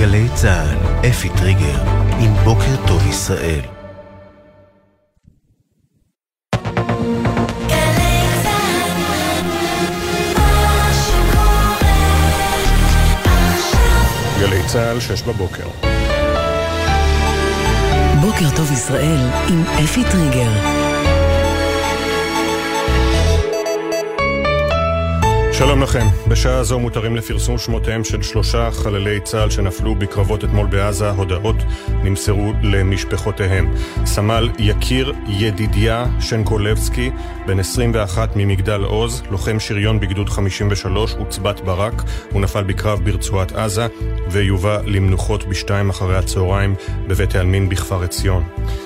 גלי צה"ל, אפי טריגר, עם בוקר טוב ישראל. גלי צה"ל, 6 בבוקר. בוקר טוב ישראל, עם אפי טריגר. שלום לכם. בשעה זו מותרים לפרסום שמותיהם של 3 חללי צה"ל שנפלו בקרבות אתמול בעזה. הודעות נמסרו למשפחותיהם. סמל יקיר ידידיה שנקולבסקי, בן 21 ממגדל עוז, לוחם שריון בגדוד 53 וצבת ברק, הוא נפל בקרב ברצועת עזה ויובא למנוחות ב-2 אחרי הצהריים בבית העלמין בכפר עציון.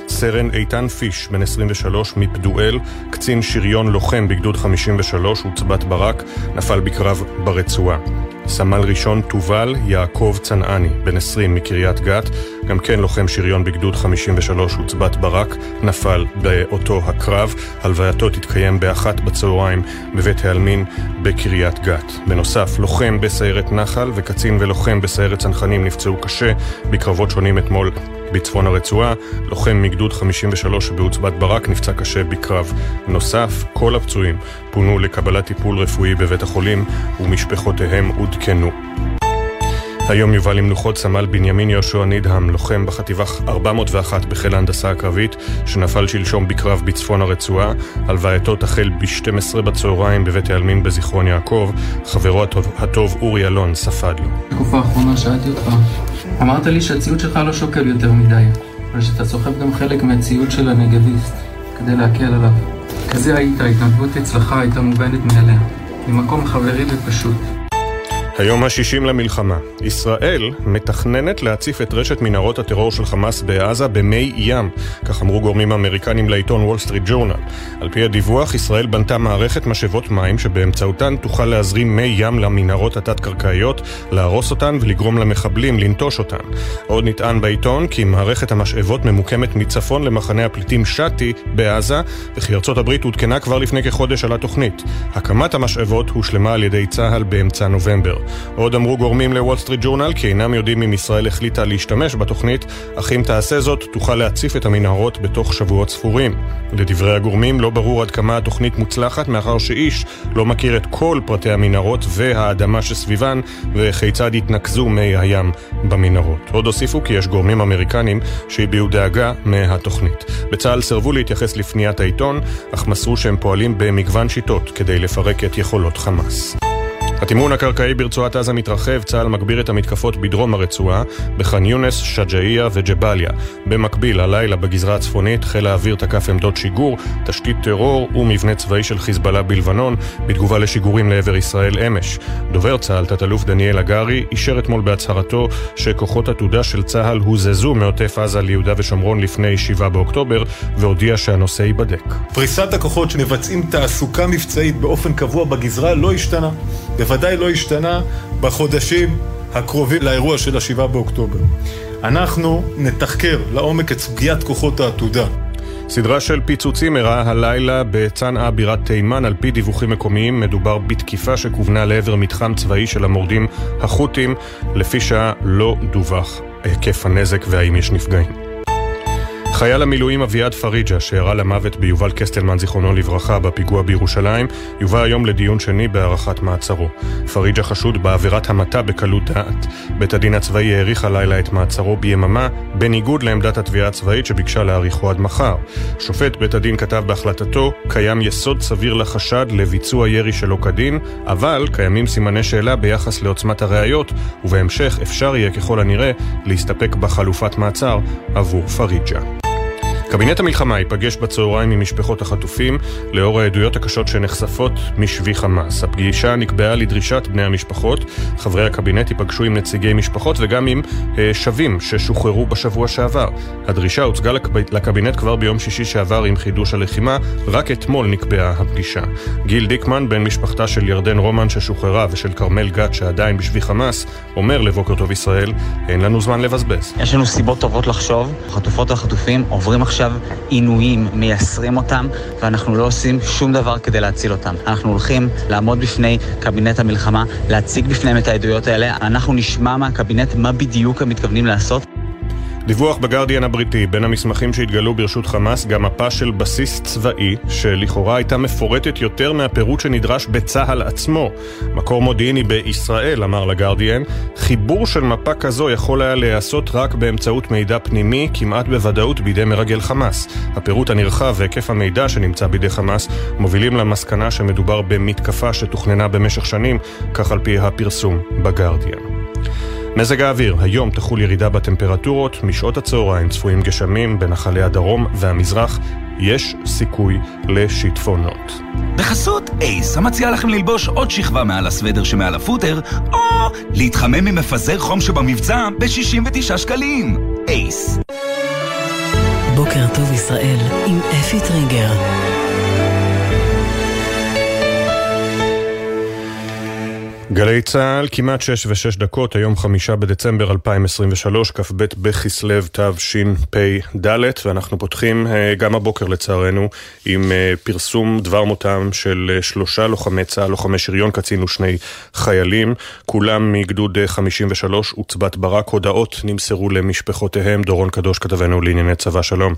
סרן איתן פיש, בן 23 מפדואל, קצין שריון לוחם בגדוד 53 וצבת ברק, נפל בקרב ברצועה. סמל ראשון תובל יעקב צנעני, בן 20 מקריית גת, גם כן לוחם שריון בגדוד 53 וצבת ברק, נפל באותו הקרב. הלווייתו תתקיים ב-1 בצהריים בבית העלמין בקריית גת. בנוסף, לוחם בסיירת נחל וקצין ולוחם בסיירת צנחנים נפצעו קשה בקרבות שונים אתמול בצפון הרצועה. לוחם מגדוד 53 בעוצבת ברק נפצע קשה בקרב נוסף. כל הפצועים פונו לקבלת טיפול רפואי בבית החולים ומשפחותיהם עודכנו. היום יובא למנוחות סמל בנימין יהושע נדהם, לוחם בחטיבה 401 בחיל ההנדסה הקרבית, שנפל שלשום בקרב בצפון הרצועה. הלווייתו תחל ב-12 בצהריים בבית העלמין בזיכרון יעקב. חברו הטוב אורי אלון ספד לו. בתקופה האחרונה שאלתי אותך, אמרת לי שהציוד שלך לא שוקל יותר מדי, אבל שאתה סוחב גם חלק מהציוד של הנגביסט כדי להקל עליו. כזה היית, ההתנדבות אצלך הייתה מובנת מאליה, ממקום חברי ופשוט. היום ה-60 למלחמה. ישראל מתכננת להציף את רשת מנהרות הטרור של חמאס בעזה במי ים, כך אמרו גורמים אמריקנים לעיתון וול סטריט ג'ורנל. על פי הדיווח, ישראל בנתה מערכת משאבות מים שבאמצעותן תוכל להזרים מי ים למנהרות התת-קרקעיות, להרוס אותן ולגרום למחבלים לנטוש אותן. עוד נטען בעיתון כי מערכת המשאבות ממוקמת מצפון למחנה הפליטים שתי בעזה, וכי ארצות הברית הותקנה כבר לפני כחודש על התוכנית. הקמת המשאבות הושלמה על ידי צה"ל באמצע נובמבר. עוד אמרו גורמים לוול סטריט ג'ורנל כי אינם יודעים אם ישראל החליטה להשתמש בתוכנית, אך אם תעשה זאת תוכל להציף את המנהרות בתוך שבועות ספורים. לדברי הגורמים לא ברור עד כמה התוכנית מוצלחת, מאחר שאיש לא מכיר את כל פרטי המנהרות והאדמה שסביבן וכיצד יתנקזו מי הים במנהרות. עוד הוסיפו כי יש גורמים אמריקנים שהביעו דאגה מהתוכנית. בצה"ל סרבו להתייחס לפניית העיתון, אך מסרו שהם פועלים במגוון שיטות כדי לפרק את יכולות חמאס. התימון הקרקעי ברצועת עזה מתרחב. צה"ל מגביר את המתקפות בדרום הרצועה, בח'אן יונס, שג'אעיה וג'באליה. במקביל, הלילה בגזרה הצפונית חיל האוויר תקף עמדות שיגור, תשתית טרור ומבנה צבאי של חיזבאללה בלבנון, בתגובה לשיגורים לעבר ישראל אמש. דובר צה"ל, תת-אלוף דניאל הגרי, אישר אתמול בהצהרתו שכוחות עתודה של צה"ל הוזזו מעוטף עזה ליהודה ושומרון לפני 7 באוקטובר, והודיע שהנושא ייבדק. פריסת הכוחות שמבצעים תעסוקה מבצעית באופן קבוע בגזרה לא השתנה. ודאי לא השתנה בחודשים הקרובים לאירוע של 7 באוקטובר. אנחנו נתחקר לעומק את סוגיית כוחות העתודה. סדרה של פיצוצים אירעה הלילה בצנעא בירת תימן. על פי דיווחים מקומיים מדובר בתקיפה שכוונה לעבר מתחם צבאי של המורדים החות'ים. לפי שעה לא דווח היקף הנזק והאם יש נפגעים. חייל המילואים אביעד פריג'ה, שהראה למוות ביובל קסטלמן זיכרונו לברכה בפיגוע בירושלים, יובא היום לדיון שני בהערכת מעצרו. פריג'ה חשוד בעבירת המתה בקלות דעת. בית הדין הצבאי העריך הלילה את מעצרו ביממה, בניגוד לעמדת התביעה הצבאית שביקשה להאריכו עד מחר. שופט בית הדין כתב בהחלטתו, קיים יסוד סביר לחשד לביצוע ירי שלא כדין, אבל קיימים סימני שאלה ביחס לעוצמת הראיות, ובהמשך אפשר יהיה ככל הנראה להסתפק בחלופת מעצר עבור פריג'ה. קבינט המלחמה ייפגש בצהריים עם משפחות החטופים לאור העדויות הקשות שנחשפות משבי חמאס. הפגישה נקבעה לדרישת בני המשפחות. חברי הקבינט ייפגשו עם נציגי משפחות וגם עם שווים ששוחררו בשבוע שעבר. הדרישה הוצגה לקבינט כבר ביום שישי שעבר עם חידוש הלחימה, רק אתמול נקבעה הפגישה. גיל דיקמן, בן משפחתה של ירדן רומן ששוחררה ושל קרמל גת שעדיין בשבי חמאס, אומר לבוקר טוב ישראל, אין לנו זמן לבזבז. יש לנו סיבות טובות לחשוב. החטופות והחטופים עוברים עכשיו עכשיו עינויים, מייסרים אותם, ואנחנו לא עושים שום דבר כדי להציל אותם. אנחנו הולכים לעמוד בפני קבינט המלחמה, להציג בפניהם את העדויות האלה. אנחנו נשמע מהקבינט מה בדיוק הם מתכוונים לעשות. דיווח בגרדיאן הבריטי, בין המסמכים שהתגלו ברשות חמאס, גם מפה של בסיס צבאי, שלכאורה הייתה מפורטת יותר מהפירוט שנדרש בצהל עצמו. מקור מודיעיני בישראל, אמר לגרדיאן, חיבור של מפה כזו יכול היה להיעשות רק באמצעות מידע פנימי, כמעט בוודאות בידי מרגל חמאס. הפירוט הנרחב והיקף המידע שנמצא בידי חמאס, מובילים למסקנה שמדובר במתקפה שתוכננה במשך שנים, כך על פי הפרסום בגרדיאן. מזג האוויר, היום תחול ירידה בטמפרטורות, משעות הצהריים צפויים גשמים בנחלי הדרום והמזרח, יש סיכוי לשיטפונות. בחסות אייס, המציעה לכם ללבוש עוד שכבה מעל הסוודר שמעל הפוטר, או להתחמם ממפזר חום שבמבצע ב-69 שקלים. אייס. בוקר טוב ישראל עם אפי טריגר. גלי צהל, כמעט 6:06, היום 5 בדצמבר 2023, כ"ב בכסלו תשפ"ד, ואנחנו פותחים גם הבוקר לצערנו עם פרסום דבר מותם של 3 לוחמי צהל, לוחמי שריון, קצין ו2 חיילים, כולם מגדוד 53 וצבת ברק. הודעות נמסרו למשפחותיהם. דורון קדוש כתבנו לענייני צבא, שלום.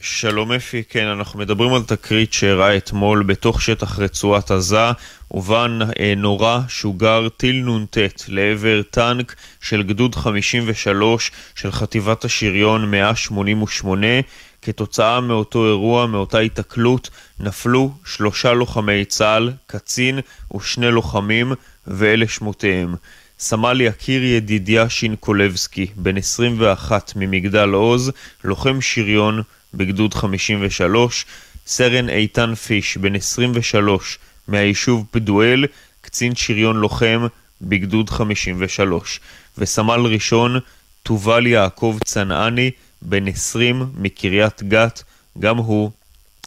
שלום אפי, כן, אנחנו מדברים על תקרית שאירעה אתמול בתוך שטח רצועת עזה, ובן נורא שוגר טיל נונטט לעבר טנק של גדוד 53 של חטיבת השריון 188, כתוצאה מאותו אירוע, מאותה התקלות, נפלו 3 לוחמי צהל, קצין ו2 לוחמים, ואלה שמותיהם. סמל יקיר ידידיה שינקולבסקי, בן 21 ממגדל עוז, לוחם שריון בגדוד 53, סרן איתן פיש, בן 23, מהיישוב פדואל, קצין שריון לוחם בגדוד 53, וסמל ראשון, תובל יעקב צנעני, בן 20, מקריית גת, גם הוא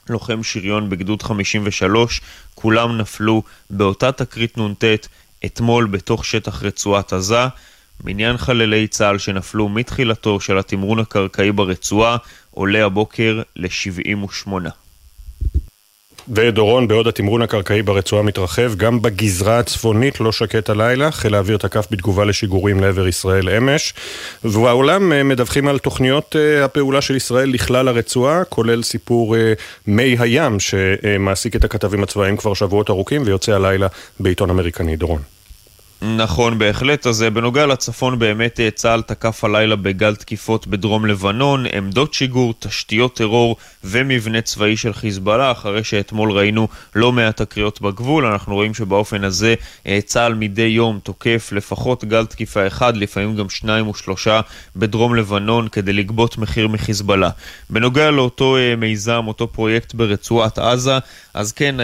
לוחם שריון בגדוד 53, כולם נפלו באותה תקרית נונטט אתמול בתוך שטח רצועת עזה. מניין חללי צהל שנפלו מתחילתו של התמרון הקרקעי ברצועה עולה הבוקר ל-78. ודורון, בעוד התמרון הקרקעי ברצועה מתרחב, גם בגזרה הצפונית לא שקט הלילה. חיל האוויר תקף בתגובה לשיגורים לעבר ישראל אמש, והעולם מדווחים על תוכניות הפעולה של ישראל לכלל הרצועה, כולל סיפור מי הים שמעסיק את הכתבים הצבאיים כבר שבועות ארוכים ויוצא הלילה בעיתון אמריקני. דורון. נכון, בהחלט. אז בנוגע לצפון, באמת צהל תקף הלילה בגל תקיפות בדרום לבנון, עמדות שיגור, תשתיות טרור ומבנה צבאי של חיזבאללה, אחרי שאתמול ראינו לא מעט תקריות בגבול. אנחנו רואים שבאופן הזה צהל מדי יום תוקף לפחות גל תקיפה אחד, לפעמים גם 2 או 3 בדרום לבנון, כדי לגבות מחיר מחיזבאללה. בנוגע לאותו מיזם, אותו פרויקט ברצועת עזה, אז כן,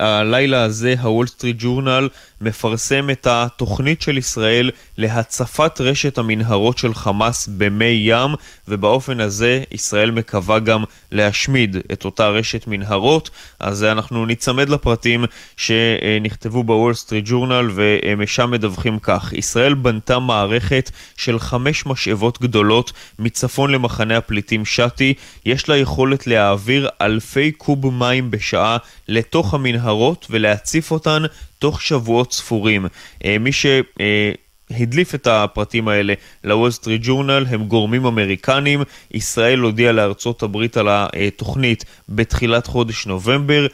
הלילה הזה הוול סטריט ג'ורנל מפרסם את התוכנית של ישראל להצפת רשת המנהרות של חמאס במי ים, ובאופן הזה ישראל מקווה גם להשמיד את אותה רשת מנהרות. אז אנחנו נצמד לפרטים שנכתבו בוול סטריט ג'ורנל, ומשם מדווחים כך: ישראל בנתה מערכת של 5 משאבות גדולות מצפון למחנה הפליטים שתי, יש לה יכולת להעביר אלפי קוב מים בשעה לתוך המנהרות ולהציף אותן תוך שבועות ספורים. מי שהדליף את הפרטים האלה לוול סטריט ג'ורנל הם גורמים אמריקנים. ישראל הודיעה לארצות הברית על התוכנית בתחילת חודש נובמבר,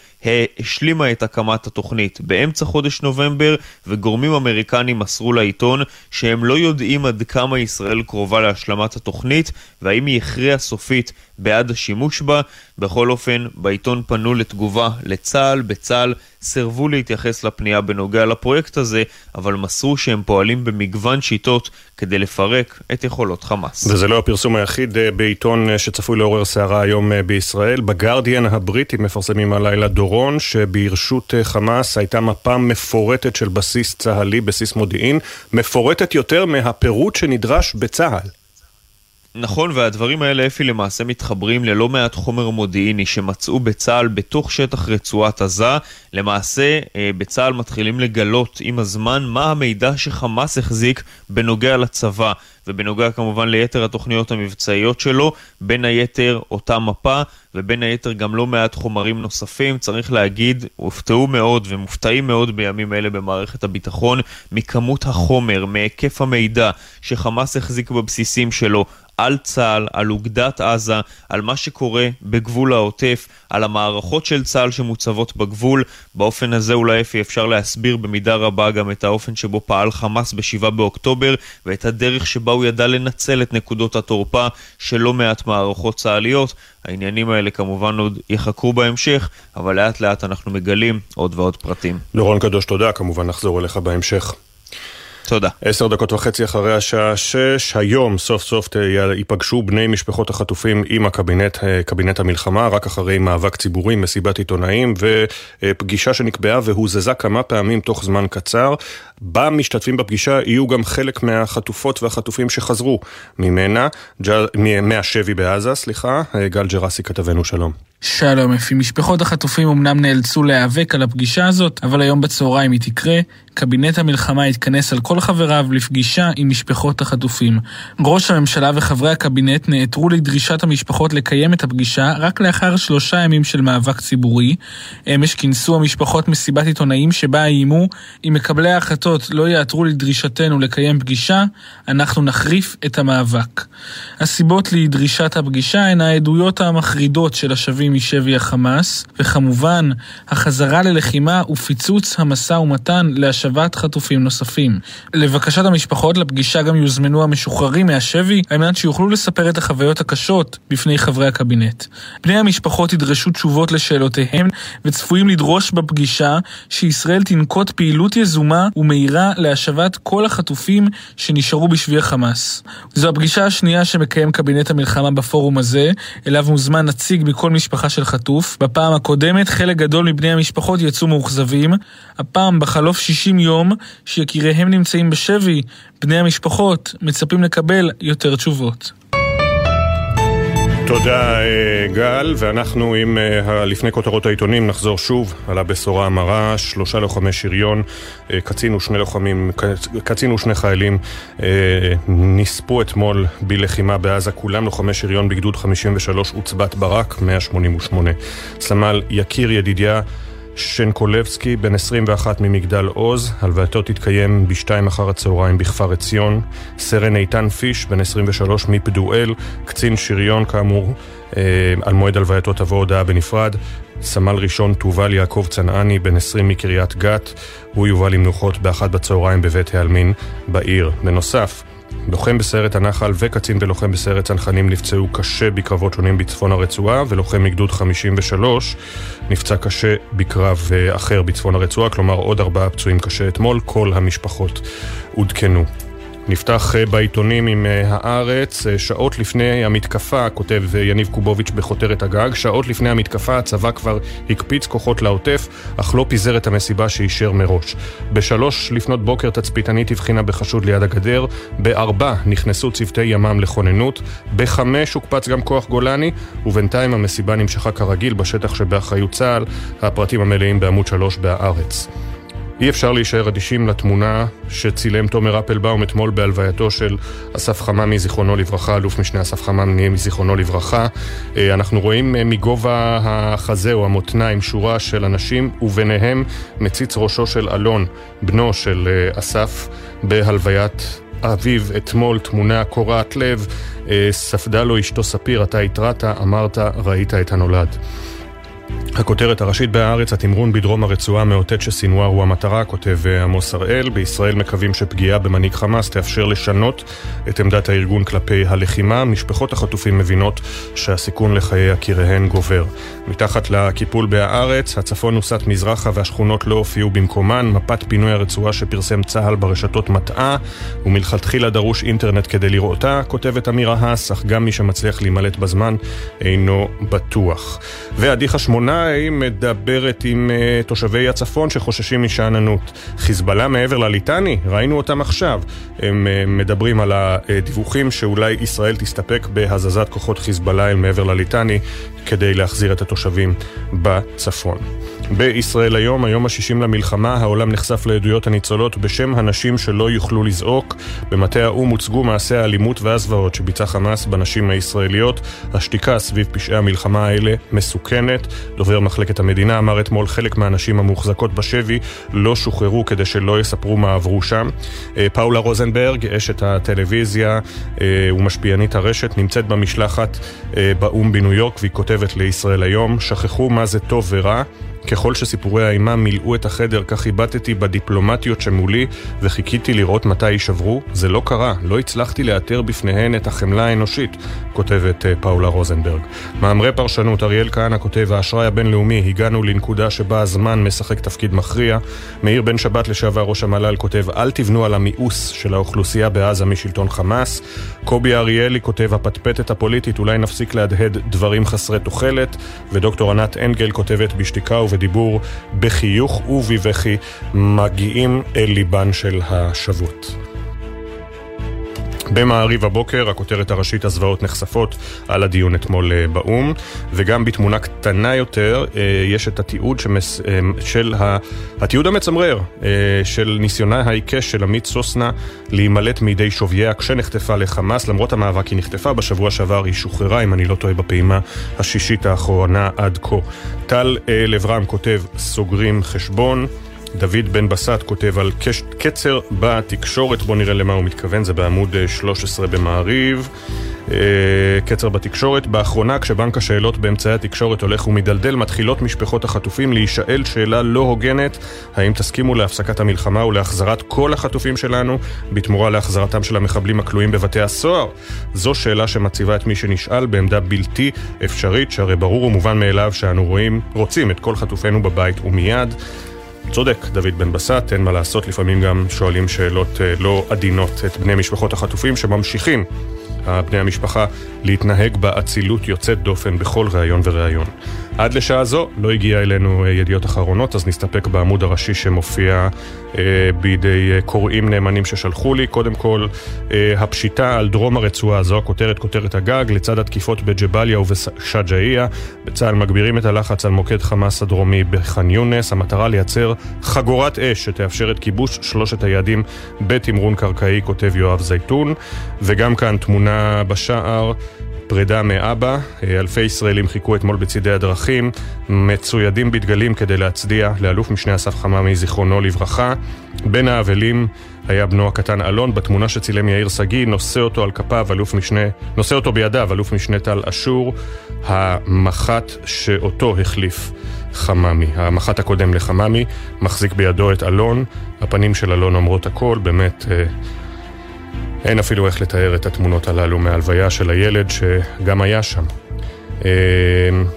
השלימה את הקמת התוכנית באמצע חודש נובמבר, וגורמים אמריקנים מסרו לעיתון שהם לא יודעים עד כמה ישראל קרובה להשלמת התוכנית, והאם היא הכריעה סופית בעד השימוש בה. בכל אופן, בעיתון פנו לתגובה לצה"ל, בצה"ל סרבו להתייחס לפנייה בנוגע לפרויקט הזה, אבל מסרו שהם פועלים במגוון שיטות כדי לפרק את יכולות חמאס. וזה לא הפרסום היחיד בעיתון שצפוי לעורר סערה היום בישראל. בגרדיאן הבריטי מפרסמים הלילה, דורון, שברשות חמאס הייתה מפה מפורטת של בסיס צהלי, בסיס מודיעין, מפורטת יותר מהפירוט שנדרש בצהל. נכון, והדברים האלה, אפי, למעשה מתחברים ללא מעט חומר מודיעיני שמצאו בצהל בתוך שטח רצועת עזה. למעשה בצהל מתחילים לגלות עם הזמן מה המידע שחמאס החזיק בנוגע לצבא, ובנוגע כמובן ליתר התוכניות המבצעיות שלו, בין היתר אותה מפה, ובין היתר גם לא מעט חומרים נוספים. צריך להגיד, הופתעו מאוד ומופתעים מאוד בימים אלה במערכת הביטחון, מכמות החומר, מהיקף המידע שחמאס החזיק בבסיסים שלו, על צהל, על אוגדת עזה, על מה שקורה בגבול העוטף, על המערכות של צהל שמוצבות בגבול. באופן הזה אולי אפשר להסביר במידה רבה גם את האופן שבו פעל חמאס ב-7 באוקטובר, ואת הדרך שבה הוא ידע לנצל את נקודות התורפה של לא מעט מערכות צהליות. העניינים האלה כמובן עוד יחקרו בהמשך, אבל לאט לאט אנחנו מגלים עוד ועוד פרטים. דורון קדוש, תודה, כמובן נחזור אליך בהמשך. תודה. 10:30 אחרי השעה 6, היום סוף סוף ייפגשו בני משפחות החטופים עם קבינט המלחמה, רק אחרי מאבק ציבורי, מסיבת עיתונאים ופגישה שנקבעה והוזזה כמה פעמים תוך זמן קצר. בה משתתפים בפגישה יהיו גם חלק מהחטופות והחטופים שחזרו מהשבי בעזה, גל ג'רסי כתבנו, שלום. שלום, אפי. משפחות החטופים אמנם נאלצו להיאבק על הפגישה הזאת, אבל היום בצהריים היא תקרה. קבינט המלחמה התכנס על כל חבריו לפגישה עם משפחות החטופים. ראש הממשלה וחברי הקבינט נעתרו לדרישת המשפחות לקיים את הפגישה רק לאחר 3 ימים של מאבק ציבורי. אמש כינסו המשפחות מסיבת עיתונאים שבה איימו, אם מקבלי ההחלטות לא יעתרו לדרישתנו לקיים פגישה, אנחנו נחריף את המאבק. הסיבות לדרישת הפגישה הן העדויות המחרידות של השבים משבי החמאס, וכמובן החזרה ללחימה ופיצוץ המשא ומתן להשבת חטופים נוספים. לבקשת המשפחות לפגישה גם יוזמנו המשוחררים מהשבי, על מנת שיוכלו לספר את החוויות הקשות בפני חברי הקבינט. בני המשפחות ידרשו תשובות לשאלותיהם, וצפויים לדרוש בפגישה שישראל תנקוט פעילות יזומה ומהירה להשבת כל החטופים שנשארו בשבי החמאס. זו הפגישה השנייה שמקיים קבינט המלחמה בפורום הזה, אליו מוזמן נציג מכל משפחה של חטוף. בפעם הקודמת חלק גדול מבני המשפחות יצאו מאוכזבים. הפעם בחלוף 60 יום שיקיריהם נמצאים בשבי, בני המשפחות מצפים לקבל יותר תשובות. תודה גל, ואנחנו עם לפני כותרות העיתונים נחזור שוב על הבשורה המרה. 3 לוחמי שריון, קצין ושני חיילים נספו אתמול בלחימה בעזה, כולם לוחמי שריון בגדוד 53 עוצבת ברק 188. סמל יקיר ידידיה שנקולבסקי, בן 21 ממגדל עוז, הלווייתו תתקיים ב14:00 בכפר עציון. סרן איתן פיש, בן 23 מפדואל, קצין שריון כאמור, על מועד הלווייתו תבוא הודעה בנפרד. סמל ראשון תובל יעקב צנעני, בן 20 מקריית גת, הוא יובא למנוחות ב13:00 בבית העלמין בעיר. בנוסף, לוחם בסיירת הנחל וקצין ולוחם בסיירת צנחנים נפצעו קשה בקרבות שונים בצפון הרצועה, ולוחם מגדוד 53 נפצע קשה בקרב אחר בצפון הרצועה, כלומר עוד 4 פצועים קשה אתמול, כל המשפחות עודכנו. נפתח בעיתונים עם הארץ. שעות לפני המתקפה, כותב יניב קובוביץ' בחותרת הגג, שעות לפני המתקפה הצבא כבר הקפיץ כוחות לעוטף, אך לא פיזר את המסיבה שאישר מראש. ב3:00 תצפיתנית הבחינה בחשוד ליד הגדר, ב4:00 נכנסו צוותי ימ"מ לכוננות, ב5:00 הוקפץ גם כוח גולני, ובינתיים המסיבה נמשכה כרגיל בשטח שבאחריות צה"ל. הפרטים המלאים בעמוד 3 בהארץ. אי אפשר להישאר אדישים לתמונה שצילם תומר אפלבאום אתמול בהלווייתו של אסף חממי זיכרונו לברכה, אלוף משנה אסף חממי זיכרונו לברכה. אנחנו רואים מגובה החזה או המותניים שורה של אנשים, וביניהם מציץ ראשו של אלון, בנו של אסף, בהלוויית אביו אתמול. תמונה קורעת לב. ספדה לו אשתו ספיר, אתה התרעת, אמרת, ראית את הנולד. הכותרת הראשית בארץ, התמרון בדרום הרצועה מאותת שסינואר הוא המטרה, כותב עמוס הראל. בישראל מקווים שפגיעה במנהיג חמאס תאפשר לשנות את עמדת הארגון כלפי הלחימה. משפחות החטופים מבינות שהסיכון לחיי יקיריהן גובר. מתחת לקיפול בארץ, הצפון נוסעת מזרחה והשכונות לא הופיעו במקומן. מפת פינוי הרצועה שפרסם צהל ברשתות מטעה, ומלכתחילה דרוש אינטרנט כדי לראותה, כותבת אמירה האס, אך גם מי שמצליח להימלט בזמן אינו בטוח. ועדי חשמונאי מדברת עם תושבי הצפון שחוששים משעננות. חיזבאללה מעבר לליטני, ראינו אותם עכשיו. הם מדברים על הדיווחים שאולי ישראל תסתפק בהזזת כוחות חיזבאללה מעבר לליטני כדי להחזיר את התושבים בצפון. בישראל היום, היום ה-60 למלחמה, העולם נחשף לעדויות הניצולות בשם הנשים שלא יוכלו לזעוק. במטה האום הוצגו מעשי האלימות והזוועות שביצע חמאס בנשים הישראליות. השתיקה סביב פשעי המלחמה האלה מסוכנת. דובר מחלקת המדינה אמר אתמול חלק מהנשים המוחזקות בשבי לא שוחררו כדי שלא יספרו מה עברו שם. פאולה רוזנברג, אשת הטלוויזיה ומשפיענית הרשת, נמצאת במשלחת באום בניו יורק, והיא כותבת לישראל היום, שכחו מה זה טוב ורע. ככל שסיפורי האימה מילאו את החדר, כך היבטתי בדיפלומטיות שמולי וחיכיתי לראות מתי יישברו. זה לא קרה, לא הצלחתי לאתר בפניהן את החמלה האנושית, כותבת פאולה רוזנברג. מאמרי פרשנות, אריאל כהנה כותב, האשראי הבינלאומי, הגענו לנקודה שבה הזמן משחק תפקיד מכריע. מאיר בן שבת, לשעבר ראש המל"ל, כותב, אל תבנו על המיאוס של האוכלוסייה בעזה משלטון חמאס. קובי אריאלי כותב, הפטפטת הפוליטית, אולי נפסיק להדהד דברים חסרי תוחלת. ודוקטור ענת אנגל כותבת, בשתיקה ודיבור בחיוך ובבכי מגיעים אל ליבן של השבות. במעריב הבוקר, הכותרת הראשית, הזוועות נחשפות על הדיון אתמול באום, וגם בתמונה קטנה יותר יש את התיעוד התיעוד המצמרר של ניסיונה העיקש של עמית סוסנה להימלט מידי שוויה כשנחטפה לחמאס. למרות המאבק היא נחטפה, בשבוע שעבר היא שוחררה, אם אני לא טועה, בפעימה השישית האחרונה עד כה. טל לברם כותב, סוגרים חשבון. דוד בן בסט כותב על קצר בתקשורת, בוא נראה למה הוא מתכוון, זה בעמוד 13 במעריב. קצר בתקשורת, באחרונה כשבנק השאלות באמצעי התקשורת הולך ומדלדל, מתחילות משפחות החטופים להישאל שאלה לא הוגנת, האם תסכימו להפסקת המלחמה ולהחזרת כל החטופים שלנו בתמורה להחזרתם של המחבלים הכלואים בבתי הסוהר? זו שאלה שמציבה את מי שנשאל בעמדה בלתי אפשרית, שהרי ברור ומובן מאליו שאנו רוצים את כל חטופינו בבית ומיד. צודק דוד בן בסט, אין מה לעשות, לפעמים גם שואלים שאלות לא עדינות את בני משפחות החטופים, שממשיכים בני המשפחה להתנהג באצילות יוצאת דופן בכל ראיון וראיון. עד לשעה זו לא הגיע אלינו ידיעות אחרונות, אז נסתפק בעמוד הראשי שמופיע בידי קוראים נאמנים ששלחו לי. קודם כל, הפשיטה על דרום הרצועה, זו הכותרת, כותרת הגג, לצד התקיפות בג'בליה ובשג'איה. בצה"ל מגבירים את הלחץ על מוקד חמאס הדרומי בח'אן יונס, המטרה לייצר חגורת אש שתאפשר את כיבוש שלושת היעדים בתמרון קרקעי, כותב יואב זיתון. וגם כאן תמונה בשער, פרידה מאבא, אלפי ישראלים חיכו אתמול בצדי הדרכים, מצוידים בדגלים כדי להצדיע לאלוף משנה אסף חממי, זיכרונו לברכה. בין האבלים היה בנו הקטן אלון, בתמונה שצילם יאיר סגי, נושא אותו בידיו, אלוף משנה טל אשור, המח"ט שאותו החליף חממי, המח"ט הקודם לחממי, מחזיק בידו את אלון, הפנים של אלון אומרות הכל, באמת... אין אפילו איך לתאר את התמונות הללו מהלוויה של הילד שגם היה שם.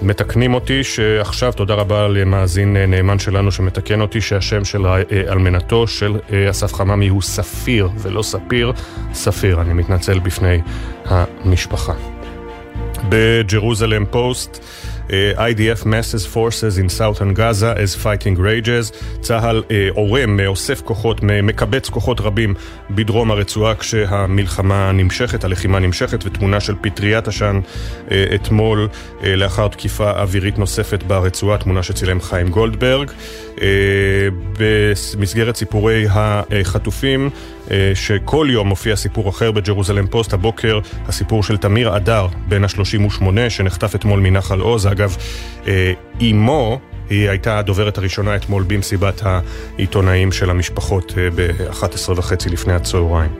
מתקנים אותי שעכשיו, תודה רבה למאזין נאמן שלנו שמתקן אותי, שהשם של אלמנתו של אסף חממי הוא ספיר ולא ספיר. ספיר, אני מתנצל בפני המשפחה. בג'רוזלם פוסט, IDF masses forces in southern Gaza as fighting rages. צהל עורם, אוסף כוחות, מקבץ כוחות רבים בדרום הרצועה כשהמלחמה נמשכת, הלחימה נמשכת. ותמונה של פטריית השן אתמול לאחר תקיפה אווירית נוספת ברצועה, תמונה שצילם חיים גולדברג. במסגרת סיפורי החטופים, שכל יום מופיע סיפור אחר בג'רוזלם פוסט, הבוקר הסיפור של תמיר אדר, בן ה-38, שנחטף אתמול מנחל עוז. אגב, אימו, היא הייתה הדוברת הראשונה אתמול במסיבת העיתונאים של המשפחות ב-11:30 לפני הצהריים.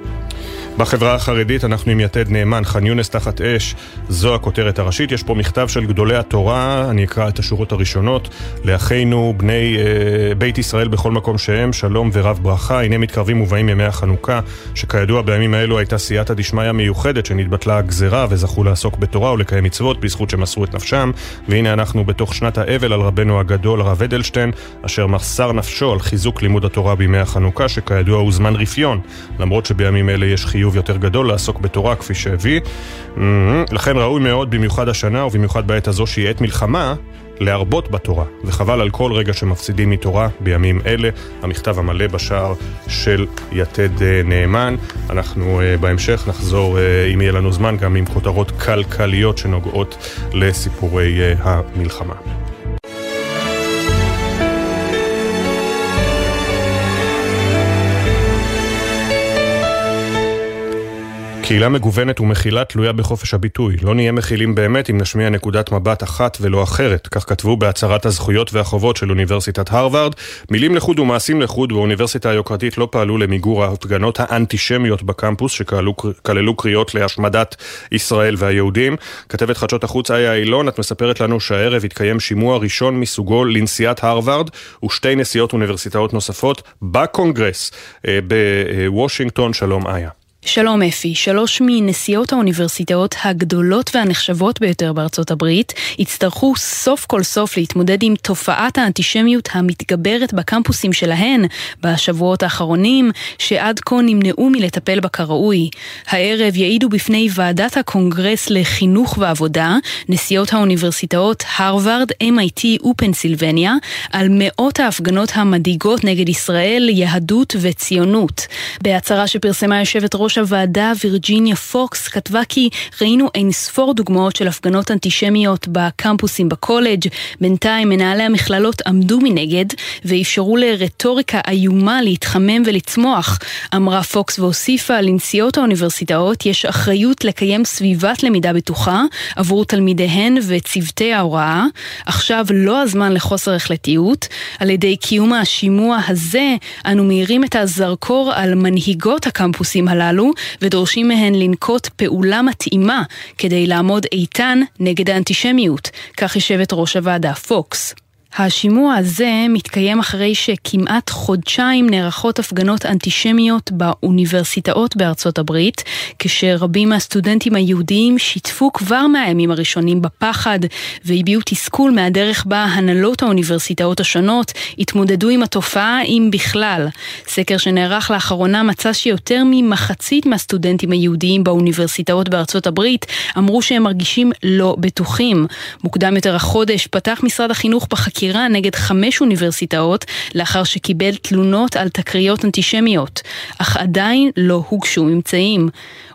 בחברה החרדית אנחנו עם יתד נאמן, ח'אן יונס תחת אש, זו הכותרת הראשית. יש פה מכתב של גדולי התורה, אני אקרא את השורות הראשונות. לאחינו בני בית ישראל בכל מקום שהם, שלום ורב ברכה. הנה מתקרבים ובאים ימי החנוכה, שכידוע בימים האלו הייתה סייעתא דשמיא מיוחדת, שנתבטלה הגזרה וזכו לעסוק בתורה ולקיים מצוות בזכות שמסרו את נפשם. והנה אנחנו בתוך שנת האבל על רבנו הגדול הרב אדלשטיין, אשר מסר נפשו על חיזוק לימוד התורה בימי החנוכה, שכידוע הוא זמן רפיון, למרות שבימים אלה יש חיוב יותר גדול לעסוק בתורה, כפי שהביא. לכן ראוי מאוד, במיוחד השנה ובמיוחד בעת הזו שהיא עת מלחמה, להרבות בתורה, וחבל על כל רגע שמפסידים מתורה בימים אלה. המכתב המלא בשער של יתד נאמן. אנחנו בהמשך נחזור, אם יהיה לנו זמן, גם עם כותרות כלכליות שנוגעות לסיפורי המלחמה. קהילה מגוונת ומכילה תלויה בחופש הביטוי. לא נהיה מכילים באמת אם נשמיע נקודת מבט אחת ולא אחרת. כך כתבו בהצהרת הזכויות והחובות של אוניברסיטת הרווארד. מילים לחוד ומעשים לחוד באוניברסיטה היוקרתית לא פעלו למיגור ההפגנות האנטישמיות בקמפוס שכללו קריאות להשמדת ישראל והיהודים. כתבת חדשות החוץ איה אילון, את מספרת לנו שהערב התקיים שימוע ראשון מסוגו לנשיאת הרווארד ושתי נשיאות אוניברסיטאות נוספות בקונגרס בוושינגטון. שלום איה. שלום אפי, 3 מנשיאות האוניברסיטאות הגדולות והנחשבות ביותר בארצות הברית הצטרכו סוף כל סוף להתמודד עם תופעת האנטישמיות המתגברת בקמפוסים שלהן בשבועות האחרונים, שעד כה נמנעו מלטפל בקראוי. הערב יעידו בפני ועדת הקונגרס לחינוך ועבודה, נשיאות האוניברסיטאות הרווארד, MIT ופנסילבניה, על מאות ההפגנות המדאיגות נגד ישראל, יהדות וציונות. בהצהרה שפרסמה יושבת ראש הוועדה וירג'יניה פוקס כתבה כי ראינו אין ספור דוגמאות של הפגנות אנטישמיות בקמפוסים בקולג'. בינתיים מנהלי המכללות עמדו מנגד ואפשרו לרטוריקה איומה להתחמם ולצמוח. אמרה פוקס והוסיפה, לנשיאות האוניברסיטאות יש אחריות לקיים סביבת למידה בטוחה עבור תלמידיהן וצוותי ההוראה. עכשיו לא הזמן לחוסר החלטיות. על ידי קיום השימוע הזה אנו מאירים את הזרקור על מנהיגות הקמפוסים הללו ודורשים מהן לנקוט פעולה מתאימה כדי לעמוד איתן נגד האנטישמיות, כך יושבת ראש הוועדה פוקס. השימוע הזה מתקיים אחרי שכמעט חודשיים נערכות הפגנות אנטישמיות באוניברסיטאות בארצות הברית, כשרבים מהסטודנטים היהודיים שיתפו כבר מהימים הראשונים בפחד והביעו תסכול מהדרך בה הנהלות האוניברסיטאות השונות התמודדו עם התופעה, אם בכלל. סקר שנערך לאחרונה מצא שיותר ממחצית מהסטודנטים היהודיים באוניברסיטאות בארצות הברית אמרו שהם מרגישים לא בטוחים. מוקדם יותר החודש פתח משרד החינוך חקירה נגד 5 אוניברסיטאות לאחר שקיבל תלונות על תקריות אנטישמיות, אך עדיין לא הוגשו ממצאים.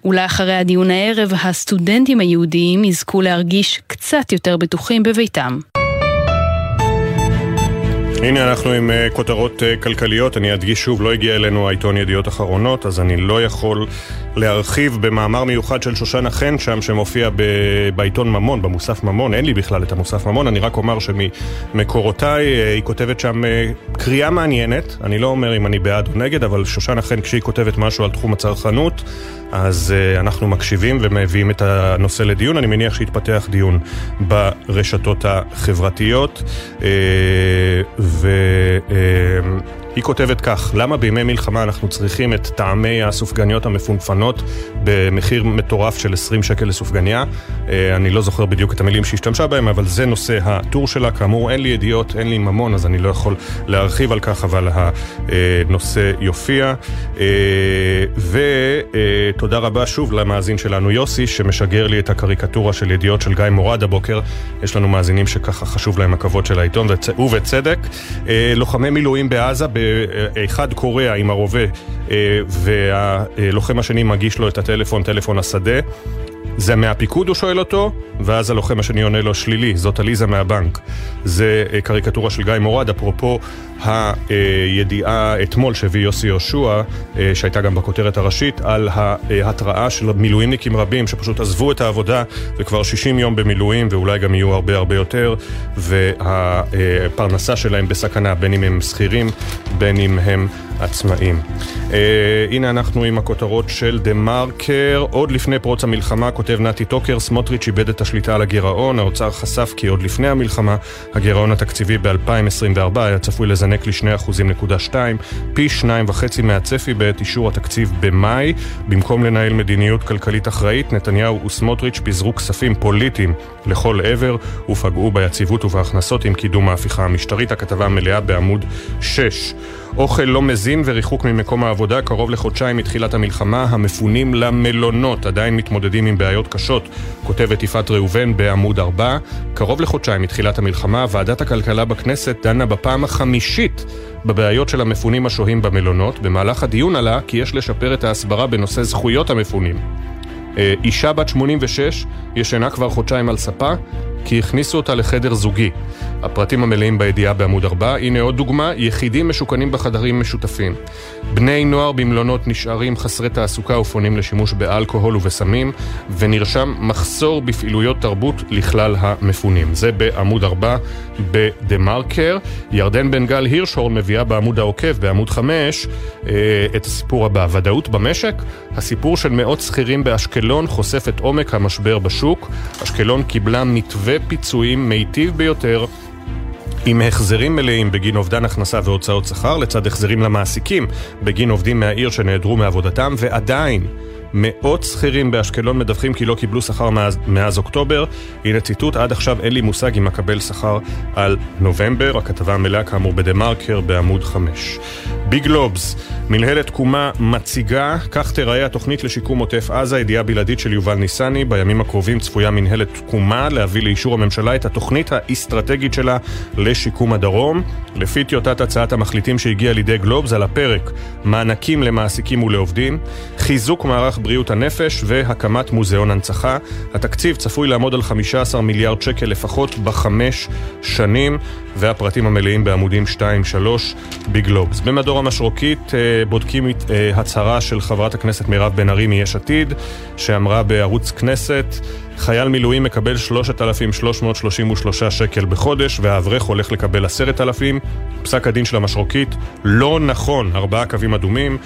אולי אחרי הדיון הערב הסטודנטים היהודיים יזכו להרגיש קצת יותר בטוחים בביתם. הנה אנחנו עם כותרות כלכליות. אני אדגיש שוב, לא הגיע אלינו העיתון ידיעות אחרונות, אז אני לא יכול להרחיב במאמר מיוחד של שושנה חן שם שמופיע בעיתון ממון, במוסף ממון. אין לי בכלל את המוסף ממון, אני רק אומר שמקורותיי היא כותבת שם קריאה מעניינת. אני לא אומר אם אני בעד או נגד, אבל שושנה חן כשהיא כותבת משהו על תחום הצרכנות, אז אנחנו מקשיבים ומביאים את הנושא לדיון. אני מניח שהתפתח דיון ברשתות החברתיות, והיא כותבת כך: למה בימי מלחמה אנחנו צריכים את טעמי הסופגניות המפונפנות במחיר מטורף של 20 שקל לסופגניה? אני לא זוכר בדיוק את המילים שהשתמשה בהם, אבל זה נושא הטור שלה. כאמור, אין לי ידיעות, אין לי ממון, אז אני לא יכול להרחיב על כך, אבל הנושא יופיע. ותודה רבה שוב למאזין שלנו יוסי, שמשגר לי את הקריקטורה של ידיעות של גיא מורד הבוקר. יש לנו מאזינים שככה חשוב להם הכבוד של העיתון, ובצדק. לוחמי מילואים בעזה, אחד קורא עם הרובה והלוחם השני מגיש לו את הטלפון, טלפון השדה. זה מהפיקוד, הוא שואל אותו, ואז הלוחם השני עונה לו שלילי, זאת אליזה מהבנק. זה קריקטורה של גיא מורד, אפרופו הידיעה אתמול שהביא יוסי יהושע, שהייתה גם בכותרת הראשית, על ההתראה של מילואימניקים רבים שפשוט עזבו את העבודה וכבר 60 יום במילואים, ואולי גם יהיו הרבה הרבה יותר, והפרנסה שלהם בסכנה, בין אם הם שכירים, בין אם הם עצמאים. הנה אנחנו עם הכותרות של דה מרקר. עוד לפני פרוץ המלחמה, כותב נתי טוקר, סמוטריץ' איבד את השליטה על הגירעון. האוצר חשף כי עוד לפני המלחמה הגירעון התקציבי ב-2024 היה צפוי לזנק ל-2.2%, פי 2.5 מהצפי בעת אישור התקציב במאי. במקום לנהל מדיניות כלכלית אחראית, נתניהו וסמוטריץ' פיזרו כספים פוליטיים לכל עבר ופגעו ביציבות ובהכנסות עם קידום ההפיכה המשטרית. הכתבה מלאה בעמוד 6. אוכל לא מזין וריחוק ממקום העבודה. קרוב לחודשיים מתחילת המלחמה, המפונים למלונות עדיין מתמודדים עם בעיות קשות, כותבת יפעת ראובן בעמוד 4. קרוב לחודשיים מתחילת המלחמה, ועדת הכלכלה בכנסת דנה בפעם החמישית בבעיות של המפונים השוהים במלונות. במהלך הדיון עלה כי יש לשפר את ההסברה בנושא זכויות המפונים. אישה בת 86 ישנה כבר חודשיים על ספה כי הכניסו אותה לחדר זוגי. הפרטים המלאים בידיעה בעמוד 4. הנה עוד דוגמה, יחידים משוכנים בחדרים משותפים. בני נוער במלונות נשארים חסרי תעסוקה ופונים לשימוש באלכוהול ובסמים, ונרשם מחסור בפעילויות תרבות לכלל המפונים. זה בעמוד 4 בדמרקר. ירדן בן גל הירשהורן מביאה בעמוד העוקב, בעמוד 5, את הסיפור הבא. ודאות במשק, הסיפור של מאות שכירים באשקלון חושף את עומק המשבר בשוק. אשקלון קיבלה מתווה פיצויים מיטיב ביותר, עם החזרים מלאים בגין אובדן הכנסה והוצאות שכר, לצד החזרים למעסיקים בגין עובדים מהעיר שנעדרו מעבודתם, ועדיין מאות שכירים באשקלון מדווחים כי לא קיבלו שכר מאז אוקטובר. הנה ציטוט: עד עכשיו אין לי מושג אם אקבל שכר על נובמבר. הכתבה המלאה כאמור בדמרקר בעמוד 5. ביג לובס, מנהלת קומה מציגה, כך תראה התוכנית לשיקום עוטף עזה, ידיעה בלעדית של יובל ניסני. בימים הקרובים צפויה מנהלת קומה להביא לאישור הממשלה את התוכנית האסטרטגית שלה לשיקום הדרום. לפי טיוטת הצעת המחליטים שהגיעה לידי גלובס, על הפרק מענקים למעסיקים ולעובדים, חיזוק מערך בריאות הנפש והקמת מוזיאון הנצחה. התקציב צפוי לעמוד על 15 מיליארד שקל לפחות בחמש שנים, והפרטים המלאים בעמודים 2-3 בגלובס. במדור המשרוקית בודקים הצהרה של חברת הכנסת מירב בן ארי מיש עתיד, שאמרה בערוץ כנסת: חייל מילואים מקבל 3,333 שקל בחודש, והאברך הולך לקבל 10,000. פסק הדין של המשרוקית לא נכון. 4 קווים אדומים.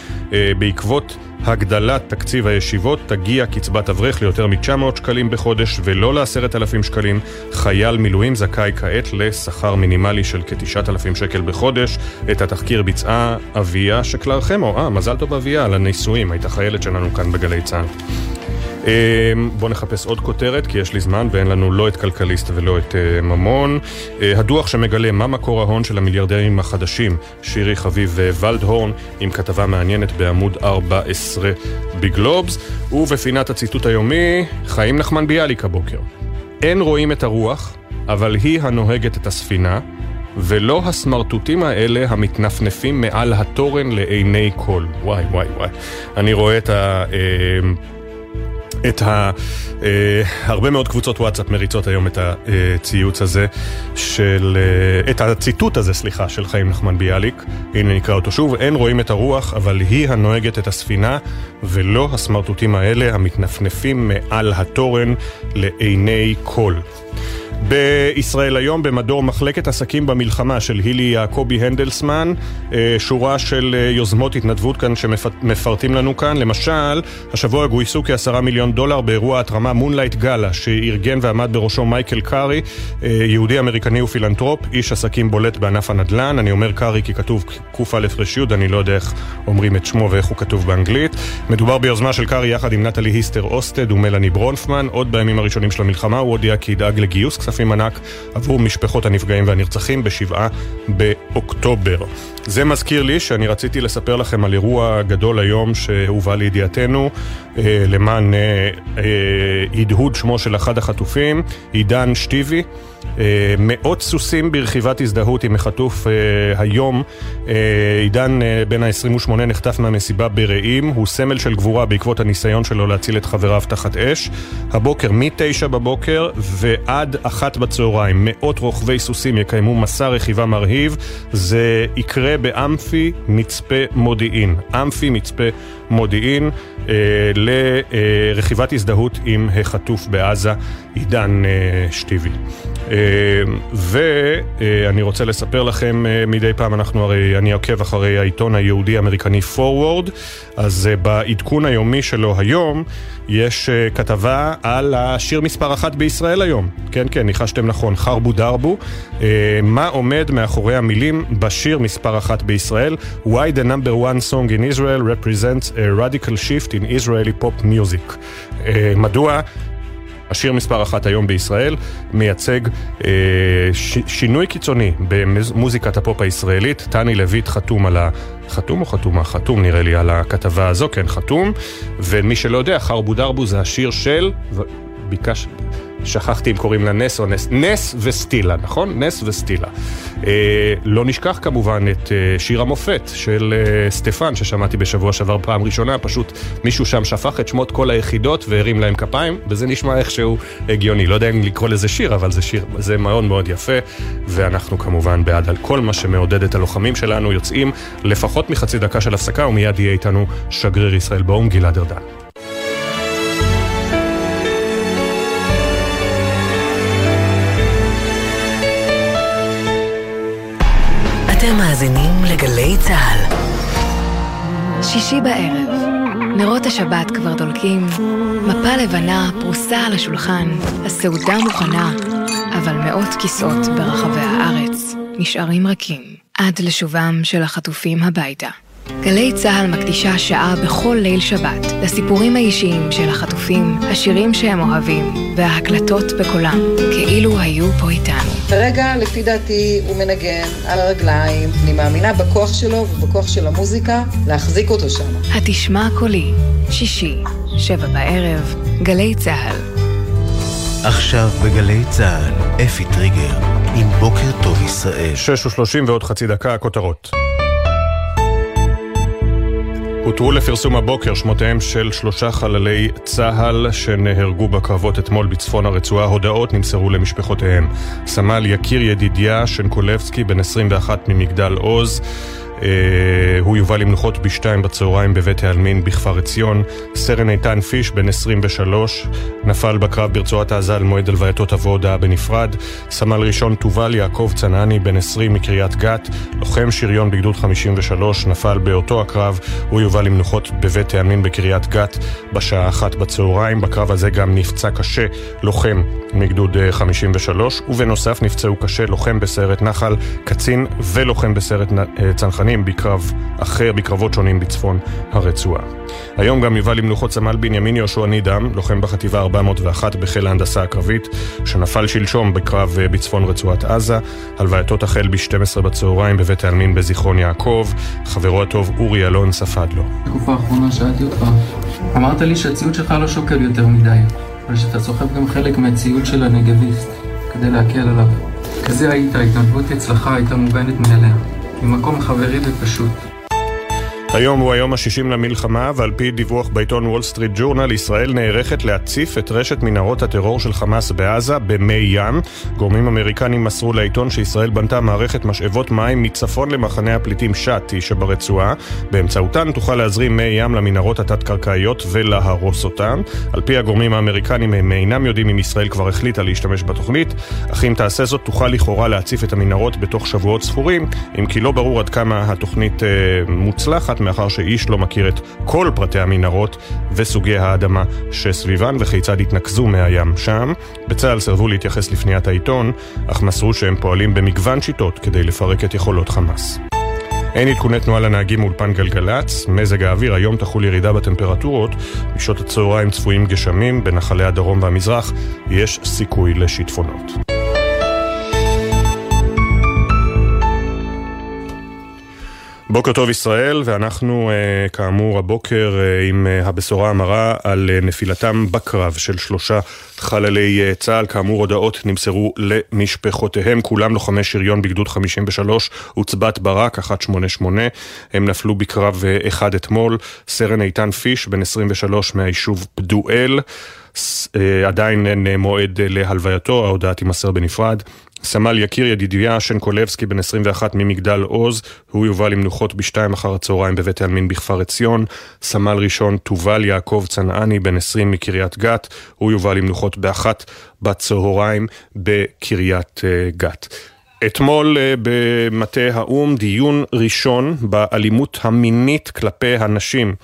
בעקבות הגדלת תקציב הישיבות תגיע קצבת אברך ליותר מ-900 שקלים בחודש, ולא ל-10,000 שקלים. חייל מילואים זכאי כעת לשכר מינימלי של כ-9,000 שקל בחודש. את התחקיר ביצעה אביה שקלר חמו. מזל טוב אביה על הנישואים, הייתה חיילת שלנו כאן בגלי צה"ל. בואו נחפש עוד כותרת, כי יש לי זמן ואין לנו לא את כלכליסט ולא את ממון. הדוח שמגלה מה מקור ההון של המיליארדרים החדשים, שירי חביב וולדהורן, עם כתבה מעניינת בעמוד 14 בגלובס. ובפינת הציטוט היומי, חיים נחמן ביאליק הבוקר: אין רואים את הרוח, אבל היא הנוהגת את הספינה, ולא הסמרטוטים האלה המתנפנפים מעל התורן לעיני כל. וואי וואי וואי, אני רואה את הרבה מאוד קבוצות וואטסאפ מריצות היום את הציוץ הזה של את הציטוט הזה, סליחה, של חיים נחמן ביאליק. הנה נקרא אותו שוב: אין רואים את הרוח, אבל היא הנוהגת את הספינה, ולא הסמרטוטים האלה המתנפנפים מעל התורן לעיני כל. בישראל היום, במדור מחלקת עסקים במלחמה של הילי יעקובי הנדלסמן, שורה של יוזמות התנדבות כאן שמפרטים לנו כאן. למשל, השבוע גויסו כ$10 מיליון באירוע התרמה מונלייט גאלה, שאירגן ועמד בראשו מייקל קארי, יהודי אמריקני ופילנטרופ, איש עסקים בולט בענף הנדלן. אני אומר קארי כי כתוב ק"א-י', אני לא יודע איך אומרים את שמו ואיך הוא כתוב באנגלית. מדובר ביוזמה של קארי יחד עם נטלי היסטר אוסטד ומלני ברונפמן. עוד בימים הראשונים של המלחמה הוא הודיע כי ידאג לגיוס כספים ענק עבור משפחות הנפגעים והנרצחים ב7 באוקטובר. זה מזכיר לי שאני רציתי לספר לכם על אירוע גדול היום שהובא לידיעתנו למען הדהוד שמו של אחד החטופים, עידן שטיבי. מאות סוסים ברכיבת הזדהות עם החטוף היום. עידן בן ה-28 נחטף מהמסיבה ברעים. הוא סמל של גבורה בעקבות הניסיון שלו להציל את חבריו תחת אש. הבוקר מ-9 בבוקר ועד 1 בצהריים מאות רוכבי סוסים יקיימו מסע רכיבה מרהיב. זה יקרה באמפי מצפה מודיעין. אמפי מצפה מודיעין, לרכיבת הזדהות עם החטוף בעזה, עידן שטיבי. ואני רוצה לספר לכם, מדי פעם אני עוקב אחרי העיתון היהודי אמריקני פורוורד, אז בעדכון היומי שלו היום יש כתבה על השיר מספר 1 בישראל היום. כן, ניחשתם נכון, חרבו דרבו. מה עומד מאחורי המילים בשיר מספר 1 בישראל? Why the number one song in Israel represents a radical shift in Israeli pop music. מדוע השיר מספר 1 היום בישראל מייצג שינוי קיצוני במוזיקת הפופ הישראלית. תני לויט חתום על חתום או חתומה? חתום נראה לי על הכתבה הזו, כן, חתום. ומי שלא יודע, חרבו דרבו זה השיר של, ביקש, שכחתי אם קוראים לה נס או נס, נס וסטילה, נכון? נס וסטילה. לא נשכח כמובן את שיר המופת של סטפן, ששמעתי בשבוע שעבר פעם ראשונה, פשוט מישהו שם שפך את שמות כל היחידות והרים להם כפיים, וזה נשמע איכשהו הגיוני. לא יודע אם לקרוא לזה שיר, אבל זה שיר, זה מאוד מאוד יפה, ואנחנו כמובן בעד על כל מה שמעודד את הלוחמים שלנו, יוצאים לפחות מחצי דקה של הפסקה, ומיד יהיה איתנו שגריר ישראל באום גלעד ארדן. אתם מאזינים לגלי צהל. שישי בערב, נרות השבת כבר דולקים, מפה לבנה פרוסה על השולחן, הסעודה מוכנה, אבל מאות כיסאות ברחבי הארץ נשארים רכים עד לשובם של החטופים הביתה. גלי צהל מקדישה שעה בכל ליל שבת לסיפורים האישיים של החטופים, השירים שהם אוהבים וההקלטות בקולם כאילו היו פה איתנו. כרגע לפי דעתי הוא מנגן על הרגליים, אני מאמינה בכוח שלו ובכוח של המוזיקה להחזיק אותו שם. התשמע קולי, שישי, 19:00, גלי צהל. עכשיו בגלי צהל, אפי טריגר עם בוקר טוב ישראל. 6:30 ועוד חצי דקה. הכותרות הותרו לפרסום הבוקר שמותיהם של 3 חללי צהל שנהרגו בקרבות אתמול בצפון הרצועה. הודעות נמסרו למשפחותיהם. סמל יקיר ידידיה שנקולבסקי בן 21 ממגדל עוז, הוא יובל למנוחות ב-2 בצהריים בבית העלמין בכפר עציון. סרן איתן פיש בן 23 נפל בקרב ברצועת עזה, מועד הלווייתו תבוא הודעה בנפרד. סמל ראשון תובל יעקב צנעני בן 20 מקריית גת, לוחם שריון בגדוד 53, נפל באותו הקרב, הוא יובל למנוחות בבית העלמין בקריית גת בשעה 1 בצהריים. בקרב הזה גם נפצע קשה לוחם מגדוד 53, ובנוסף נפצעו קשה לוחם בסיירת נחל, קצין ולוחם בסיירת צנחנים בקרב אחר, בקרבות שונים בצפון הרצועה. היום גם יובל למנוחות סמל בנימין יהושע נידם, לוחם בחטיבה 401 בחיל ההנדסה הקרבית, שנפל שלשום בקרב בצפון רצועת עזה. הלווייתו תחל ב-12 בצהריים בבית העלמין בזיכרון יעקב. חברו הטוב אורי אלון ספד לו. בתקופה האחרונה שאלתי אותך, אמרת לי שהציוד שלך לא שוקל יותר מדי, אבל שאתה סוחב גם חלק מהציוד של הנגביסט כדי להקל עליו. כזה היית, ההתנדבות אצלך הייתה מובנת מאליה, ממקום חברי ופשוט. היום הוא היום ה-60 למלחמה, ועל פי דיווח בעיתון וול סטריט ג'ורנל, ישראל נערכת להציף את רשת מנהרות הטרור של חמאס בעזה במי ים. גורמים אמריקנים מסרו לעיתון שישראל בנתה מערכת משאבות מים מצפון למחנה הפליטים שעתי שברצועה. באמצעותן תוכל להזרים מי ים למנהרות התת-קרקעיות ולהרוס אותן. על פי הגורמים האמריקנים, הם אינם יודעים אם ישראל כבר החליטה להשתמש בתוכנית, אך אם תעשה זאת תוכל לכאורה להציף את המנהרות בתוך שבועות ספורים, אם כי לא ברור עד כמה התוכנית מוצלחת, מאחר שאיש לא מכיר את כל פרטי המנהרות וסוגי האדמה שסביבן וכיצד התנקזו מהים שם. בצה"ל סרבו להתייחס לפניית העיתון, אך מסרו שהם פועלים במגוון שיטות כדי לפרק את יכולות חמאס. אין עדכוני תנועה לנהגים מאולפן גלגלץ. מזג האוויר: היום תחול ירידה בטמפרטורות, בשעות הצהריים צפויים גשמים, בנחלי הדרום והמזרח יש סיכוי לשיטפונות. בוקר טוב ישראל, ואנחנו כאמור הבוקר עם הבשורה המרה על נפילתם בקרב של 3 חללי צה"ל. כאמור הודעות נמסרו למשפחותיהם, כולם לוחמי שריון בגדוד 53 וצבת ברק 188, הם נפלו בקרב אחד אתמול. סרן איתן פיש בן 23 מהיישוב פדואל, עדיין אין מועד להלווייתו, ההודעה תימסר בנפרד. סמל יקיר ידידיה שנקולבסקי בן 21 ממגדל עוז, הוא יובל למנוחות ב-2 אחר הצהריים בבית העלמין בכפר עציון. סמל ראשון תובל יעקב צנעני בן 20 מקריית גת, הוא יובל למנוחות ב-1 בצהריים בקריית גת. אתמול במטה האום דיון ראשון באלימות המינית כלפי הנשים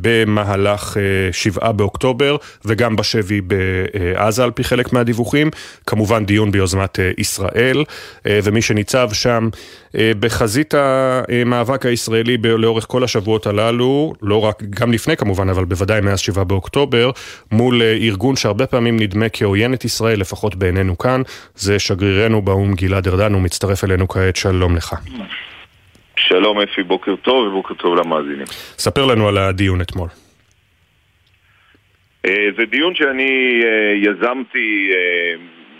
במהלך 7 באוקטובר וגם בשבי בעזה, על פי חלק מהדיווחים. כמובן דיון ביוזמת ישראל, ומי שניצב שם בחזית המאבק הישראלי לאורך כל השבועות הללו, לא רק, גם לפני כמובן, אבל בוודאי מאז 7 באוקטובר, מול ארגון שהרבה פעמים נדמה כעוין את ישראל, לפחות בעינינו כאן, זה שגרירנו באום גלעד ארדן, הוא מצטרף אלינו כעת. שלום לך. שלום אפי, בוקר טוב, ובוקר טוב למאזינים. ספר לנו על הדיון אתמול. זה דיון שאני יזמתי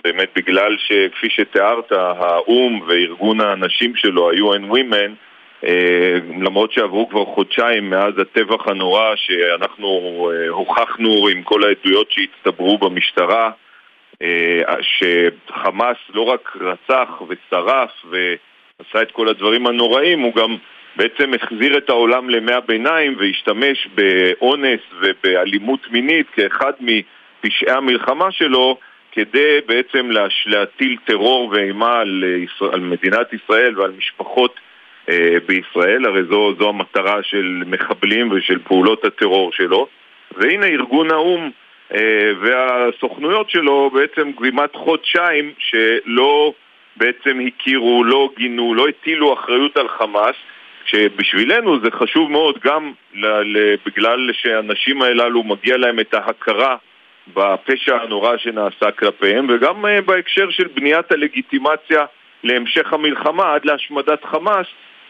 באמת בגלל שכפי שתיארת, האום וארגון האנשים שלו, ה-UN Women, למרות שעברו כבר חודשיים מאז הטבח הנורא שאנחנו הוכחנו עם כל העדויות שהצטברו במשטרה, שחמאס לא רק רצח ושרף ועשה את כל הדברים הנוראים, הוא גם בעצם החזיר את העולם לימי הביניים והשתמש באונס ובאלימות מינית כאחד מפשעי המלחמה שלו כדי בעצם להטיל טרור ואימה על מדינת ישראל ועל משפחות בישראל. הרי זו המטרה של מחבלים ושל פעולות הטרור שלו. והנה ארגון האום והסוכנויות שלו בעצם גרימת חודשיים שלא בעצם הכירו, לא גינו, לא הטילו אחריות על חמאס, שבשבילנו זה חשוב מאוד גם בגלל שהאנשים הללו מגיע להם את ההכרה בפשע הנורא שנעשה כלפיהם, וגם בהקשר של בניית הלגיטימציה להמשך המלחמה עד להשמדת חמאס.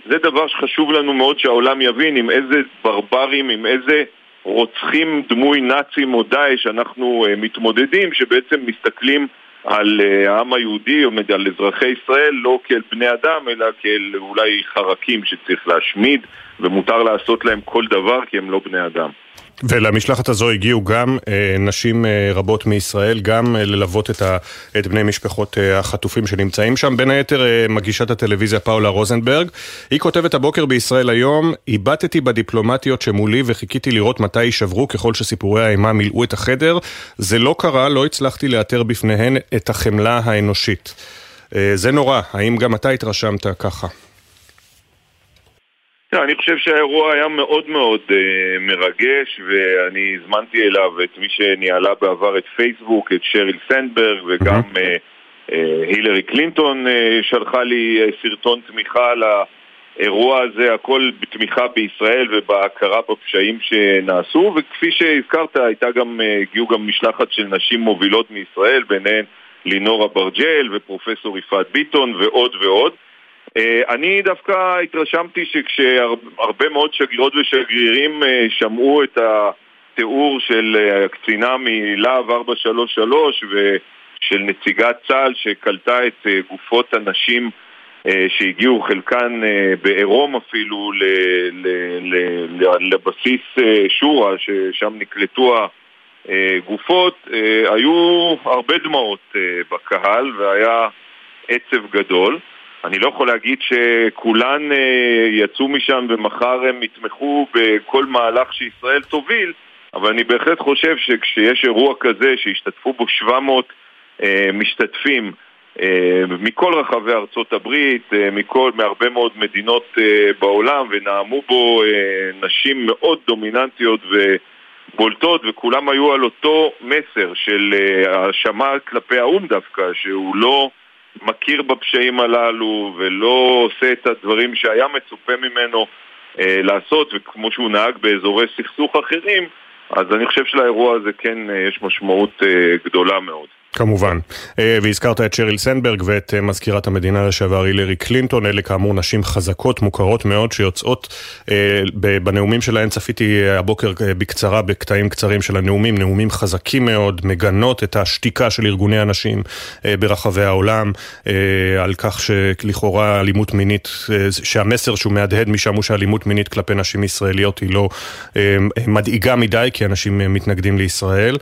זה דבר שחשוב לנו מאוד שהעולם יבין עם איזה ברברים, עם איזה רוצחים דמוי נאצים או דאעש אנחנו מתמודדים, שבעצם מסתכלים על העם היהודי או על אזרחי ישראל לא כאל בני אדם אלא כאל אולי חרקים שצריך להשמיד ומותר לעשות להם כל דבר כי הם לא בני אדם. ולמשלחת הזו הגיעו גם נשים רבות מישראל, גם ללוות את בני משפחות החטופים שנמצאים שם. בין היתר מגישת הטלוויזיה פאולה רוזנברג. היא כותבת הבוקר בישראל היום, "הבטתי בדיפלומטיות שמולי וחיכיתי לראות מתי יישברו ככל שסיפורי האימה מילאו את החדר. זה לא קרה, לא הצלחתי לאתר בפניהן את החמלה האנושית." זה נורא. האם גם אתה התרשמת ככה? אני חושב שהאירוע היה מאוד מאוד מרגש, ואני הזמנתי אליו את מי שניהלה בעבר את פייסבוק, את שריל סנדברג, וגם הילרי קלינטון שלחה לי סרטון תמיכה לאירוע הזה, הכל בתמיכה בישראל ובהכרה בפשעים שנעשו. וכפי שהזכרת, הגיעו גם משלחת של נשים מובילות מישראל, ביניהן לינור אברג'ל ופרופסור יפעת ביטון ועוד ועוד. אני דווקא התרשמתי שכשהרבה מאוד שגרירות ושגרירים שמעו את התיאור של הקצינה מלהב 433 ושל נציגת צה"ל שקלטה את גופות הנשים שהגיעו חלקן בעירום אפילו לבסיס שורה ששם נקלטו הגופות, היו הרבה דמעות בקהל והיה עצב גדול. אני לא יכול להגיד שכולן יצאו משם ומחר הם יתמכו בכל מהלך שישראל תוביל, אבל אני בהחלט חושב שכשיש אירוע כזה שהשתתפו בו 700 משתתפים מכל רחבי ארצות הברית, מהרבה מאוד מדינות בעולם, ונעמו בו נשים מאוד דומיננטיות ובולטות, וכולם היו על אותו מסר של האשמה כלפי האום דווקא, שהוא לא מכיר בפשעים הללו ולא עושה את הדברים שהיה מצופה ממנו לעשות, וכמו שהוא נהג באזורי סכסוך אחרים. אז אני חושב שלאירוע הזה כן יש משמעות גדולה מאוד. כמובן. והזכרת את שריל סנדברג ואת מזכירת המדינה לשעבר הילרי קלינטון, אלה כאמור נשים חזקות, מוכרות מאוד, שיוצאות בנאומים שלהן. צפיתי הבוקר בקצרה, בקטעים קצרים של הנאומים, נאומים חזקים מאוד, מגנות את השתיקה של ארגוני הנשים ברחבי העולם, על כך שלכאורה אלימות מינית, שהמסר שהוא מהדהד משם הוא שאלימות מינית כלפי נשים ישראליות היא לא מדאיגה מדי, כי אנשים מתנגדים לישראל.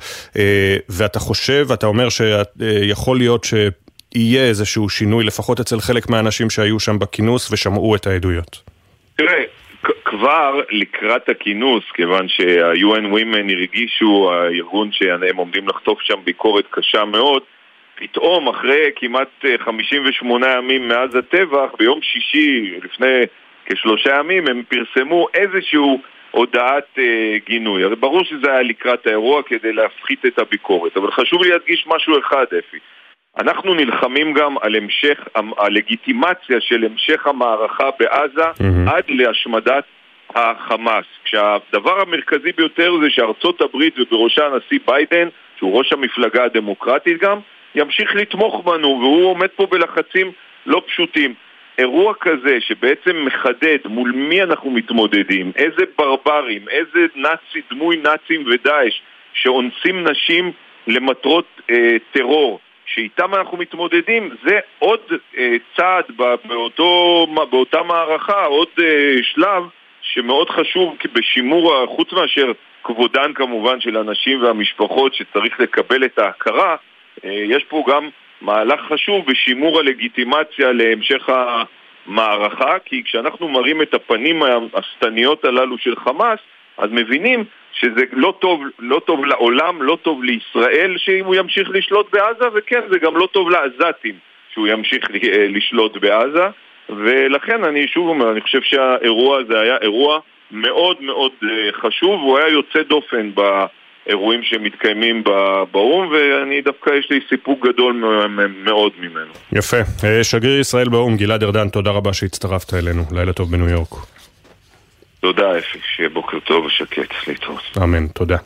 ואתה חושב, אתה אומר שיכול להיות שיהיה איזשהו שינוי, לפחות אצל חלק מהאנשים שהיו שם בכינוס ושמעו את העדויות. תראה, כבר לקראת הכינוס, כיוון שה-UN Women הרגישו, הארגון שהם עומדים לחטוף שם ביקורת קשה מאוד, פתאום אחרי כמעט 58 ימים מאז הטבח, ביום שישי, לפני כשלושה ימים, הם פרסמו איזשהו הודעת גינוי. הרי ברור שזה היה לקראת האירוע כדי להפחית את הביקורת, אבל חשוב לי להדגיש משהו אחד, אפי. אנחנו נלחמים גם על המשך, הלגיטימציה של המשך המערכה בעזה עד להשמדת החמאס. כשהדבר המרכזי ביותר זה שארצות הברית ובראשה הנשיא ביידן, שהוא ראש המפלגה הדמוקרטית גם, ימשיך לתמוך בנו, והוא עומד פה בלחצים לא פשוטים. אירוע כזה שבעצם מחדד מול מי אנחנו מתמודדים, איזה ברברים, איזה נאצי, דמוי נאצים ודאעש שאונסים נשים למטרות טרור, שאיתם אנחנו מתמודדים, זה עוד צעד באותה מערכה, עוד שלב שמאוד חשוב בשימור, חוץ מאשר כבודן כמובן של הנשים והמשפחות שצריך לקבל את ההכרה, יש פה גם מהלך חשוב בשימור הלגיטימציה להמשך המערכה, כי כשאנחנו מראים את הפנים הסתניות הללו של חמאס, אז מבינים שזה לא טוב לעולם, לא טוב לישראל שאם הוא ימשיך לשלוט בעזה, וכן, זה גם לא טוב לעזתים שהוא ימשיך לשלוט בעזה, ולכן אני שוב אומר, אני חושב שהאירוע הזה היה אירוע מאוד מאוד חשוב, הוא היה יוצא דופן באירועים שמתקיימים באום, ואני דווקא יש לי סיפוק גדול מאוד ממנו. יפה. שגריר ישראל באום, גלעד ארדן, תודה רבה שהצטרפת אלינו. לילה טוב בניו יורק. תודה, אפי, שיהיה בוקר טוב ושקט, להתראות. אמן, תודה.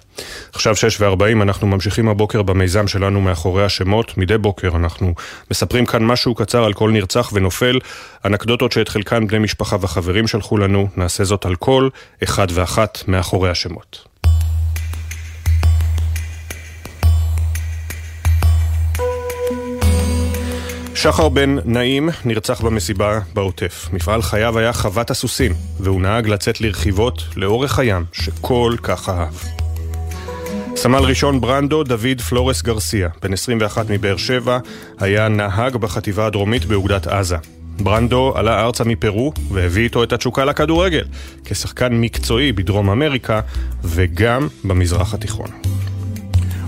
עכשיו 6:40, אנחנו ממשיכים הבוקר במיזם שלנו מאחורי השמות. מדי בוקר אנחנו מספרים כאן משהו קצר על כל נרצח ונופל, אנקדוטות שאת חלקן בני משפחה וחברים שלחו לנו, נעשה זאת על כל אחד ואחת מאחורי השמות. שחר בן נעים נרצח במסיבה בעוטף. מפעל חייו היה חוות הסוסים, והוא נהג לצאת לרכיבות לאורך הים שכל כך אהב. סמל ראשון ברנדו דוד פלורס גרסיה, בן 21 מבאר שבע, היה נהג בחטיבה הדרומית באוגדת עזה. ברנדו עלה ארצה מפרו והביא איתו את התשוקה לכדורגל, כשחקן מקצועי בדרום אמריקה וגם במזרח התיכון.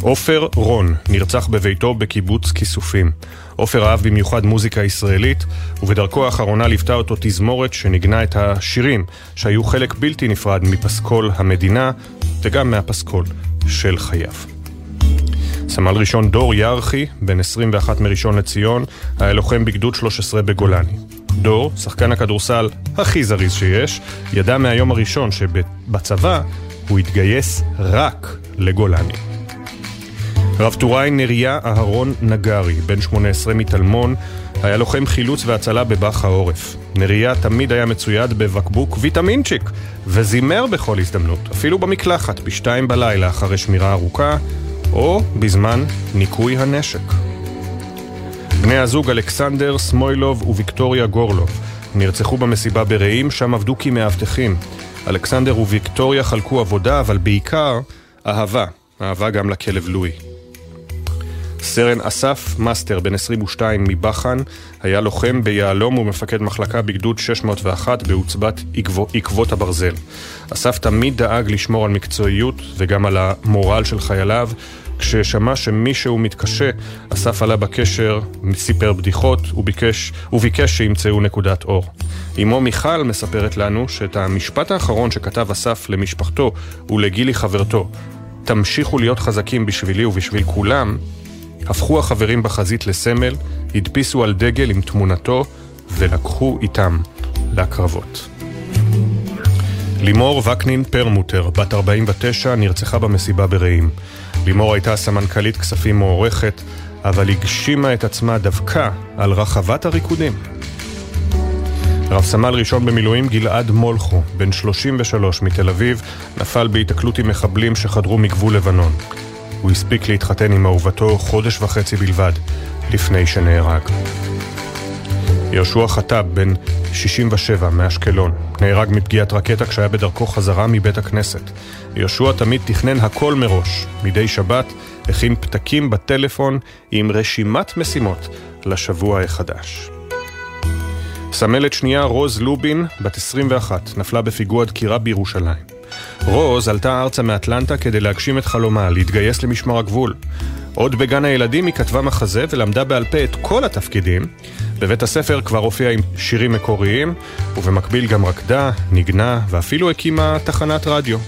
עופר רון נרצח בביתו בקיבוץ כיסופים. עופר אהב במיוחד מוזיקה ישראלית, ובדרכו האחרונה ליוותה אותו תזמורת שנגנה את השירים שהיו חלק בלתי נפרד מפסקול המדינה וגם מהפסקול של חייו. סמל ראשון דור ירחי, בן 21 מראשון לציון, היה לוחם בגדוד 13 בגולני. דור, שחקן הכדורסל הכי זריז שיש, ידע מהיום הראשון שבצבא הוא התגייס רק לגולני. רב טוראי נריה אהרון נגרי, בן 18 מתלמון, היה לוחם חילוץ והצלה בבח העורף. נריה תמיד היה מצויד בבקבוק ויטמינצ'יק, וזימר בכל הזדמנות, אפילו במקלחת, 2:00 בלילה אחרי שמירה ארוכה, או בזמן ניקוי הנשק. בני הזוג אלכסנדר סמוילוב וויקטוריה גורלוב נרצחו במסיבה ברעים, שם עבדו כמאבטחים. אלכסנדר וויקטוריה חלקו עבודה, אבל בעיקר אהבה. אהבה גם לכלב לואי. סרן אסף מאסטר, בן 22 מבחן, היה לוחם ביעלום ומפקד מחלקה בגדוד 601 בעוצבת עקבות הברזל. אסף תמיד דאג לשמור על מקצועיות וגם על המורל של חייליו. כששמע שמישהו מתקשה, אסף עלה בקשר, סיפר בדיחות וביקש שימצאו נקודת אור. אמו מיכל מספרת לנו שאת המשפט האחרון שכתב אסף למשפחתו ולגילי חברתו, תמשיכו להיות חזקים בשבילי ובשביל כולם, הפכו החברים בחזית לסמל, הדפיסו על דגל עם תמונתו ולקחו איתם לקרבות. לימור וקנין פרמוטר, בת 49, נרצחה במסיבה ברעים. לימור הייתה סמנכלית כספים מעורכת, אבל הגשימה את עצמה דווקא על רחבת הריקודים. רב סמל ראשון במילואים גלעד מולחו, בן 33 מתל אביב, נפל בהתקלות עם מחבלים שחדרו מגבול לבנון. הוא הספיק להתחתן עם אהובתו 1.5 חודשים בלבד לפני שנהרג. יהושע חטאב, בן 67 מאשקלון, נהרג מפגיעת רקטה כשהיה בדרכו חזרה מבית הכנסת. יהושע תמיד תכנן הכל מראש. מדי שבת הכין פתקים בטלפון עם רשימת משימות לשבוע החדש. סמלת שנייה רוז לובין, בת 21, נפלה בפיגוע דקירה בירושלים. רוז עלתה ארצה מאטלנטה כדי להגשים את חלומה, להתגייס למשמר הגבול. עוד בגן הילדים היא כתבה מחזה ולמדה בעל פה את כל התפקידים. בבית הספר כבר הופיעה עם שירים מקוריים, ובמקביל גם רקדה, נגנה ואפילו הקימה תחנת רדיו.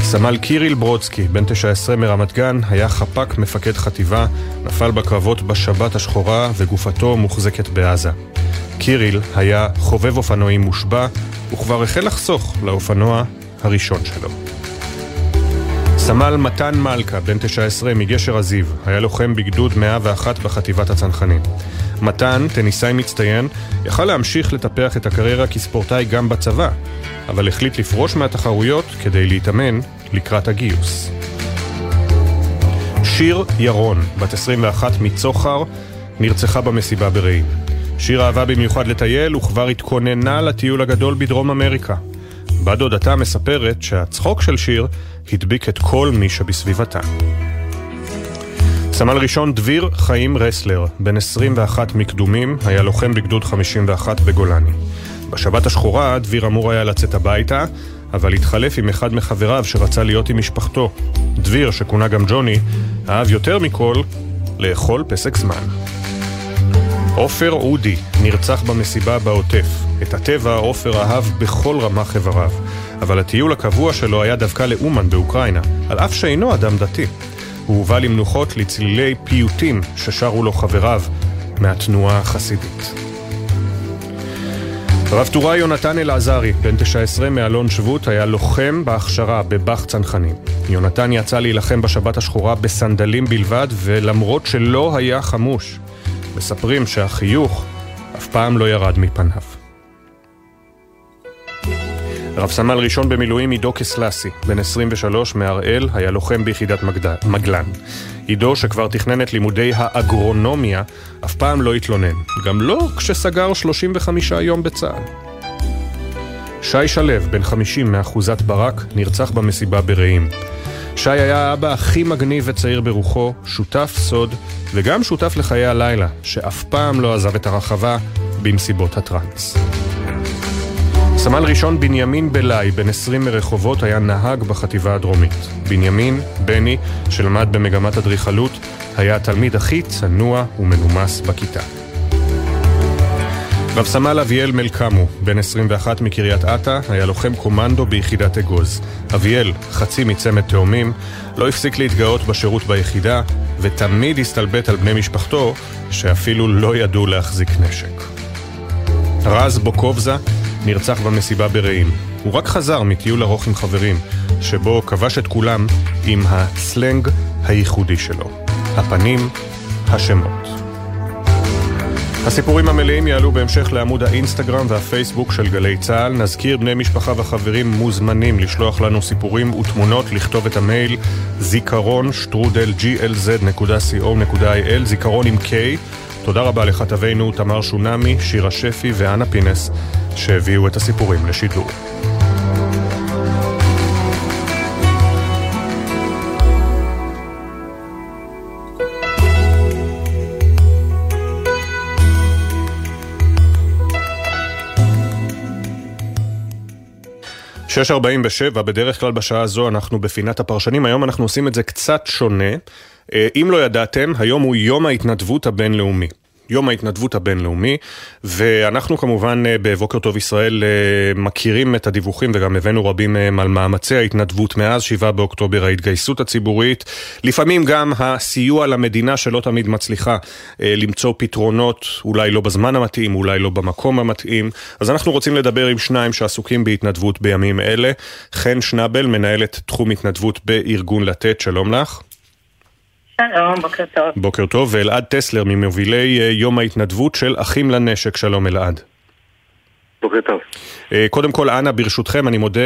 סמל קיריל ברודסקי, בן 19 מרמת גן, היה חפ"ק מפקד חטיבה, נפל בקרבות בשבת השחורה וגופתו מוחזקת בעזה. קיריל היה חובב אופנועים מושבע, וכבר החל לחסוך לאופנוע הראשון שלו. סמל מתן מלכה, בן 19 מגשר הזיו, היה לוחם בגדוד 101 בחטיבת הצנחנים. מתן, טניסאי מצטיין, יכל להמשיך לטפח את הקריירה כספורטאי גם בצבא, אבל החליט לפרוש מהתחרויות כדי להתאמן לקראת הגיוס. שיר ירון, בת 21 מצוחר, נרצחה במסיבה ברעים. שיר אהבה במיוחד לטייל וכבר התכוננה לטיול הגדול בדרום אמריקה. בת דודתה מספרת שהצחוק של שיר הדביק את כל מי שבסביבתה. סמל ראשון דביר חיים רסלר, בן 21 מקדומים, היה לוחם בגדוד 51 בגולני. בשבת השחורה דביר אמור היה לצאת הביתה, אבל התחלף עם אחד מחבריו שרצה להיות עם משפחתו. דביר, שכונה גם ג'וני, אהב יותר מכל לאכול פסק זמן. עופר אודי נרצח במסיבה בעוטף. את הטבע עופר אהב בכל רמ"ח איבריו, אבל הטיול הקבוע שלו היה דווקא לאומן באוקראינה, על אף שאינו אדם דתי. הוא הובא למנוחות לצלילי פיוטים ששרו לו חבריו מהתנועה החסידית. רב טוראי יונתן אלעזרי, בן 19 מאלון שבות, היה לוחם בהכשרה בבח צנחנים. יונתן יצא להילחם בשבת השחורה בסנדלים בלבד, ולמרות שלא היה חמוש. מספרים שהחיוך אף פעם לא ירד מפניו. רב סמל ראשון במילואים עידו קסלסי, בן 23 מהראל, היה לוחם ביחידת מגלן. עידו, שכבר תכנן את לימודי האגרונומיה, אף פעם לא התלונן, גם לא כשסגר 35 יום בצה"ל. שי שלו, בן 50 מאחוזת ברק, נרצח במסיבה ברעים. שי היה האבא הכי מגניב וצעיר ברוחו, שותף סוד וגם שותף לחיי הלילה, שאף פעם לא עזב את הרחבה במסיבות הטרנס. סמל ראשון בנימין בלאי, בן 20 מרחובות, היה נהג בחטיבה הדרומית. בנימין, בני, שלמד במגמת אדריכלות, היה התלמיד הכי צנוע ומנומס בכיתה. רב סמל אביאל מלקמו, בן 21 מקריית אתא, היה לוחם קומנדו ביחידת אגוז. אביאל, חצי מצמת תאומים, לא הפסיק להתגאות בשירות ביחידה, ותמיד הסתלבט על בני משפחתו, שאפילו לא ידעו להחזיק נשק. רז בוקובזה נרצח במסיבה ברעים. הוא רק חזר מטיול ארוך עם חברים, שבו כבש את כולם עם הסלנג הייחודי שלו. הפנים, השמות. הסיפורים המלאים יעלו בהמשך לעמוד האינסטגרם והפייסבוק של גלי צהל. נזכיר, בני משפחה וחברים מוזמנים לשלוח לנו סיפורים ותמונות, לכתוב את המייל zikaron@glz.co.il, זיכרון עם K. תודה רבה לכתבינו תמר שונמי, שירה שפי ואנה פינס, שהביאו את הסיפורים לשידור. שש 47, בדרך כלל בשעה הזו אנחנו בפינת הפרשנים, היום אנחנו עושים את זה קצת שונה. אם לא ידעתם, היום הוא יום ההתנדבות הבינלאומי. יום ההתנדבות הבינלאומי, ואנחנו כמובן בבוקר טוב ישראל מכירים את הדיווחים וגם הבאנו רבים מהם על מאמצי ההתנדבות מאז 7 באוקטובר, ההתגייסות הציבורית, לפעמים גם הסיוע למדינה שלא תמיד מצליחה למצוא פתרונות, אולי לא בזמן המתאים, אולי לא במקום המתאים. אז אנחנו רוצים לדבר עם שניים שעסוקים בהתנדבות בימים אלה. חן שנבל, מנהלת תחום התנדבות בארגון לתת, שלום לך. שלום, בוקר טוב. בוקר טוב, ואלעד טסלר ממובילי יום ההתנדבות של אחים לנשק, שלום אלעד. בוקר טוב. קודם כל, אנה, ברשותכם, אני מודה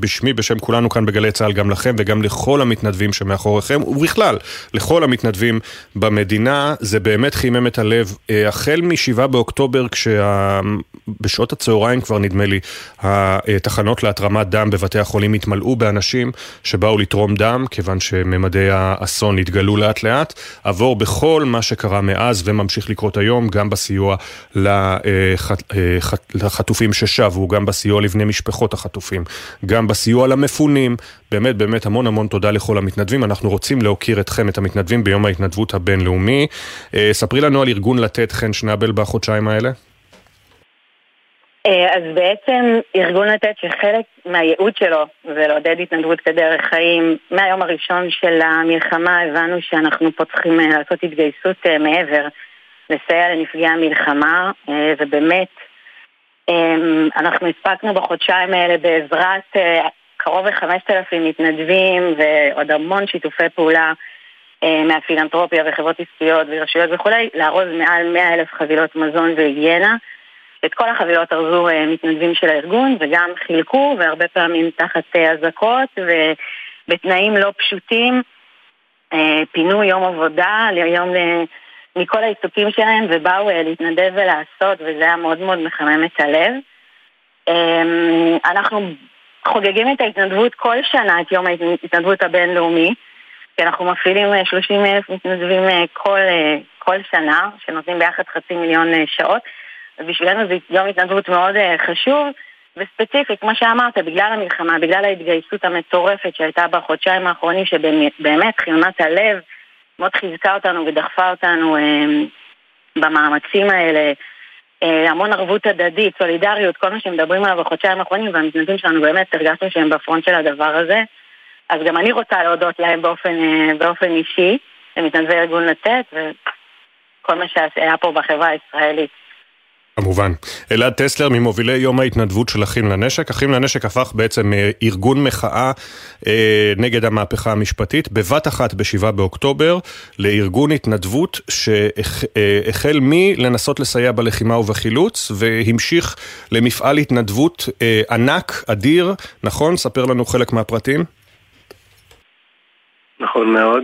בשמי, בשם כולנו כאן בגלי צהל, גם לכם וגם לכל המתנדבים שמאחוריכם, ובכלל, לכל המתנדבים במדינה. זה באמת חימם את הלב. החל מ7 באוקטובר, בשעות הצהריים כבר נדמה לי, התחנות להתרמת דם בבתי החולים התמלאו באנשים שבאו לתרום דם, כיוון שממדי האסון התגלו לאט לאט, עבור בכל מה שקרה מאז וממשיך לקרות היום, גם בסיוע לחטופים ששבו, גם בסיוע לבני משפחות החטופים, גם בסיוע למפונים. באמת באמת המון המון תודה לכל המתנדבים. אנחנו רוצים להוקיר אתכם, את המתנדבים, ביום ההתנדבות הבינלאומי. ספרי לנו על ארגון לתת, חן שנבל, בחודשיים האלה. אז בעצם ארגון לתת, שחלק מהייעוד שלו זה לעודד התנדבות כדרך חיים, מהיום הראשון של המלחמה הבנו שאנחנו פה צריכים לעשות התגייסות מעבר, לסייע לנפגעי המלחמה, ובאמת אנחנו הספקנו בחודשיים האלה בעזרת קרוב ל5,000 מתנדבים ועוד המון שיתופי פעולה מהפילנטרופיה וחברות עסקיות ורשויות וכולי, לארוז מעל 100,000 חבילות מזון והיגיינה ואת כל החבילות ארזו מתנדבים של הארגון, וגם חילקו, והרבה פעמים תחת אזעקות, ובתנאים לא פשוטים, פינו יום עבודה, ליום מכל העיסוקים שלהם, ובאו להתנדב ולעשות, וזה היה מאוד מאוד מחמם את הלב. אנחנו חוגגים את ההתנדבות כל שנה, את יום ההתנדבות הבינלאומי, כי אנחנו מפעילים 30,000 מתנדבים כל שנה, שנותנים ביחד 500,000 שעות, ובשבילנו זה יום התנדבות מאוד חשוב, וספציפית, כמו שאמרת, בגלל המלחמה, בגלל ההתגייסות המטורפת שהייתה בחודשיים האחרונים, שבאמת חיונת הלב מאוד חיזקה אותנו ודחפה אותנו במאמצים האלה, המון ערבות הדדית, סולידריות, כל מה שמדברים עליו בחודשיים האחרונים, והמתנדבים שלנו באמת הרגשנו שהם בפרונט של הדבר הזה, אז גם אני רוצה להודות להם באופן אישי, למתנדבי ארגון לתת, וכל מה שהיה פה בחברה הישראלית. כמובן. אלעד טסלר, ממובילי יום ההתנדבות של אחים לנשק. אחים לנשק הפך בעצם ארגון מחאה נגד המהפכה המשפטית, בבת אחת ב7 באוקטובר, לארגון התנדבות שהחל מלנסות לסייע בלחימה ובחילוץ, והמשיך למפעל התנדבות ענק, אדיר, נכון? ספר לנו חלק מהפרטים. נכון מאוד.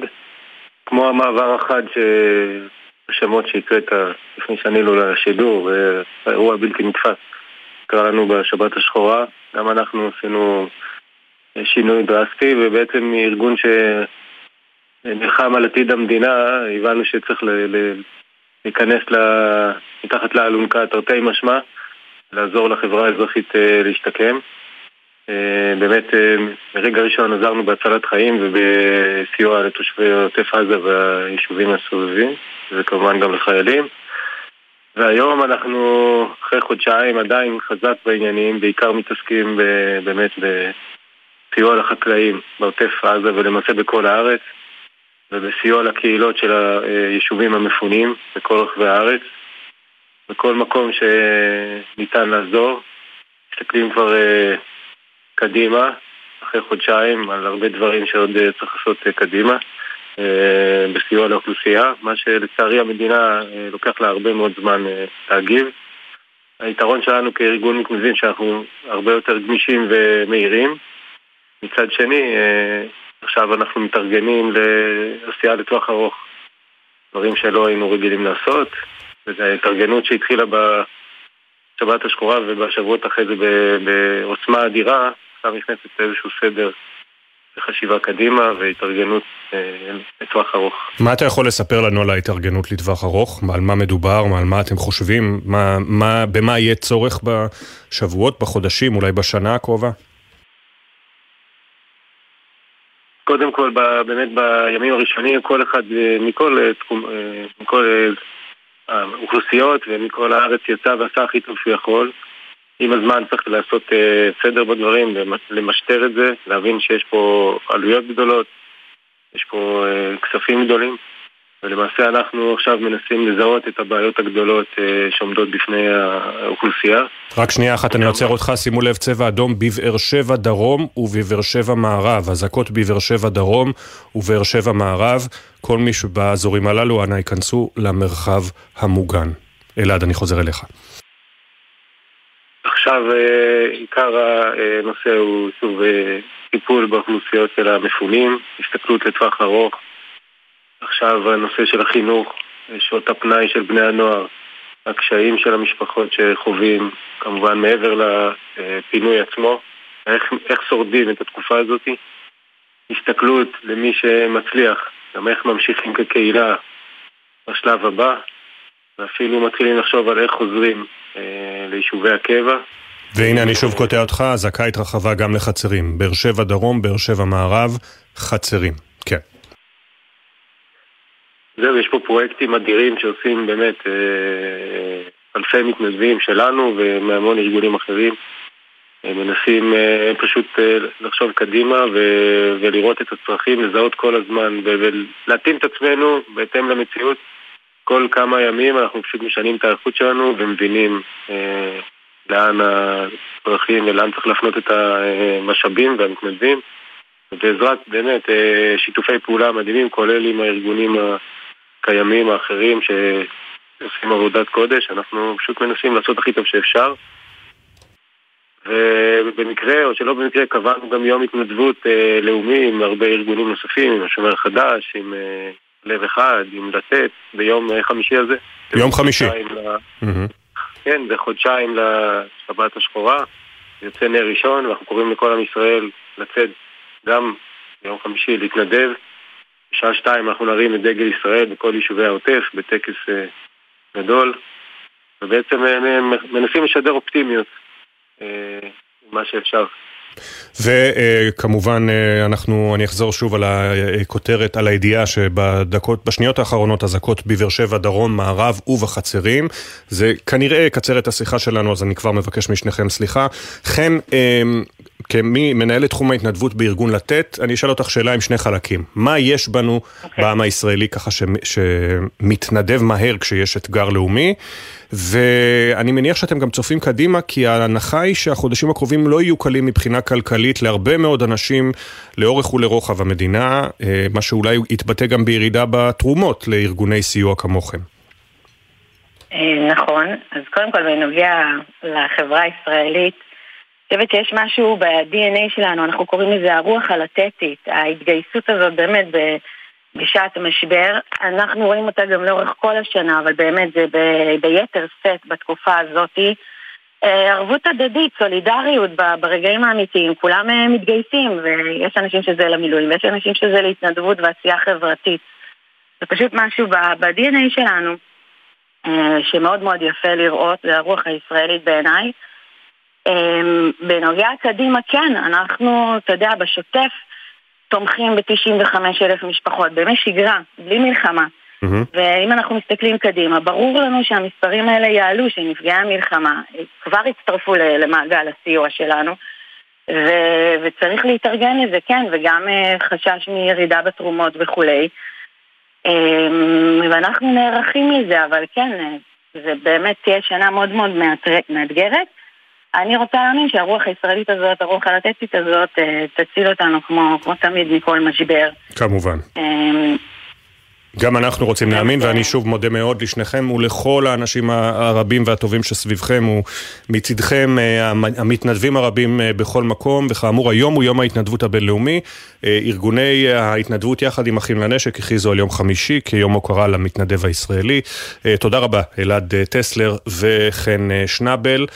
כמו המעבר אחד השמות שהקראת לפני שענינו לשידור, האירוע בלתי נתפס קרה לנו בשבת השחורה, גם אנחנו עשינו שינוי דרסטי, ובעצם ארגון שנלחם על עתיד המדינה, הבנו שצריך להיכנס מתחת לאלונקה תרתי משמע, לעזור לחברה האזרחית להשתקם. באמת מרגע ראשון עזרנו בהצלת חיים ובסיוע לתושבי עוטף עזה והיישובים הסובבים, וכמובן גם לחיילים. והיום אנחנו אחרי חודשיים עדיין חזק בעניינים, בעיקר מתעסקים באמת בסיוע לחקלאים בעוטף עזה ולמעשה בכל הארץ, ובסיוע לקהילות של היישובים המפונים בכל רחבי הארץ, בכל מקום שניתן לעזור. מסתכלים כבר קדימה, אחרי חודשיים, על הרבה דברים שעוד צריך לעשות קדימה, בסיוע לאוכלוסייה, מה שלצערי המדינה לוקח לה הרבה מאוד זמן להגיב. היתרון שלנו כארגון מתנדבים שאנחנו הרבה יותר גמישים ומהירים. מצד שני, עכשיו אנחנו מתארגנים לעשייה לטווח ארוך, דברים שלא היינו רגילים לעשות, וזו התארגנות שהתחילה בשבת השחורה ובשבועות אחרי זה בעוצמה אדירה, עכשיו נכנסת לאיזשהו סדר וחשיבה קדימה והתארגנות לטווח ארוך. מה אתה יכול לספר לנו על ההתארגנות לטווח ארוך? על מה מדובר? על מה אתם חושבים? במה יהיה צורך בשבועות, בחודשים, אולי בשנה הקרובה? קודם כל, באמת בימים הראשונים, כל אחד מכל האוכלוסיות ומכל הארץ יצא ועשה הכי טוב שהוא יכול. עם הזמן צריך לעשות סדר בדברים, למשטר את זה, להבין שיש פה עלויות גדולות, יש פה כספים גדולים, ולמעשה אנחנו עכשיו מנסים לזהות את הבעיות הגדולות שעומדות בפני האוכלוסייה. רק שנייה אחת, אני עוצר אותך, שימו לב, צבע אדום בבאר שבע דרום ובבאר שבע מערב, אזעקות בבאר שבע דרום ובבאר שבע מערב, כל מי שבאזורים הללו, אנא ייכנסו למרחב המוגן. אלעד, אני חוזר אליך. עכשיו עיקר הנושא הוא שוב טיפול באוכלוסיות של המפונים, הסתכלות לטווח ארוך. עכשיו הנושא של החינוך, שעות הפנאי של בני הנוער, הקשיים של המשפחות שחווים, כמובן מעבר לפינוי עצמו, איך שורדים את התקופה הזאת. הסתכלות למי שמצליח, גם איך ממשיכים כקהילה בשלב הבא, ואפילו מתחילים לחשוב על איך חוזרים ליישובי הקבע. והנה אני שוב קוטע אותך, הזקה התרחבה גם לחצרים, באר שבע דרום, באר שבע מערב, חצרים, כן. זהו, יש פה פרויקטים אדירים שעושים באמת אלפי מתנדבים שלנו ומהמון ארגונים אחרים, מנסים פשוט לחשוב קדימה ולראות את הצרכים, לזהות כל הזמן ולהתאים את עצמנו בהתאם למציאות. כל כמה ימים אנחנו פשוט משנים את האיכות שלנו ומבינים לאן הצרכים ולאן צריך להפנות את המשאבים והמתנדבים. בעזרת באמת שיתופי פעולה מדהימים, כולל עם הארגונים הקיימים האחרים עושים עבודת קודש, אנחנו פשוט מנסים לעשות הכי טוב שאפשר, ובמקרה או שלא במקרה קבענו גם יום התנדבות לאומי עם הרבה ארגונים נוספים, עם השומר החדש, עם לב אחד, עם לתת, ביום חמישי הזה. יום חמישי. כן, זה חודשיים לשבת השחורה, יוצא נר ראשון, ואנחנו קוראים לכל עם ישראל לצאת גם ביום חמישי להתנדב. בשעה 2 אנחנו נרים את דגל ישראל בכל יישובי העוטף, בטקס גדול, ובעצם מנסים לשדר אופטימיות מה שאפשר. וכמובן אני אחזור שוב על הכותרת, על הידיעה שבשניות האחרונות הזעקות בבאר שבע, דרום, מערב ובחצרים. זה כנראה קצר את השיחה שלנו, אז אני כבר מבקש משניכם סליחה. חן, כמי מנהלת תחום ההתנדבות בארגון לתת, אני אשאל אותך שאלה עם שני חלקים. מה יש בנו בעם הישראלי ככה שמתנדב מהר כשיש אתגר לאומי? ואני מניח שאתם גם צופים קדימה, כי ההנחה היא שהחודשים הקרובים לא יהיו קלים מבחינה כלכלית להרבה מאוד אנשים לאורך ולרוחב המדינה, מה שאולי יתבטא גם בירידה בתרומות לארגוני סיוע כמוכם. נכון, אז קודם כל בנוגע לחברה הישראלית, אני חושבת שיש משהו ב-DNA שלנו, אנחנו קוראים לזה הרוח הלתתית, ההתגייסות הזאת באמת בשעת המשבר, אנחנו רואים אותה גם לאורך כל השנה, אבל באמת זה ביתר סט בתקופה הזאת, ערבות הדדית, סולידריות ברגעים האמיתיים, כולם מתגייסים, ויש אנשים שזה למילואים, ויש אנשים שזה להתנדבות ועשייה חברתית. זה פשוט משהו ב-DNA שלנו, שמאוד מאוד יפה לראות, זה הרוח הישראלית בעיניי. בנוגע קדימה, כן, אנחנו, אתה יודע, בשוטף תומכים ב-95,000 משפחות, באמת שגרה, בלי מלחמה. ואם אנחנו מסתכלים קדימה, ברור לנו שהמספרים האלה יעלו, שנפגעי המלחמה כבר הצטרפו למעגל הסיוע שלנו, וצריך להתארגן לזה, כן, וגם חשש מירידה בתרומות וכולי. ואנחנו נערכים לזה, אבל כן, זה באמת תהיה שנה מאוד מאוד מאתגרת. אני רוצה להאמין שהרוח הישראלית הזאת, הרוח הלתתית הזאת, תציל אותנו כמו תמיד מכל משבר. כמובן. גם אנחנו רוצים להאמין, ואני שוב מודה מאוד לשניכם ולכל האנשים הרבים והטובים שסביבכם ומצדכם, המתנדבים הרבים בכל מקום, וכאמור היום הוא יום ההתנדבות הבינלאומי, ארגוני ההתנדבות יחד עם אחים לנשק הכריזו על יום חמישי כיום הוקרה למתנדב הישראלי. תודה רבה אלעד טסלר וחן שנבל,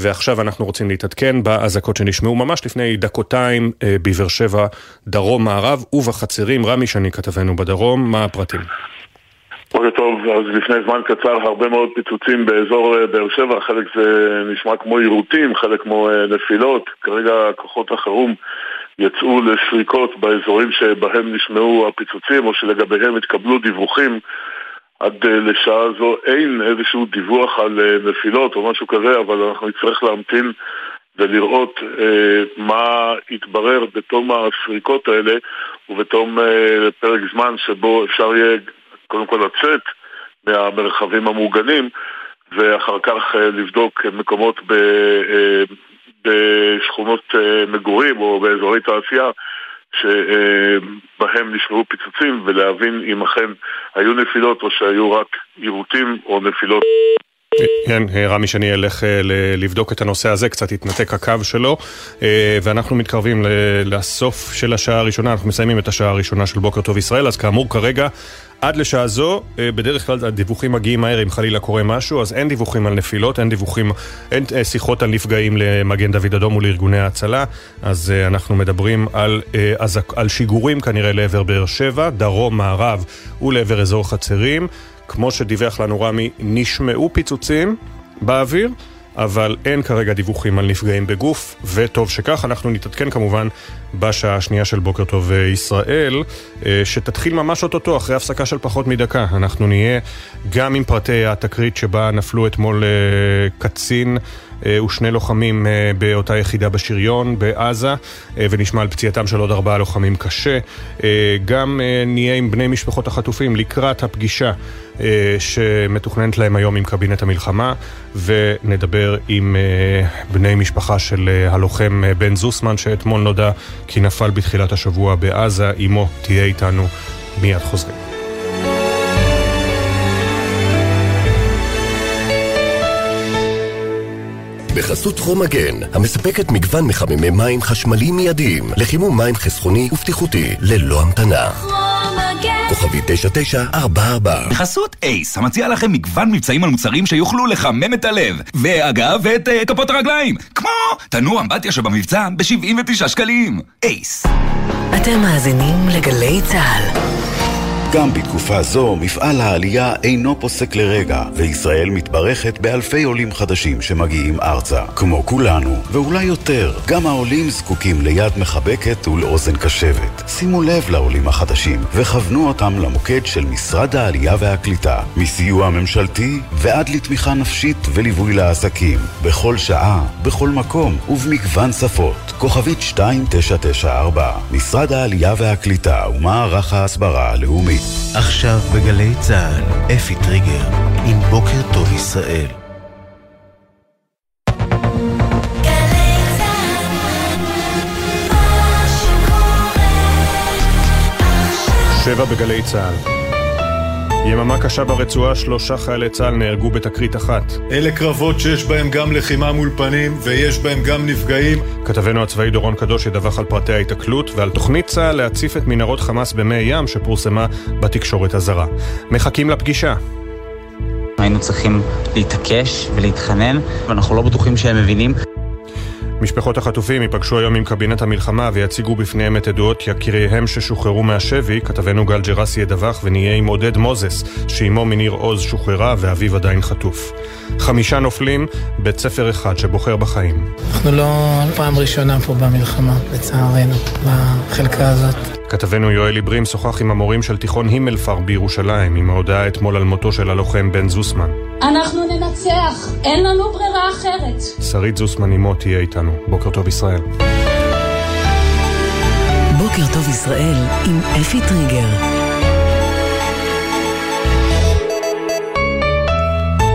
ועכשיו אנחנו רוצים להתעדכן באזעקות שנשמעו ממש לפני דקותיים בבאר שבע, דרום, מערב ובחצרים. רמי שני כתבנו בדרום, מה הפרט? טוב, אז לפני זמן קצר הרבה מאוד פיצוצים באזור באר שבע, חלק זה נשמע כמו עירותים, חלק כמו נפילות. כרגע כוחות החירום יצאו לשריקות באזורים שבהם נשמעו הפיצוצים או שלגביהם התקבלו דיווחים. עד לשעה זו אין איזשהו דיווח על נפילות או משהו כזה, אבל אנחנו נצטרך להמתין ולראות מה יתברר בתום השריקות האלה ובתום פרק זמן שבו אפשר יהיה קודם כל לצאת מהמרחבים המוגנים ואחר כך לבדוק מקומות בשכונות מגורים או באזורי תעשייה שבהם נשמעו פיצוצים ולהבין אם אכן היו נפילות או שהיו רק עירותים או נפילות. רמי שאני אלך לבדוק את הנושא הזה, קצת התנתק הקו שלו, ואנחנו מתקרבים לסוף של השעה הראשונה, אנחנו מסיימים את השעה הראשונה של בוקר טוב ישראל, אז כאמור כרגע עד לשעה זו, בדרך כלל הדיווחים מגיעים מהר אם חלילה קורה משהו, אז אין דיווחים על נפילות, אין שיחות על נפגעים למגן דוד אדום ולארגוני ההצלה, אז אנחנו מדברים על שיגורים כנראה לעבר באר שבע, דרום, מערב ולעבר אזור חצרים. כמו שדיווח לנו רמי, נשמעו פיצוצים באוויר, אבל אין כרגע דיווחים על נפגעים בגוף, וטוב שכך. אנחנו נתעדכן כמובן בשעה השנייה של בוקר טוב ישראל, שתתחיל ממש אותו, אחרי הפסקה של פחות מדקה. אנחנו נהיה גם עם פרטי התקרית שבה נפלו אתמול קצין ושני לוחמים באותה יחידה בשריון בעזה, ונשמע על פציעתם של עוד 4 לוחמים קשה. גם נהיה עם בני משפחות החטופים לקראת הפגישה שמתוכננת להם היום עם קבינט המלחמה, ונדבר עם בני משפחה של הלוחם בן זוסמן שאתמול נודע כי נפל בתחילת השבוע בעזה. אמו תהיה איתנו, מיד חוזרים. בחסות חומגן, המספקת מגוון מחממי מים חשמליים מיידיים לחימום מים חסכוני ובטיחותי ללא המתנה. כוכבי 9944. חסות אייס, המציע לכם מגוון מבצעים על מוצרים שיוכלו לחמם את הלב, ואגב, ואת כפות הרגליים, כמו תנוע אמבטיה שבמבצע ב-79 שקלים. אייס. אתם מאזינים לגלי צהל. גם בתקופה זו, מפעל העלייה אינו פוסק לרגע, וישראל מתברכת באלפי עולים חדשים שמגיעים ארצה. כמו כולנו, ואולי יותר, גם העולים זקוקים ליד מחבקת ולאוזן קשבת. שימו לב לעולים החדשים, וכוונו אותם למוקד של משרד העלייה והקליטה, מסיוע ממשלתי ועד לתמיכה נפשית וליווי לעסקים, בכל שעה, בכל מקום ובמגוון שפות. כוכבית 2994, משרד העלייה והקליטה ומערך ההסברה הלאומי. עכשיו בגלי צהל, אפי טריגר, עם בוקר טוב ישראל. שבע בגלי צהל. יממה קשה ברצועה, 3 חיילי צהל נהרגו בתקרית אחת. אלה קרבות שיש בהם גם לחימה מול פנים, ויש בהם גם נפגעים. כתבנו הצבאי דורון קדוש ידווח על פרטי ההתקלות, ועל תוכנית צהל להציף את מנהרות חמאס במי ים שפורסמה בתקשורת הזרה. מחכים לפגישה. היינו צריכים להתעקש ולהתחנן, ואנחנו לא בטוחים שהם מבינים. משפחות החטופים ייפגשו היום עם קבינט המלחמה ויציגו בפניהם את עדויות יקיריהם ששוחררו מהשבי. כתבנו גל ג'רסי ידווח ונהיה עם עודד מוזס, שאימו מניר עוז שוחררה ואביו עדיין חטוף. 5 נופלים, בית ספר אחד שבוחר בחיים. אנחנו לא פעם ראשונה פה במלחמה, לצערנו, בחלקה הזאת. כתבנו יואל עברים שוחח עם המורים של תיכון הימלפר בירושלים עם ההודעה אתמול על מותו של הלוחם בן זוסמן. אנחנו ננצח, אין לנו ברירה אחרת. שרית זוסמן אימו תהיה איתנו. בוקר טוב ישראל. בוקר טוב ישראל עם אפי טריגר.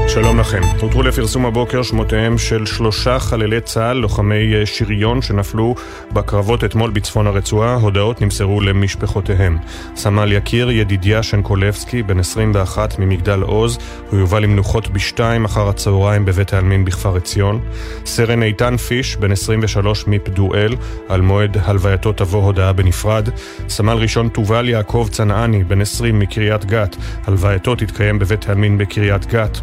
שלום לכם. הותרו לפרסום הבוקר שמותיהם של 3 חללי צהל, לוחמי שריון שנפלו בקרבות אתמול בצפון הרצועה. הודעות נמסרו למשפחותיהם. סמל יקיר ידידיה שנקולבסקי, בן 21 ממגדל עוז, הוא יובא למנוחות ב-2 אחר הצהריים בבית העלמין בכפר עציון. סרן איתן פיש, בן 23 מפדואל, על מועד הלווייתו תבוא הודעה בנפרד. סמל ראשון תובל יעקב צנעני, בן 20 מקריית גת, הלווייתו תתקיים בבית העלמין בקריית גת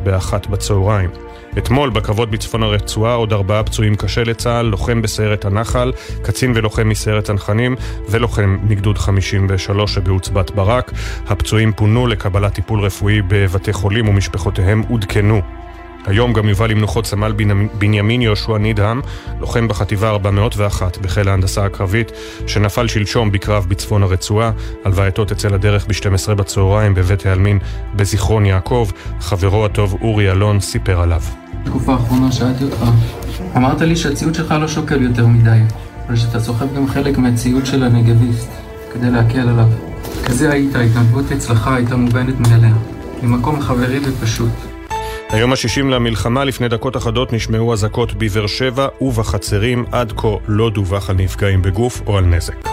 בצהריים. אתמול בקרבות בצפון הרצועה עוד 4 פצועים קשה לצהל, לוחם בסיירת הנחל, קצין ולוחם מסיירת צנחנים ולוחם מגדוד 53 שבעוצבת ברק. הפצועים פונו לקבלת טיפול רפואי בבתי חולים ומשפחותיהם עודכנו. היום גם יובא למנוחות סמל בנימין יהושע נדהם, לוחם בחטיבה 401 בחיל ההנדסה הקרבית, שנפל שלשום בקרב בצפון הרצועה. הלווייתו תצא לדרך ב-12 בצהריים בבית העלמין בזיכרון יעקב. חברו הטוב אורי אלון סיפר עליו. תקופה האחרונה שאלתי אותך, אמרת לי שהציוד שלך לא שוקל יותר מדי, אבל שאתה סוחב גם חלק מהציוד של הנגביסט כדי להקל עליו. כזה היית, ההתנדבות אצלך הייתה מובנת מאליה, ממקום חברי ופשוט. היום ה-60 למלחמה, לפני דקות אחדות נשמעו אזעקות בבאר שבע ובחצרים. עד כה לא דווח על נפגעים בגוף או על נזק.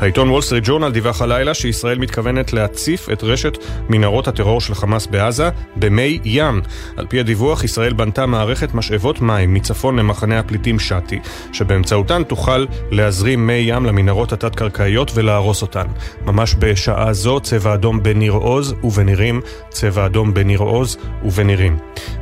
העיתון וול סטריט ג'ורנל דיווח הלילה שישראל מתכוונת להציף את רשת מנהרות הטרור של חמאס בעזה במי ים. על פי הדיווח, ישראל בנתה מערכת משאבות מים מצפון למחנה הפליטים שתי, שבאמצעותן תוכל להזרים מי ים למנהרות התת-קרקעיות ולהרוס אותן. ממש בשעה זו צבע אדום בניר עוז ובנירים, צבע אדום בניר עוז ובנירים.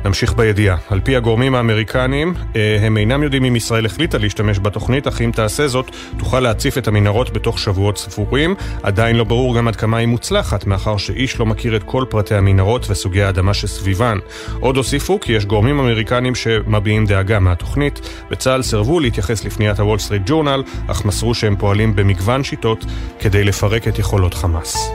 נמשיך בידיעה. על פי הגורמים האמריקנים, הם אינם יודעים אם ישראל החליטה להשתמש בתוכנית, אך אם תעשה זאת, תוכל להציף את המנהרות בתוך שבועות ספורים. עדיין לא ברור גם עד כמה היא מוצלחת, מאחר שאיש לא מכיר את כל פרטי המנהרות וסוגי האדמה שסביבן. עוד הוסיפו כי יש גורמים אמריקנים שמביעים דאגה מהתוכנית. בצה"ל סרבו להתייחס לפניית הוול סטריט ג'ורנל, אך מסרו שהם פועלים במגוון שיטות כדי לפרק את יכולות חמאס.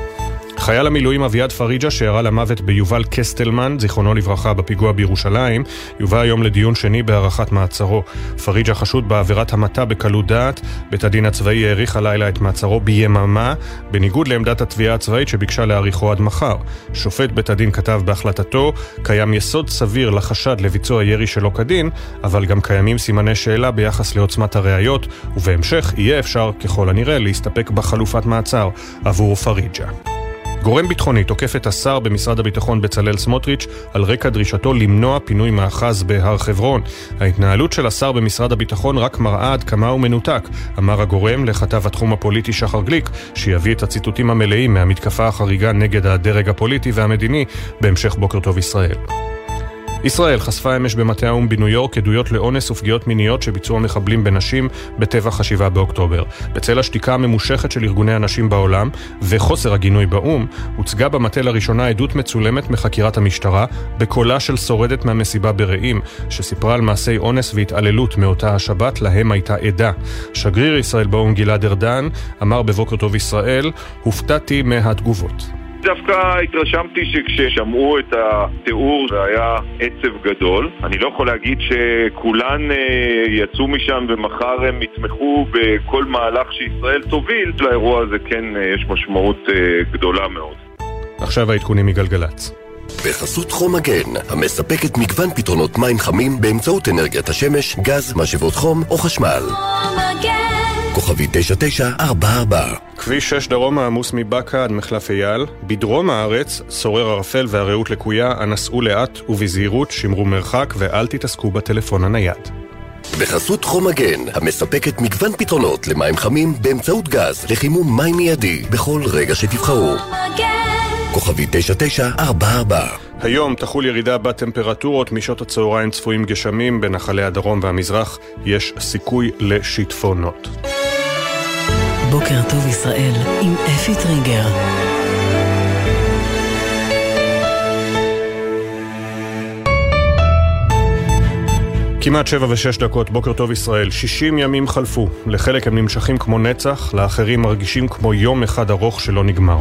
חייל המילואים אביעד פריג'ה, שירה למוות ביובל קסטלמן, זיכרונו לברכה, בפיגוע בירושלים, יובא היום לדיון שני בהארכת מעצרו. פריג'ה חשוד בעבירת המתה בקלות דעת. בית הדין הצבאי העריך הלילה את מעצרו ביממה, בניגוד לעמדת התביעה הצבאית שביקשה להאריכו עד מחר. שופט בית הדין כתב בהחלטתו, קיים יסוד סביר לחשד לביצוע ירי שלא כדין, אבל גם קיימים סימני שאלה ביחס לעוצמת הראיות, ובהמשך יהיה אפשר, ככל הנראה, להסתפק בחלופת מעצר עבור פריג'ה. גורם ביטחוני תוקף את השר במשרד הביטחון בצלאל סמוטריץ' על רקע דרישתו למנוע פינוי מאחז בהר חברון. ההתנהלות של השר במשרד הביטחון רק מראה עד כמה הוא מנותק, אמר הגורם לכתב התחום הפוליטי שחר גליק, שיביא את הציטוטים המלאים מהמתקפה החריגה נגד הדרג הפוליטי והמדיני בהמשך בוקר טוב ישראל. ישראל חשפה אמש במטה האום בניו יורק עדויות לאונס ופגיעות מיניות שביצעו מחבלים בנשים בטבח 7 באוקטובר. בצל השתיקה הממושכת של ארגוני הנשים בעולם וחוסר הגינוי באום, הוצגה במטה לראשונה עדות מצולמת מחקירת המשטרה בקולה של שורדת מהמסיבה ברעים, שסיפרה על מעשי אונס והתעללות מאותה השבת להם הייתה עדה. שגריר ישראל באום גלעד ארדן אמר בבוקר טוב ישראל, הופתעתי מהתגובות. דווקא התרשמתי שכששמעו את התיאור זה היה עצב גדול. אני לא יכול להגיד שכולן יצאו משם ומחר הם יתמכו בכל מהלך שישראל תוביל. לאירוע הזה כן יש משמעות גדולה מאוד. עכשיו העדכונים מגלגלץ. בחסות חום מגן, המספקת מגוון פתרונות מים חמים באמצעות אנרגיית השמש, גז, משאבות חום או חשמל. חום מגן כוכבי 9944. כביש 6 דרום העמוס מבקה עד מחלף אייל. בדרום הארץ שורר ערפל והרעות לקויה, הנסעו לאט ובזהירות, שמרו מרחק ואל תתעסקו בטלפון הנייד. בחסות חום מגן, המספקת מגוון פתרונות למים חמים באמצעות גז לחימום מים מיידי בכל רגע שתבחרו. חום מגן כוכבי 9944. היום תחול ירידה בטמפרטורות, משעות הצהריים צפויים גשמים, בנחלי הדרום והמזרח יש סיכוי לשיטפונות. בוקר טוב ישראל עם אפי טריגר. כמעט 7:06, בוקר טוב ישראל. 60 ימים חלפו, לחלק הם נמשכים כמו נצח, לאחרים מרגישים כמו יום אחד ארוך שלא נגמר.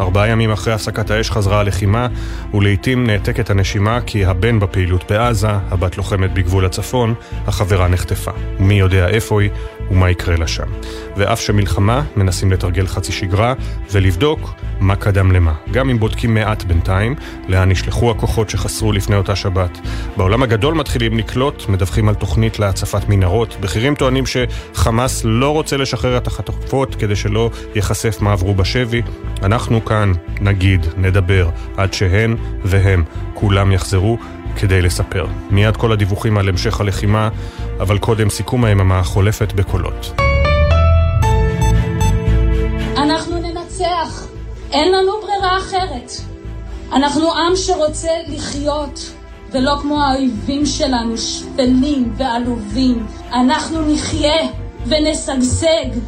4 ימים אחרי הפסקת האש חזרה הלחימה, ולעיתים נעתקת הנשימה כי הבן בפעילות בעזה, הבת לוחמת בגבול הצפון, החברה נחטפה. מי יודע איפה היא ומה יקרה לה שם. ואף שמלחמה מנסים לתרגל חצי שגרה ולבדוק מה קדם למה. גם אם בודקים מעט בינתיים, לאן נשלחו הכוחות שחסרו לפני אותה שבת. בעולם הגדול מתחילים לקלוט, מדווחים על תוכנית להצפת מנהרות. בכירים טוענים שחמאס לא רוצה לשחרר את החטופות כדי שלא יחשף מה עברו בשבי. אנחנו כאן נגיד, נדבר, עד שהן והם כולם יחזרו כדי לספר. מיד כל הדיווחים על המשך הלחימה, אבל קודם סיכום היממה חולפת בקולות. אנחנו ננצח, אין לנו ברירה אחרת. אנחנו עם שרוצה לחיות, ולא כמו האויבים שלנו, שפלים ועלובים. אנחנו נחיה ונסגסג.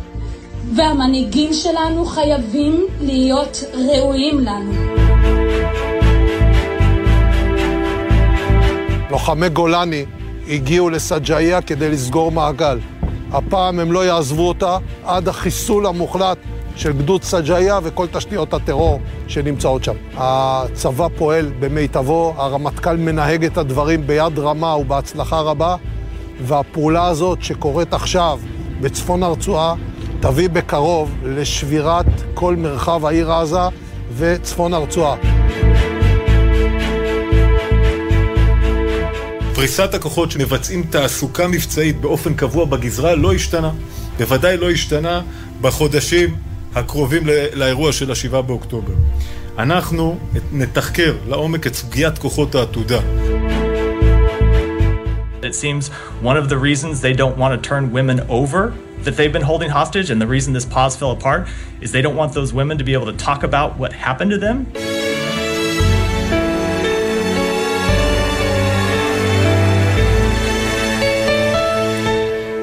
והמנהיגים שלנו חייבים להיות ראויים לנו. לוחמי גולני הגיעו לסג'איה כדי לסגור מעגל. הפעם הם לא יעזבו אותה עד החיסול המוחלט של גדוד סג'איה וכל תשתיות הטרור שנמצאות שם. הצבא פועל במיטבו, הרמטכ"ל מנהג את הדברים ביד רמה ובהצלחה רבה, והפעולה הזאת שקורית עכשיו בצפון הרצועה תביא בקרוב לשבירת כל מרחב העיר עזה וצפון הרצועה. פריסת הכוחות שמבצעים תעסוקה מבצעית באופן קבוע בגזרה לא השתנה. בוודאי לא השתנה בחודשים הקרובים לאירוע של 7 באוקטובר. אנחנו נתחקר לעומק את סוגיית כוחות העתודה. It seems one of the reasons they don't want to turn women over that they've been holding hostage, and the reason this pause fell apart is they don't want those women to be able to talk about what happened to them.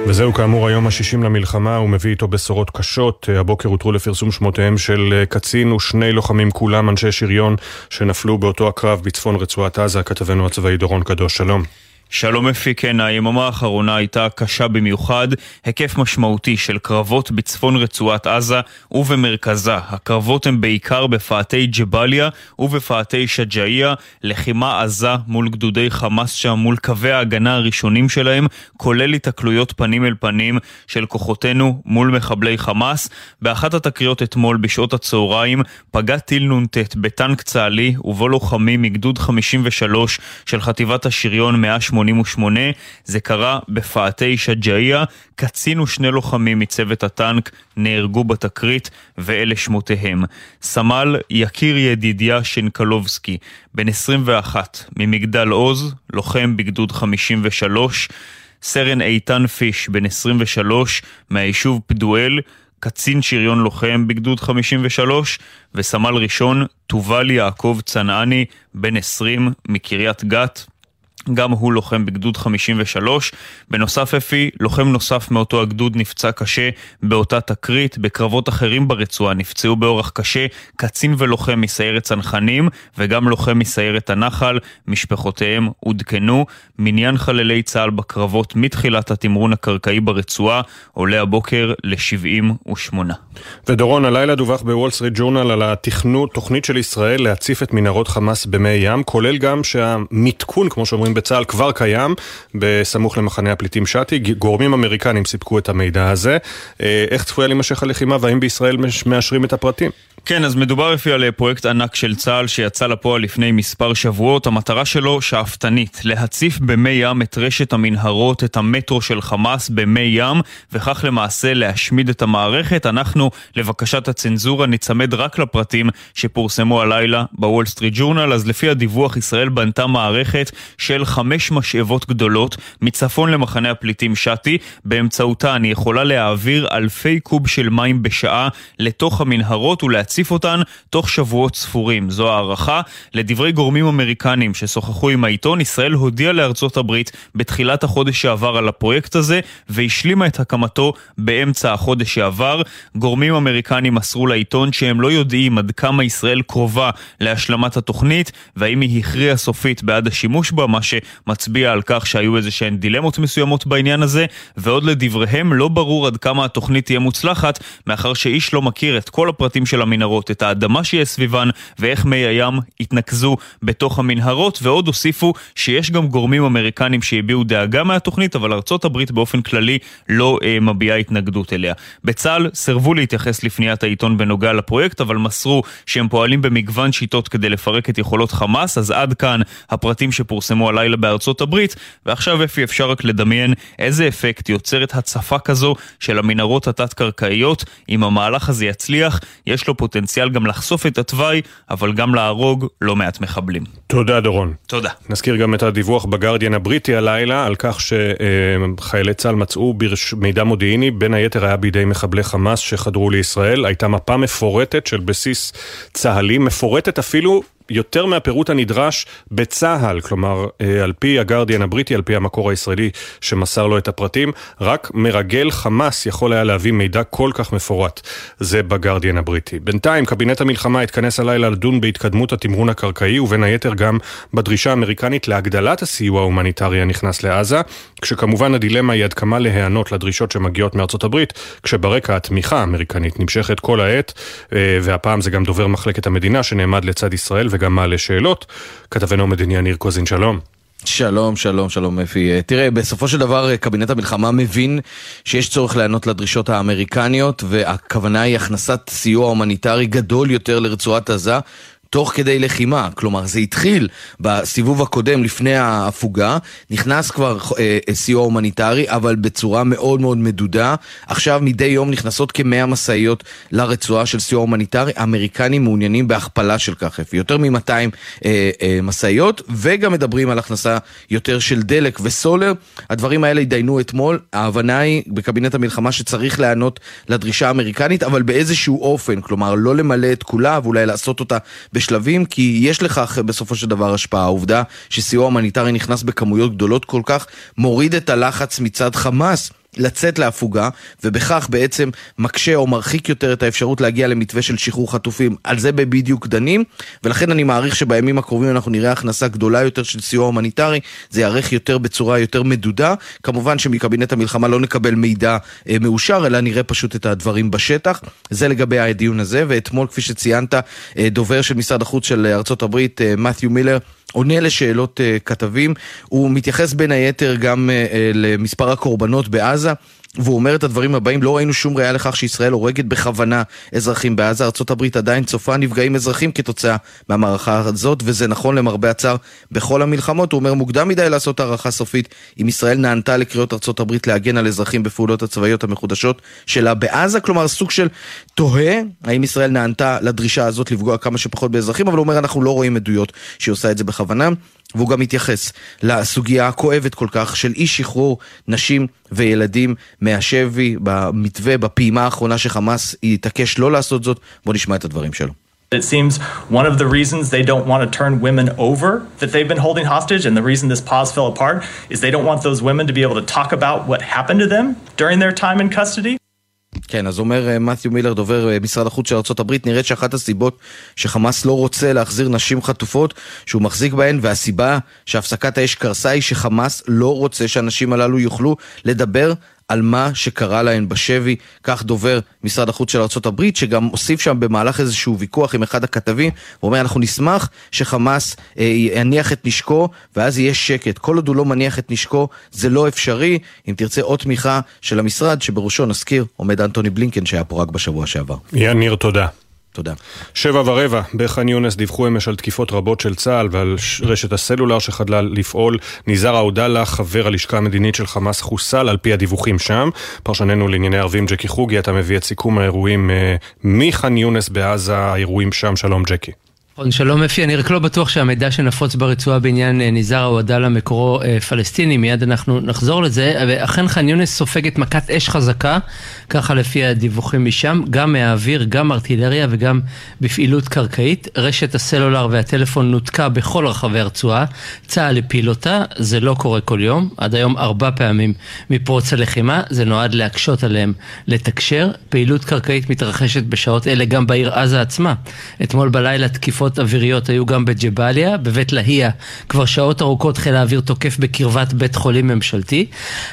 וזהו כאמור היום ה-60 למלחמה, הוא מביא איתו בשורות קשות. הבוקר הותרו לפרסום שמותיהם של קצין ושני לוחמים, כולם אנשי שריון שנפלו באותו הקרב בצפון רצועת עזה. כתבנו הצבאי דורון קדוש, שלום. שלום אפי, כן, היממה האחרונה הייתה קשה במיוחד. היקף משמעותי של קרבות בצפון רצועת עזה ובמרכזה. הקרבות הם בעיקר בפאתי ג'באליה ובפאתי שג'איה, לחימה עזה מול גדודי חמאס שם, מול קווי ההגנה הראשונים שלהם, כולל התקלויות פנים אל פנים של כוחותינו מול מחבלי חמאס. באחת התקריות אתמול בשעות הצהריים פגע טיל נונטט בטנק צהלי ובו לוחמים מגדוד 53 של חטיבת השריון 180 1988, זה קרה בפאתי שג'איה, קצין ושני לוחמים מצוות הטנק נהרגו בתקרית ואלה שמותיהם: סמל יקיר ידידיה שנקלובסקי, בן 21, ממגדל עוז, לוחם בגדוד 53, סרן איתן פיש, בן 23, מהיישוב פדואל, קצין שריון לוחם בגדוד 53, וסמל ראשון תובל יעקב צנעני, בן 20, מקריית גת, גם הוא לוחם בגדוד 53. בנוסף אפי, לוחם נוסף מאותו הגדוד נפצע קשה באותה תקרית. בקרבות אחרים ברצועה נפצעו באורח קשה קצין ולוחם מסיירת צנחנים וגם לוחם מסיירת הנחל, משפחותיהם עודכנו. מניין חללי צהל בקרבות מתחילת התמרון הקרקעי ברצועה עולה הבוקר ל-78. ודורון, הלילה דווח בוול סטריט ג'ורנל על תוכנית של ישראל להציף את מנהרות חמאס במי ים, כולל גם שהמתכון, כמו שאומרים בצהל, כבר קיים בסמוך למחנה הפליטים שתי. גורמים אמריקנים סיפקו את המידע הזה. איך צפויה להימשך הלחימה והאם בישראל מאשרים את הפרטים? כן, אז מדובר לפי על פרויקט ענק של צהל שיצא לפועל לפני מספר שבועות. המטרה שלו שאפתנית, להציף במי ים את רשת המנהרות, את המטרו של חמאס במי ים, וכך למעשה להשמיד את המערכת. אנחנו לבקשת הצנזורה נצמד רק לפרטים שפורסמו הלילה בוול סטריט ג'ורנל. אז לפי הדיווח, ישראל בנתה מערכת של 5 משאבות גדולות מצפון למחנה הפליטים שתי, באמצעותה אני יכולה להעביר אלפי קוב של מים בשעה לתוך המנהרות ולהציף אותן תוך שבועות ספורים, זו הערכה. לדברי גורמים אמריקנים ששוחחו עם העיתון, ישראל הודיעה לארצות הברית בתחילת החודש שעבר על הפרויקט הזה והשלימה את הקמתו באמצע החודש שעבר. גורמים אמריקנים מסרו לעיתון שהם לא יודעים עד כמה ישראל קרובה להשלמת התוכנית והאם היא הכריעה סופית בעד השימוש בה, מה שמצביע על כך שהיו איזה שהן דילמות מסוימות בעניין הזה, ועוד לדבריהם לא ברור עד כמה התוכנית תהיה מוצלחת, מאחר שאיש לא מכיר את כל הפרטים של המנהרות, את האדמה שיהיה סביבן ואיך מי הים התנקזו בתוך המנהרות. ועוד הוסיפו שיש גם גורמים אמריקנים שהביעו דאגה מהתוכנית, אבל ארצות הברית באופן כללי לא מביעה התנגדות אליה. בצה"ל סרבו להתייחס לפניית העיתון בנוגע לפרויקט, אבל מסרו שהם פועלים במגוון שיטות כדי לפרק את יכולות חמאס. אז עד כאן הפרטים שפורסמו הלילה בארצות הברית, ועכשיו אפשר רק לדמיין איזה אפקט יוצרת הצפה כזו של המנהרות התת-קרקעיות. אם המהלך הזה יצליח, יש לו פוטנציאל גם לחשוף את התוואי, אבל גם להרוג לא מעט מחבלים. תודה דורון. תודה. נזכיר גם את הדיווח בגרדיאן הבריטי הלילה על כך שחיילי צהל מצאו מידע מודיעיני, בין היתר היה בידי מחבלי חמאס שחדרו לישראל. הייתה מפה מפורטת של בסיס צהלי, מפורטת אפילו יותר מהפירוט הנדרש בצהל, כלומר, על פי הגרדיאן הבריטי, על פי המקור הישראלי שמסר לו את הפרטים, רק מרגל חמאס יכול היה להביא מידע כל כך מפורט. זה בגרדיאן הבריטי. בינתיים, קבינט המלחמה התכנס הלילה לדון בהתקדמות התמרון הקרקעי, ובין היתר גם בדרישה האמריקנית להגדלת הסיוע ההומניטרי הנכנס לעזה, כשכמובן הדילמה היא עד כמה להיענות לדרישות שמגיעות מארצות הברית, כשברקע התמיכה האמריקנית נמשכת כל העת, והפעם זה גם דובר מחלקת המדינה שנעמד לצד ישראל גם מעלה שאלות. כתבנו המדיני ניר קוזין, שלום. שלום, שלום, שלום אפי. תראה, בסופו של דבר קבינט המלחמה מבין שיש צורך לענות לדרישות האמריקניות, והכוונה היא הכנסת סיוע הומניטרי גדול יותר לרצועת עזה, תוך כדי לחימה. כלומר, זה התחיל בסיבוב הקודם לפני ההפוגה, נכנס כבר סיוע הומניטרי, אבל בצורה מאוד מאוד מדודה. עכשיו מדי יום נכנסות כ-100 מסעיות לרצועה של סיוע הומניטרי. האמריקנים מעוניינים בהכפלה של כך, יותר מ-200 מסעיות, וגם מדברים על הכנסה יותר של דלק וסולר. הדברים האלה ידיינו אתמול. ההבנה היא בקבינט המלחמה שצריך לענות לדרישה האמריקנית, אבל באיזשהו אופן, כלומר, לא למלא את כולה, ואולי לעשות אותה בשלבים, כי יש לכך בסופו של דבר השפעה. העובדה שסיוע הומניטרי נכנס בכמויות גדולות כל כך מוריד את הלחץ מצד חמאס לצאת להפוגה, ובכך בעצם מקשה או מרחיק יותר את האפשרות להגיע למתווה של שחרור חטופים. על זה בדיוק דנים, ולכן אני מעריך שבימים הקרובים אנחנו נראה הכנסה גדולה יותר של סיוע הומניטרי. זה יערך יותר בצורה יותר מדודה. כמובן שמקבינט המלחמה לא נקבל מידע מאושר, אלא נראה פשוט את הדברים בשטח. זה לגבי הדיון הזה. ואתמול, כפי שציינת, דובר של משרד החוץ של ארצות הברית, מתיו מילר, עונה לשאלות כתבים. הוא מתייחס בין היתר גם למספר הקורבנות בעזה, והוא אומר את הדברים הבאים: לא ראינו שום ראייה לכך שישראל הורגת בכוונה אזרחים בעזה. ארצות הברית עדיין צופה נפגעים אזרחים כתוצאה מהמערכה הזאת, וזה נכון למרבה הצער בכל המלחמות. הוא אומר, מוקדם מדי לעשות הערכה סופית אם ישראל נענתה לקריאות ארצות הברית להגן על אזרחים בפעולות הצבאיות המחודשות שלה בעזה. כלומר, סוג של תוהה האם ישראל נענתה לדרישה הזאת לפגוע כמה שפחות באזרחים, אבל הוא אומר, אנחנו לא רואים עדויות שהיא עושה את זה בכוונה. והוא גם מתייחס לסוגיה הכואבת כל כך של אי שחרור נשים וילדים מהשבי במתווה, בפעימה האחרונה שחמאס יתעקש לא לעשות זאת. בוא נשמע את הדברים שלו. It seems one of the reasons they don't want to turn women over that they've been holding hostage, and the reason this pause fell apart is they don't want those women to be able to talk about what happened to them during their time in custody. כן, אז אומר מתיו מילר, דובר משרד החוץ של ארצות הברית, נראית שאחת הסיבות שחמאס לא רוצה להחזיר נשים חטופות שהוא מחזיק בהן, והסיבה שהפסקת האש קרסה, היא שחמאס לא רוצה שהנשים הללו יוכלו לדבר על מה שקרה להן בשבי. כך דובר משרד החוץ של ארצות הברית, שגם הוסיף שם במהלך איזשהו ויכוח עם אחד הכתבים, הוא אומר, אנחנו נשמח שחמאס יניח את נשקו ואז יהיה שקט. כל עוד הוא לא מניח את נשקו זה לא אפשרי. אם תרצה עוד תמיכה של המשרד, שבראשו נזכיר עומד אנטוני בלינקן, שהיה פה רק בשבוע שעבר. יניר, תודה. תודה. 7:15 בח'אן יונס דיווחו אמש על תקיפות רבות של צה"ל ועל רשת הסלולר שחדלה לפעול. ניזאר עאודלה, חבר הלשכה המדינית של חמאס, חוסל על פי הדיווחים שם. פרשננו לענייני ערבים ג'קי חוגי, אתה מביא את סיכום האירועים מח'אן יונס בעזה, האירועים שם. שלום ג'קי. שלום אפי, אני רק לא בטוח שהמידע שנפוץ ברצועה בעניין ניזאר עאודלה מקורו פלסטיני, מיד אנחנו נחזור לזה. ואכן ח'אן יונס סופגת מכת אש חזקה, ככה לפי הדיווחים משם, גם מהאוויר, גם ארטילריה וגם בפעילות קרקעית. רשת הסלולר והטלפון נותקה בכל רחבי הרצועה, צה"ל הפיל אותה, זה לא קורה כל יום, עד היום 4 פעמים מפרוץ הלחימה, זה נועד להקשות עליהם לתקשר. פעילות קרקעית מתרחשת בשעות אלה גם בעיר עזה עצמה. אתמול בלילה תקיפות אוויריות היו גם בג'באליה, בבית להייה כבר שעות ארוכות חיל האוויר תוקף בקרבת בית חולים ממשלתי.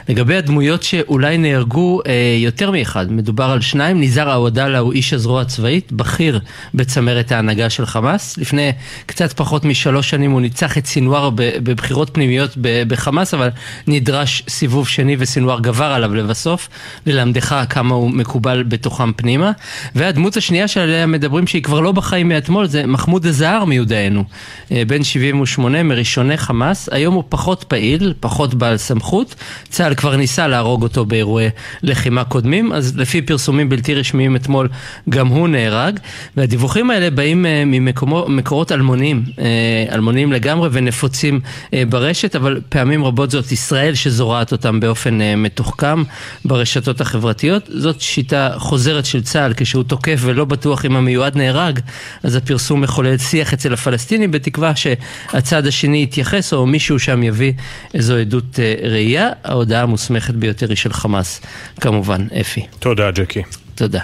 לגבי הדמויות שאולי נהרגו, יותר מאחד, מדובר על 2. ניזאר עאודלה הוא איש הזרוע הצבאית, בכיר בצמרת ההנהגה של חמאס. לפני קצת פחות מ3 שנים הוא ניצח את סינואר בבחירות פנימיות בחמאס, אבל נדרש סיבוב שני וסינואר גבר עליו לבסוף, ללמדך כמה הוא מקובל בתוכם פנימה. והדמות השנייה שעליה מדברים שהיא כבר לא בחיים מאתמול, זה מחמוד זהר מיודענו, בן 78, מראשוני חמאס. היום הוא פחות פעיל, פחות בעל סמכות, צה"ל כבר ניסה להרוג אותו באירועי לחימה קודמים, אז לפי פרסומים בלתי רשמיים אתמול גם הוא נהרג. והדיווחים האלה באים ממקורות אלמונים לגמרי ונפוצים ברשת, אבל פעמים רבות זאת ישראל שזורעת אותם באופן מתוחכם ברשתות החברתיות. זאת שיטה חוזרת של צה"ל, כשהוא תוקף ולא בטוח אם המיועד נהרג, אז הפרסום מחולל שיח אצל הפלסטינים, בתקווה שהצד השני יתייחס, או מישהו שם יביא איזו עדות ראייה. ההודעה המוסמכת ביותר היא של חמאס, כמובן, אפי. תודה, ג'קי. תודה.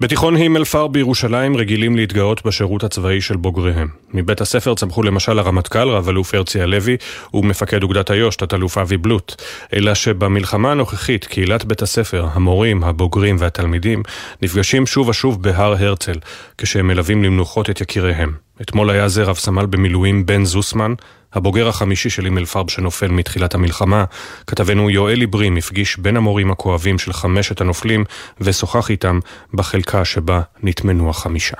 בתיכון הימלפר בירושלים רגילים להתגאות בשירות הצבאי של בוגריהם. מבית הספר צמחו למשל הרמטכ"ל רב אלוף הרצי הלוי ומפקד אוגדת איו"ש תת-אלוף אבי בלוט. אלא שבמלחמה הנוכחית קהילת בית הספר, המורים, הבוגרים והתלמידים נפגשים שוב ושוב בהר הרצל כשהם מלווים למנוחות את יקיריהם. אתמול היה זה רב סמל במילואים בן זוסמן, הבוגר החמישי של הימלפר שנופל מתחילת המלחמה. כתבנו יואל עיברים הפגיש בין המורים הכואבים של 5 הנופלים ושוחח איתם בחלקה שבה נטמנו 5.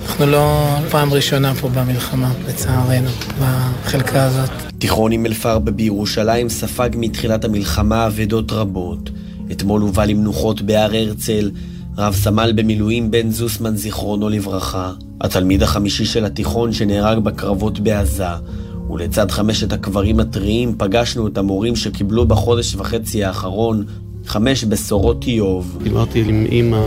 אנחנו לא פעם ראשונה פה במלחמה, לצערנו, בחלקה הזאת. תיכון הימלפר בירושלים ספג מתחילת המלחמה עבדות רבות. אתמול הובא למנוחות בהר הרצל רב סמל במילואים בן זוסמן זיכרונו לברכה, התלמיד החמישי של התיכון שנהרג בקרבות בעזה. ולצד 5 הקברים הטריים פגשנו את המורים שקיבלו בחודש וחצי האחרון 5 בשורות איוב. דיברתי עם אמא,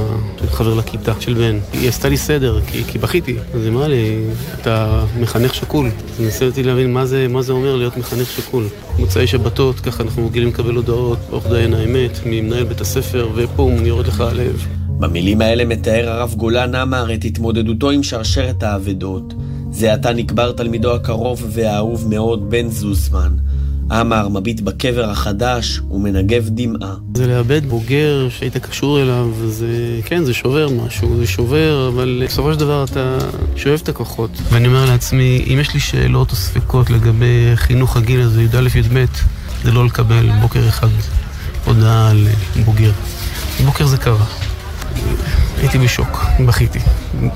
חבר לכיתה של בן, היא עשתה לי סדר, כי בכיתי. אז אמרה לי, אתה מחנך שקול. אז ניסיתי להבין מה זה אומר להיות מחנך שקול. מוצאי שבתות, ככה אנחנו מגילים לקבל הודעות, אוך דיין האמת, ממנהל בית הספר, ופום, יורד לך הלב. במילים האלה מתאר הרב גולן אמר את התמודדותו עם שרשרת האבדות. זה עתה נקבר תלמידו הקרוב והאהוב מאוד בן זוסמן. עמר מביט בקבר החדש ומנגב דמעה. זה לאבד בוגר שהיית קשור אליו, זה שובר משהו, זה שובר, אבל בסופו של דבר אתה שואב את הכוחות. ואני אומר לעצמי, אם יש לי שאלות או ספקות לגבי חינוך הגיל הזה, י"א-י"ב, זה לא לקבל בוקר אחד הודעה על בוגר. בוקר זה קרה. הייתי בשוק, בכיתי.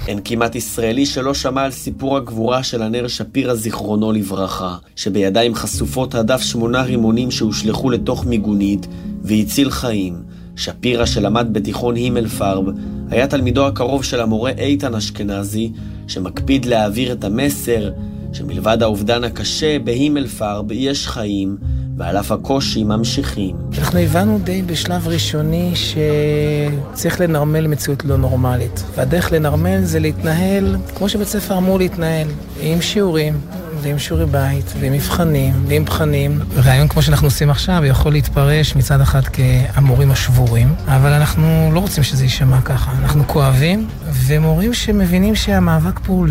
אין כמעט ישראלי שלא שמע על סיפור הגבורה של הנר שפירא זיכרונו לברכה, שבידיים חשופות הדף 8 רימונים שהושלחו לתוך מיגונית והציל חיים. שפירא, שלמד בתיכון הימלפרב, היה תלמידו הקרוב של המורה איתן אשכנזי, שמקפיד להעביר את המסר שמלבד האובדן הקשה, בהימלפרב יש חיים, ועל אף הקושי ממשיכים. אנחנו הבנו די בשלב ראשוני שצריך לנרמל מציאות לא נורמלית. והדרך לנרמל זה להתנהל כמו שבית ספר אמור להתנהל, עם שיעורים, ועם שיעורי בית, ועם מבחנים, ועם בחנים. רעיון כמו שאנחנו עושים עכשיו יכול להתפרש מצד אחד כהמורים השבורים, אבל אנחנו לא רוצים שזה יישמע ככה. אנחנו כואבים, ומורים שמבינים שהמאבק פה הוא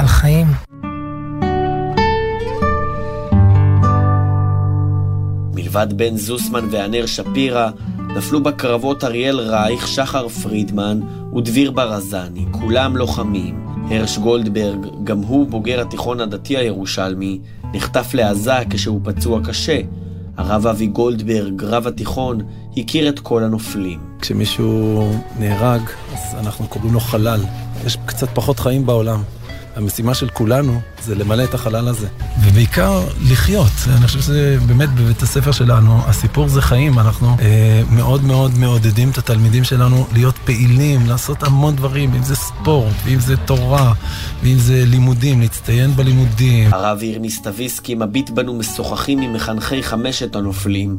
על חיים. מלבד בן זוסמן והנר שפירא, נפלו בקרבות אריאל רייך, שחר פרידמן ודביר ברזני, כולם לוחמים. הרש גולדברג, גם הוא בוגר התיכון הדתי הירושלמי, נחטף לעזה כשהוא פצוע קשה. הרב אבי גולדברג, רב התיכון, הכיר את כל הנופלים. כשמישהו נהרג, אז אנחנו קוראים לו חלל. יש קצת פחות חיים בעולם. המשימה של כולנו זה למלא את החלל הזה. ובעיקר לחיות. אני חושב שזה באמת בבית הספר שלנו, הסיפור זה חיים. אנחנו מאוד מאוד מעודדים את התלמידים שלנו להיות פעילים, לעשות המון דברים, אם זה ספורט, ואם זה תורה, ואם זה לימודים, להצטיין בלימודים. הרב ירמיס טביסקי מביט בנו משוחחים עם מחנכי 5 הנופלים.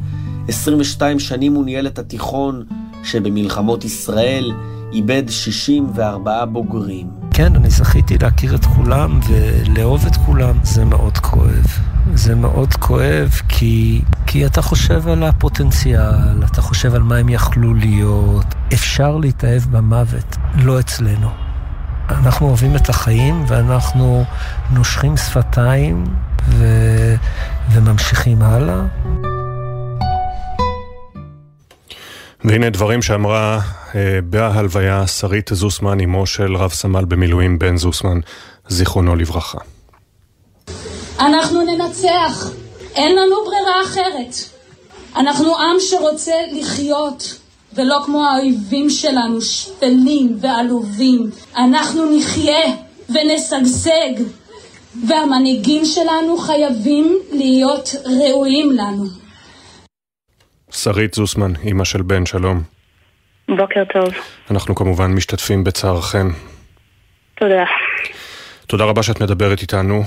22 שנים הוא ניהל את התיכון שבמלחמות ישראל איבד 64 בוגרים. כן, אני זכיתי להכיר את כולם ולאהוב את כולם. זה מאוד כואב. זה מאוד כואב כי אתה חושב על הפוטנציאל, אתה חושב על מה הם יכלו להיות. אפשר להתאהב במוות, לא אצלנו. אנחנו אוהבים את החיים ואנחנו נושכים שפתיים וממשיכים הלאה. והנה דברים שאמרה בהלוויה שרית זוסמן, אמו של רב סמל במילואים בן זוסמן, זיכרונו לברכה. אנחנו ננצח, אין לנו ברירה אחרת. אנחנו עם שרוצה לחיות, ולא כמו האויבים שלנו, שפלים ועלובים. אנחנו נחיה ונסגסג, והמנהיגים שלנו חייבים להיות ראויים לנו. שרית זוסמן, אמא של בן, שלום. בוקר טוב. אנחנו כמובן משתתפים בצערכם. תודה. תודה רבה שאת מדברת איתנו.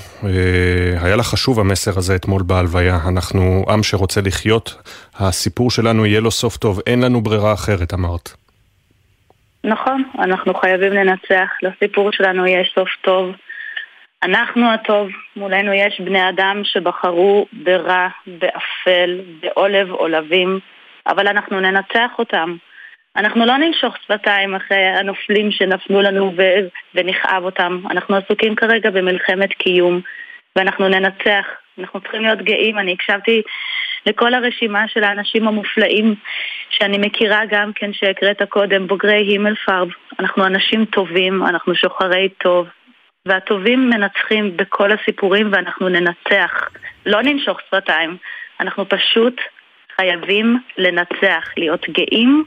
היה לך חשוב המסר הזה אתמול בהלוויה. אנחנו עם שרוצה לחיות. הסיפור שלנו יהיה לו סוף טוב. אין לנו ברירה אחרת, אמרת. נכון, אנחנו חייבים לנצח. לסיפור שלנו יש סוף טוב. אנחנו הטוב, מולנו יש בני אדם שבחרו ברע, באפל, בעולב, עולבים, אבל אנחנו ננצח אותם. אנחנו לא נמשוך שפתיים אחרי הנופלים שנפלו לנו ונכאב אותם. אנחנו עסוקים כרגע במלחמת קיום, ואנחנו ננצח. אנחנו צריכים להיות גאים. אני הקשבתי לכל הרשימה של האנשים המופלאים שאני מכירה גם כן שהקראת קודם, בוגרי הימלפרב. אנחנו אנשים טובים, אנחנו שוחרי טוב. והטובים מנצחים בכל הסיפורים ואנחנו ננצח. לא נמשוך שפתיים. אנחנו פשוט חייבים לנצח, להיות גאים,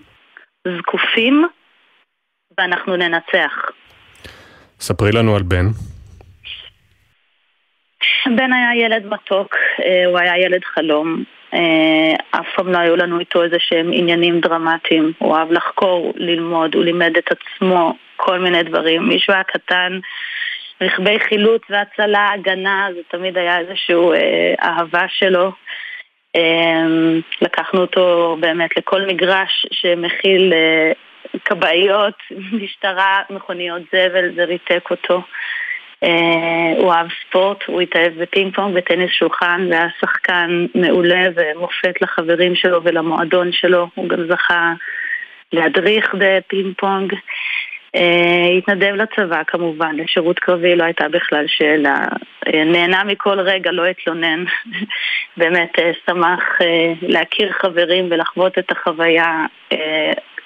זקופים, ואנחנו ננצח. ספרי לנו על בן. בן היה ילד מתוק, הוא היה ילד חלום. אף פעם לא היו לנו איתו איזה שהם עניינים דרמטיים. הוא אהב לחקור, ללמוד, הוא לימד את עצמו כל מיני דברים. מישהו היה קטן, רכבי חילוץ והצלה, הגנה, זה תמיד היה איזשהו אהבה שלו. לקחנו אותו באמת לכל מגרש שמכיל קבעיות, משטרה, מכוניות זבל, זה ריתק אותו. הוא אהב ספורט, הוא התאהב בפינג פונג, בטניס שולחן, והיה שחקן מעולה ומופת לחברים שלו ולמועדון שלו. הוא גם זכה להדריך בפינג פונג. התנדב לצבא כמובן, לשירות קרבי לא הייתה בכלל שאלה, נהנה מכל רגע, לא התלונן, באמת שמח להכיר חברים ולחוות את החוויה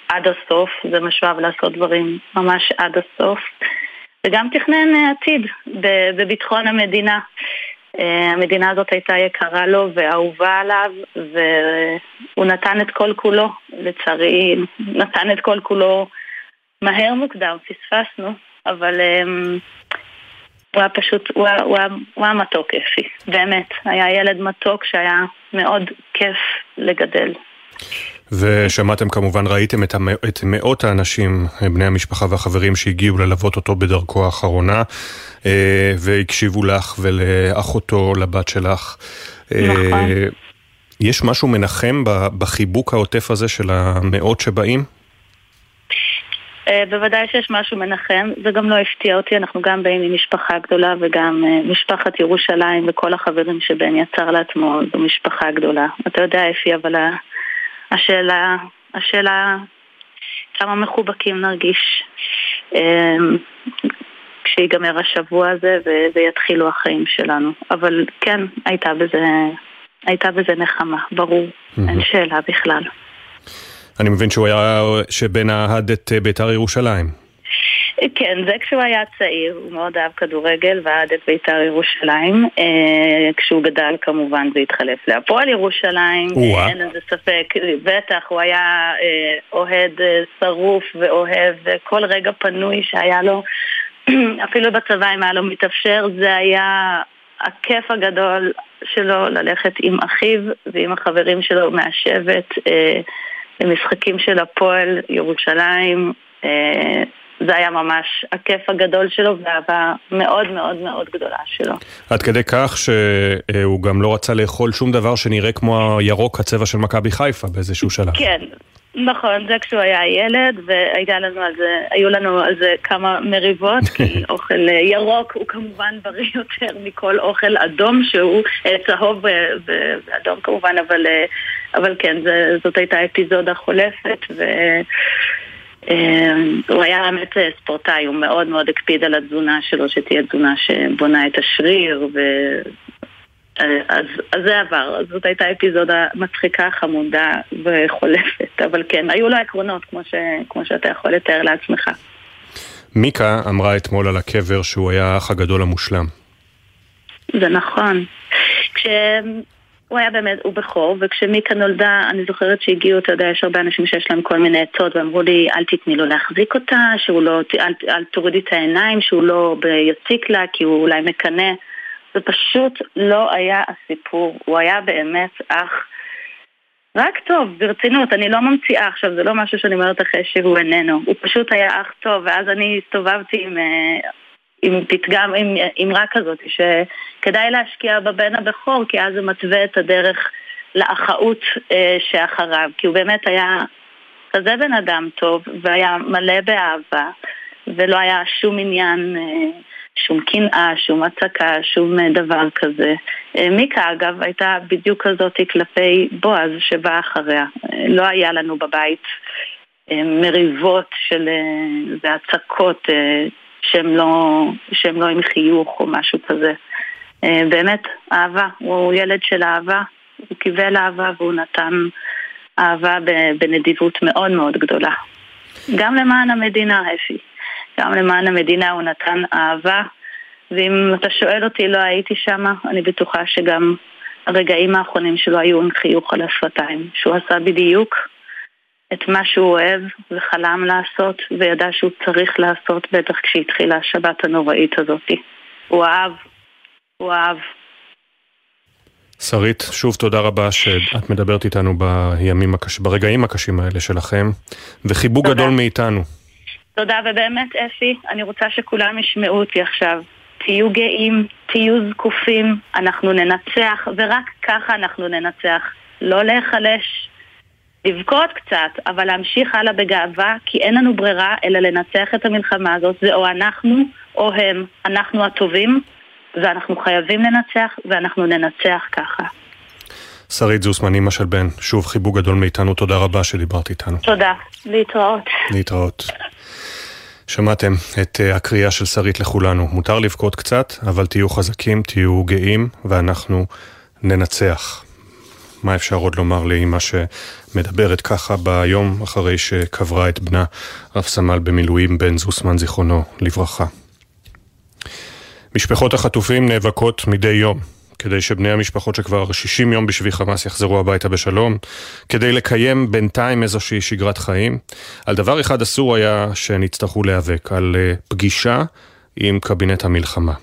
עד הסוף, זה משואב לעשות דברים ממש עד הסוף, וגם תכנן עתיד בביטחון המדינה. המדינה הזאת הייתה יקרה לו ואהובה עליו, והוא נתן את כל כולו, לצערי נתן את כל כולו מהר מוקדם, פספסנו, אבל הוא היה פשוט, הוא היה מתוק אפי, באמת, היה ילד מתוק שהיה מאוד כיף לגדל. ושמעתם כמובן, ראיתם את מאות האנשים, בני המשפחה והחברים שהגיעו ללוות אותו בדרכו האחרונה, והקשיבו לך ולאחותו, לבת שלך. נכון. יש משהו מנחם בחיבוק העוטף הזה של המאות שבאים? בוודאי שיש משהו מנחם, זה גם לא הפתיע אותי, אנחנו גם באים ממשפחה גדולה וגם משפחת ירושלים וכל החברים שבהם יצר לעצמו זו משפחה גדולה. אתה יודע איפי, אבל השאלה כמה מחובקים נרגיש כשיגמר השבוע הזה ויתחילו החיים שלנו. אבל כן, הייתה בזה נחמה, ברור, אין שאלה בכלל. אני מבין שהוא היה שבן אהד את ביתר ירושלים. כן, זה כשהוא היה צעיר, הוא מאוד אהב כדורגל ואהד את ביתר ירושלים. כשהוא גדל כמובן זה התחלף להפועל ירושלים, אין איזה ספק, בטח הוא היה אוהד שרוף ואוהב כל רגע פנוי שהיה לו, אפילו בצבא אם היה לו מתאפשר, זה היה הכיף הגדול שלו ללכת עם אחיו ועם החברים שלו מהשבט, במשחקים של הפועל ירושלים, זה היה ממש הכיף הגדול שלו והאהבה מאוד מאוד מאוד גדולה שלו. עד כדי כך שהוא גם לא רצה לאכול שום דבר שנראה כמו הירוק, הצבע של מכבי חיפה באיזשהו שלב. כן, נכון, זה כשהוא היה ילד והיו לנו על זה כמה מריבות, כי אוכל ירוק הוא כמובן בריא יותר מכל אוכל אדום שהוא צהוב ואדום כמובן, אבל כן, זאת הייתה אפיזודה חולפת הוא היה באמת ספורטאי, הוא מאוד מאוד הקפיד על התזונה שלו, שתהיה תזונה שבונה את השריר, אז זה עבר, זאת הייתה אפיזודה מצחיקה, חמודה וחולפת, אבל כן, היו לו עקרונות כמו שאתה יכול לתאר לעצמך. מיקה אמרה אתמול על הקבר שהוא היה האח הגדול המושלם. זה נכון, הוא היה באמת, הוא בכור, וכשמיקה נולדה, אני זוכרת שהגיעו, אתה יודע, יש הרבה אנשים שיש להם כל מיני עצות, ואמרו לי, אל תתני לו להחזיק אותה, אל תורידי את העיניים, שהוא לא יציק לה, כי הוא אולי מקנה. זה פשוט לא היה הסיפור. הוא היה באמת אך רק טוב, ברצינות, אני לא ממציאה עכשיו, זה לא משהו שאני אומרת אחרי שהוא איננו. הוא פשוט היה אך טוב, ואז אני הסתובבתי עם פתגם, עם אמרה כזאת, שכדאי להשקיע בבן הבכור, כי אז זה מתווה את הדרך לאחאות שאחריו, כי הוא באמת היה כזה בן אדם טוב, והיה מלא באהבה, ולא היה שום עניין, שום קנאה, שום הצקה, שום דבר כזה. מיקה אגב הייתה בדיוק כזאת כלפי בועז שבא אחריה, לא היה לנו בבית מריבות של הצקות, שהם לא עם חיוך או משהו כזה. באמת, אהבה, הוא ילד של אהבה, הוא קיבל אהבה והוא נתן אהבה בנדיבות מאוד מאוד גדולה. גם למען המדינה, אפי. גם למען המדינה הוא נתן אהבה, ואם אתה שואל אותי, לא הייתי שמה, אני בטוחה שגם הרגעים האחרונים שלו היו עם חיוך על השפתיים, שהוא עשה בדיוק את מה שהוא אוהב וחלם לעשות, וידע שהוא צריך לעשות, בטח כשהתחילה השבת הנוראית הזאת. הוא אהב. שרית, שוב תודה רבה שאת מדברת איתנו ברגעים הקשים האלה שלכם, וחיבוק גדול מאיתנו. תודה, ובאמת אפי, אני רוצה שכולם ישמעו אותי עכשיו. תהיו גאים, תהיו זקופים, אנחנו ננצח, ורק ככה אנחנו ננצח. לא להיחלש, לבכות קצת, אבל להמשיך הלאה בגאווה, כי אין לנו ברירה אלא לנצח את המלחמה הזאת. זה או אנחנו או הם. אנחנו הטובים, ואנחנו חייבים לנצח, ואנחנו ננצח ככה. שרית זוסמן, אמא של בן, שוב חיבוק גדול מאיתנו, תודה רבה שדיברת איתנו. תודה, להתראות. שמעתם את הקריאה של שרית לכולנו. מותר לבכות קצת, אבל תהיו חזקים, תהיו גאים, ואנחנו ננצח. מה אפשר עוד לומר לאמא שמדברת ככה ביום אחרי שקברה את בנה, רב סמל במילואים בן זוסמן זיכרונו לברכה. משפחות החטופים נאבקות מדי יום, כדי שבני המשפחות שכבר 60 יום בשבי חמאס יחזרו הביתה בשלום, כדי לקיים בינתיים איזושהי שגרת חיים. על דבר אחד אסור היה שנצטרכו להיאבק, על פגישה עם קבינט המלחמה.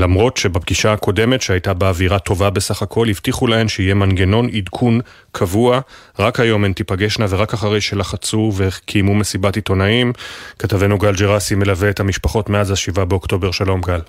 למרות שבפגישה הקודמת שהייתה באווירה טובה בסך הכל, הבטיחו להן שיהיה מנגנון עדכון קבוע, רק היום הן תיפגשנה ורק אחרי שלחצו וקיימו מסיבת עיתונאים. כתבנו גל ג'רסי מלווה את המשפחות מאז השבעה באוקטובר. שלום גל.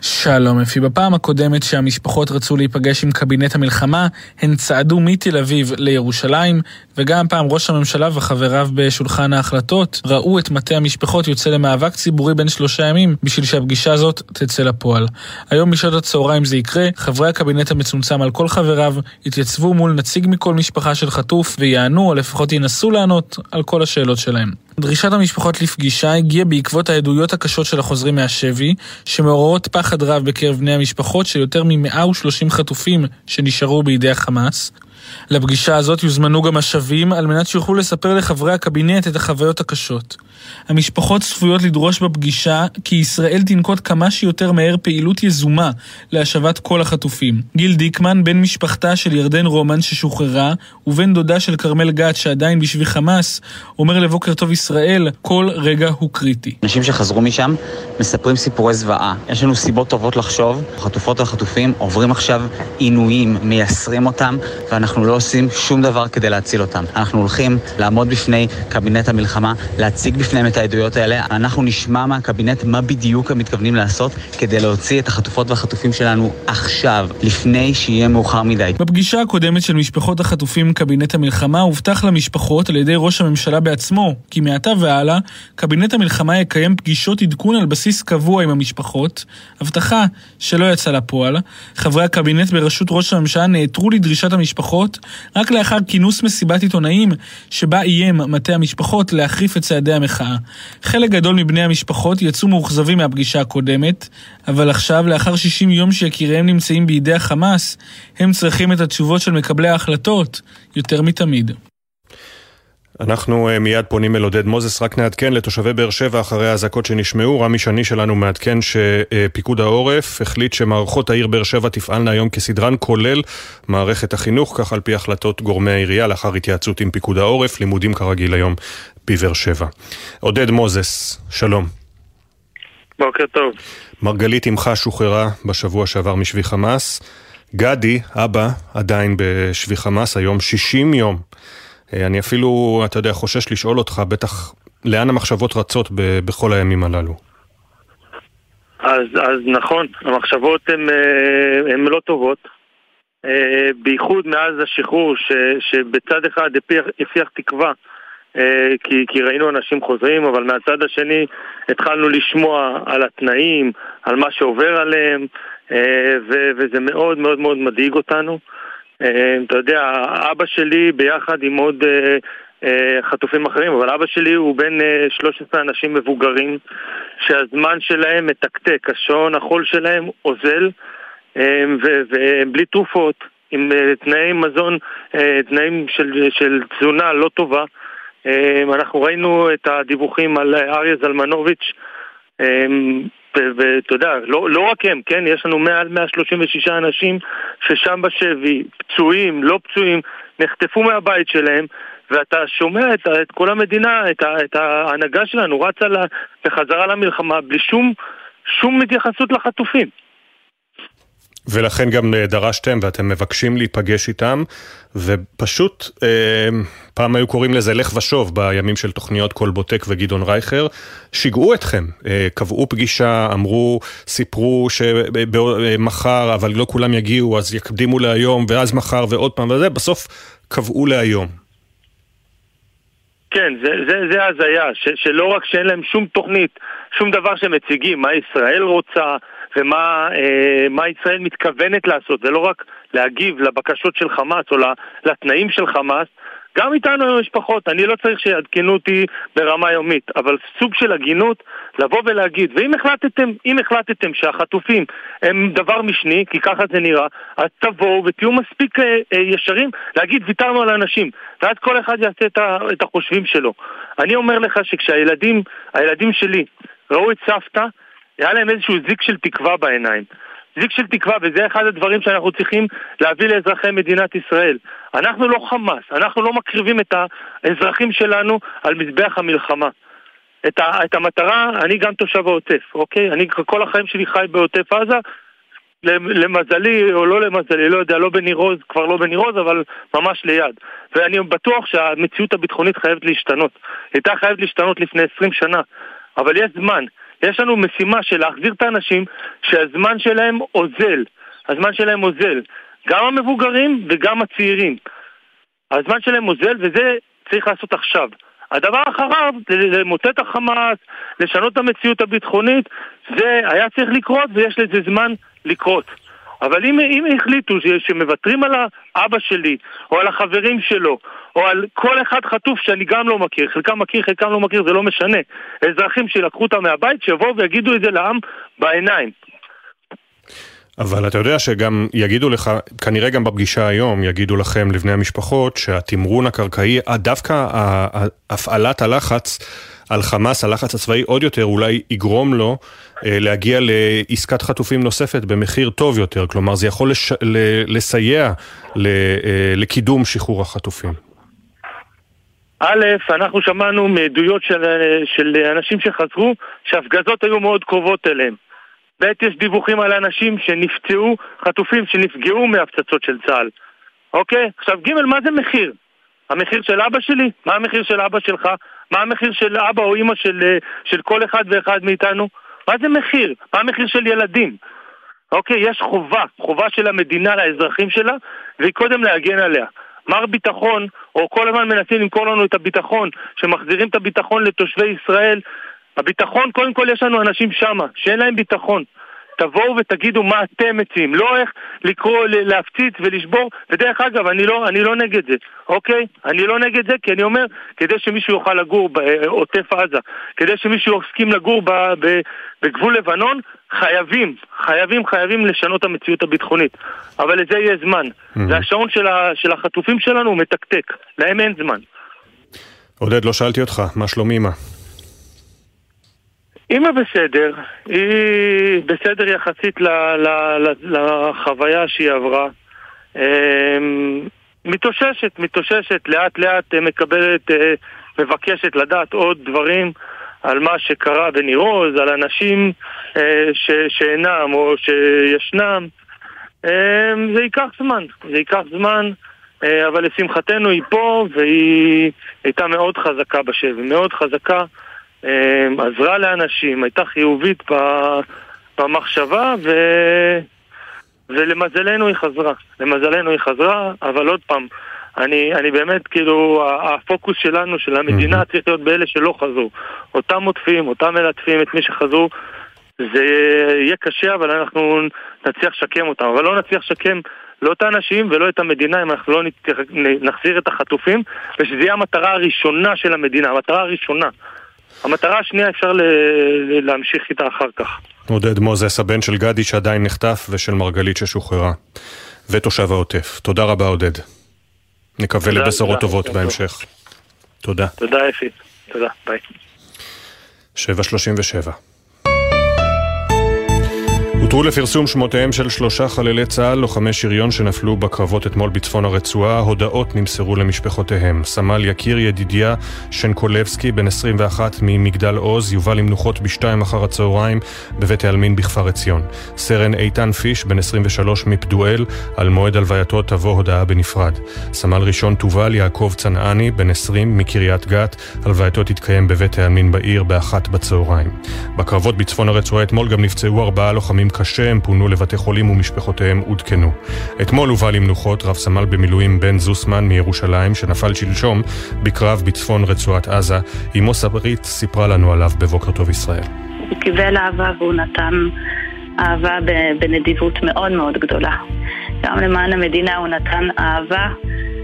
שלום אפי, בפעם הקודמת שהמשפחות רצו להיפגש עם קבינט המלחמה, הן צעדו מתל אביב לירושלים, וגם פעם ראש הממשלה וחבריו בשולחן ההחלטות ראו את מטה המשפחות יוצא למאבק ציבורי בין 3 ימים בשביל שהפגישה הזאת תצא לפועל. היום בשעות הצהריים זה יקרה, חברי הקבינט המצומצם על כל חבריו יתייצבו מול נציג מכל משפחה של חטוף ויענו, או לפחות ינסו לענות על כל השאלות שלהם. דרישת המשפחות לפגישה הגיעה בעקבות העדויות הקשות של החוזרים מהשבי, שמעוררות פחד רב בקרב בני המשפחות של יותר מ-130 חטופים שנשארו בידי החמאס. לפגישה הזאת יוזמנו גם השבים על מנת שיוכלו לספר לחברי הקבינט את החוויות הקשות. המשפחות צפויות לדרוש בפגישה כי ישראל תנקוט כמה שיותר מהר פעילות יזומה להשבת כל החטופים. גיל דיקמן, בן משפחתה של ירדן רומן ששוחררה ובן דודה של כרמל גת שעדיין בשבי חמאס, אומר לבוקר טוב ישראל, כל רגע הוא קריטי. אנשים שחזרו משם מספרים סיפורי זוועה. יש לנו סיבות טובות לחשוב, חטופות וחטופים עוברים עכשיו עינויים, מייסרים אותם, ואנחנו לא עושים שום דבר כדי להציל אותם. אנחנו הולכים לעמוד בפני קבינט המלחמה, להציג בפניהם את העדויות האלה. אנחנו נשמע מהקבינט מה בדיוק הם מתכוונים לעשות כדי להוציא את החטופות והחטופים שלנו עכשיו, לפני שיהיה מאוחר מדי. בפגישה הקודמת של משפחות החטופים קבינט המלחמה הובטח למשפחות על ידי ראש הממשלה בעצמו, כי מעתה והלאה קבינט המלחמה יקיים פגישות עדכון על בסיס קבוע עם המשפחות, הבטחה שלא יצא לפועל. חברי הקבינט בראשות ראש הממשלה נעתרו לדרישת המשפחות רק לאחר כינוס מסיבת עיתונאים שבה איים מטה המשפחות להחריף את צעדי המחאה. חלק גדול מבני המשפחות יצאו מאוכזבים מהפגישה הקודמת, אבל עכשיו, לאחר 60 יום שיקיריהם נמצאים בידי החמאס, הם צריכים את התשובות של מקבלי ההחלטות יותר מתמיד. אנחנו מיד פונים אל עודד מוזס. רק נעדכן לתושבי באר שבע אחרי האזעקות שנשמעו, רמי שני שלנו מעדכן שפיקוד העורף החליט שמערכות העיר באר שבע תפעלנה היום כסדרן, כולל מערכת החינוך, כך על פי החלטות גורמי העירייה לאחר התייעצות עם פיקוד העורף. לימודים כרגיל היום בבאר שבע. עודד מוזס, שלום. בוקר טוב. מרגלית אמך שוחררה בשבוע שעבר משבי חמאס. גדי, אבא, עדיין בשבי חמאס, היום 60 יום. אני אפילו, אתה יודע, חושש לשאול אותך, בטח, לאן המחשבות רצות בכל הימים הללו? אז נכון, המחשבות הן לא טובות, בייחוד מאז השחרור, שבצד אחד הפיח תקווה, כי ראינו אנשים חוזרים, אבל מהצד השני התחלנו לשמוע על התנאים, על מה שעובר עליהם, וזה מאוד מאוד מאוד מדאיג אותנו. אתה יודע, אבא שלי ביחד עם עוד חטופים אחרים, אבל אבא שלי הוא בין 13 אנשים מבוגרים שהזמן שלהם מתקתק, השעון החול שלהם עוזל, ובלי תרופות, עם תנאי מזון, תנאים של תזונה לא טובה. אנחנו ראינו את הדיווחים על אריה זלמנוביץ', ואתה יודע, לא רק הם, כן? יש לנו מעל 136 אנשים ששם בשבי, פצועים, לא פצועים, נחטפו מהבית שלהם, ואתה שומע את כל המדינה, את ההנהגה שלנו, רצה לחזרה למלחמה בלי שום מתייחסות לחטופים. ולכן גם דרשתם ואתם מבקשים להיפגש איתם, ופשוט פעם היו קוראים לזה לך ושוב בימים של תוכניות קולבוטק וגדעון רייכר, שיגעו אתכם, קבעו פגישה, אמרו, סיפרו שמחר, אבל לא כולם יגיעו, אז יקדימו להיום, ואז מחר ועוד פעם, וזה בסוף קבעו להיום. כן, זה הזיה, שלא רק שאין להם שום תוכנית, שום דבר שמציגים, מה ישראל רוצה, ומה ישראל מתכוונת לעשות, זה לא רק להגיב לבקשות של חמאס או לתנאים של חמאס, גם איתנו עם המשפחות, אני לא צריך שיעדכנו אותי ברמה יומית, אבל סוג של הגינות לבוא ולהגיד, ואם החלטתם שהחטופים הם דבר משני, כי ככה זה נראה, אז תבואו ותהיו מספיק ישרים להגיד ויתרנו על האנשים, ואז כל אחד יעשה את החושבים שלו. אני אומר לך שכשהילדים שלי ראו את סבתא, היה להם איזשהו זיק של תקווה בעיניים. זיק של תקווה, וזה אחד הדברים שאנחנו צריכים להביא לאזרחי מדינת ישראל. אנחנו לא חמאס, אנחנו לא מקריבים את האזרחים שלנו על מזבח המלחמה. את המטרה, אני גם תושב העוטף, אוקיי? אני כל החיים שלי חי בעוטף עזה, למזלי או לא למזלי, לא יודע, לא בנירוז, כבר לא בנירוז, אבל ממש ליד. ואני בטוח שהמציאות הביטחונית חייבת להשתנות. הייתה חייבת להשתנות לפני 20 שנה, אבל יש זמן. יש לנו משימה של להחזיר את האנשים שהזמן שלהם עוזל. הזמן שלהם עוזל. גם המבוגרים וגם הצעירים. הזמן שלהם עוזל, וזה צריך לעשות עכשיו. הדבר אחריו, למוטט החמאס, לשנות את המציאות הביטחונית, זה היה צריך לקרות ויש לזה זמן לקרות. אבל אם החליטו שמוותרים על האבא שלי, או על החברים שלו, או על כל אחד חטוף שאני גם לא מכיר, חלקם מכיר, חלקם לא מכיר, זה לא משנה. אזרחים שלקחו אותם מהבית, שיבואו ויגידו את זה לעם בעיניים. אבל אתה יודע שגם יגידו לך, כנראה גם בפגישה היום, יגידו לכם לבני המשפחות, שהתמרון הקרקעי, דווקא הפעלת הלחץ, על חמאס, הלחץ הצבאי עוד יותר, אולי יגרום לו להגיע לעסקת חטופים נוספת במחיר טוב יותר, כלומר זה יכול לסייע לקידום שחרור החטופים. א', אנחנו שמענו מעדויות של אנשים שחזרו, שהפגזות היו מאוד קרובות אליהם. ב', יש דיווחים על אנשים שנפצעו, חטופים שנפגעו מהפצצות של צה"ל. אוקיי? עכשיו ג', מה זה מחיר? המחיר של אבא שלי? מה המחיר של אבא שלך? מה המחיר של אבא או אמא של כל אחד ואחד מאיתנו? מה זה מחיר? מה המחיר של ילדים? אוקיי, יש חובה של המדינה לאזרחים שלה, והיא קודם להגן עליה. מר ביטחון, או כל הזמן מנסים למכור לנו את הביטחון, שמחזירים את הביטחון לתושבי ישראל. הביטחון, קודם כל יש לנו אנשים שמה, שאין להם ביטחון. תבואו ותגידו מה אתם מציעים, לא איך לקרוא, להפציץ ולשבור, ודרך אגב, אני לא נגד זה, אוקיי? אני לא נגד זה, כי אני אומר, כדי שמישהו יוכל לגור בעוטף עזה, כדי שמישהו יסכים לגור בגבול לבנון, חייבים לשנות את המציאות הביטחונית. אבל לזה יהיה זמן. והשעון של החטופים שלנו הוא מתקתק, להם אין זמן. עודד, לא שאלתי אותך, מה שלום אימא? אמא בסדר, היא בסדר יחסית לחוויה שהיא עברה, מתוששת, לאט לאט מקבלת, מבקשת לדעת עוד דברים על מה שקרה בנירוז, על אנשים שאינם או שישנם, זה ייקח זמן, אבל לשמחתנו היא פה והיא הייתה מאוד חזקה בשביל, מאוד חזקה. עזרה לאנשים, הייתה חיובית במחשבה, ולמזלנו היא חזרה. אבל עוד פעם, אני באמת, כאילו, הפוקוס שלנו, של המדינה, צריך להיות באלה שלא חזרו. אותם מוטפים, אותם מלטפים, את מי שחזרו, זה יהיה קשה, אבל אנחנו נצליח שקם אותם. אבל לא נצליח שקם לא את האנשים ולא את המדינה, אם אנחנו לא נחזיר את החטופים, ושזו יהיה המטרה הראשונה של המדינה, המטרה הראשונה. המטרה השנייה אפשר להמשיך איתה אחר כך. עודד מוזס, הבן של גדי שעדיין נחטף ושל מרגלית ששוחררה, ותושב העוטף. תודה רבה עודד. נקווה לבשורות טובות בהמשך. תודה. תודה אפי. תודה, ביי. 7:37. הותרו לפרסום שמותיהם של 3 חללי צה"ל, לוחמי שריון שנפלו בקרבות אתמול בצפון הרצועה. הודעות נמסרו למשפחותיהם. סמל יקיר ידידיה שנקולבסקי, בן 21 ממגדל עוז, יובל למנוחות ב14:00 בבית העלמין בכפר עציון. סרן איתן פיש, בן 23 מפדואל, על מועד הלווייתו תבוא הודעה בנפרד. סמל ראשון תובל יעקב צנעני, בן 20 מקריית גת, הלווייתו תתקיים בבית העלמין בעיר ב13:00. בקרבות בצפון הרצועה אתמול גם נפצעו 4 לוחמים קשה, הם פונו לבתי חולים ומשפחותיהם עודכנו. אתמול הובא למנוחות רב סמל במילואים בן זוסמן מירושלים שנפל שלשום בקרב בצפון רצועת עזה. אמו סברית סיפרה לנו עליו בבוקר טוב ישראל. הוא קיבל אהבה והוא נתן אהבה בנדיבות מאוד מאוד גדולה. גם למען המדינה הוא נתן אהבה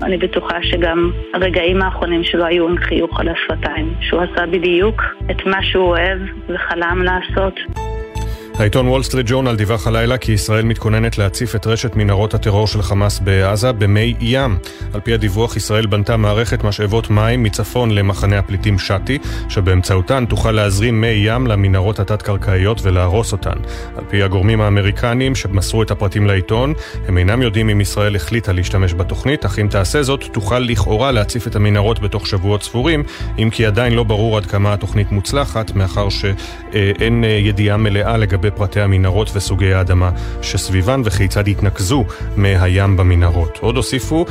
אני בטוחה שגם הרגעים האחרונים שלו היו עם חיוך על השפתיים, שהוא עשה בדיוק את מה שהוא אוהב וחלם לעשות. העיתון וול סטריט ג'ורנל דיווח הלילה כי ישראל מתכוננת להציף את רשת מנהרות הטרור של חמאס בעזה במי ים. על פי הדיווח, ישראל בנתה מערכת משאבות מים מצפון למחנה הפליטים שתי, שבאמצעותן תוכל להזרים מי ים למנהרות התת-קרקעיות ולהרוס אותן. על פי הגורמים האמריקנים שמסרו את הפרטים לעיתון, הם אינם יודעים אם ישראל החליטה להשתמש בתוכנית, אך אם תעשה זאת, תוכל לכאורה להציף את המנהרות בתוך שבועות ספורים, אם כי עדיין לא ברור עד כמה התוכנית מוצלחת, מאחר שאין ידיעה מלאה לגבי פרטי המנהרות וסוגי האדמה שסביבן וכיצד התנקזו מהים במנהרות. עוד הוסיפו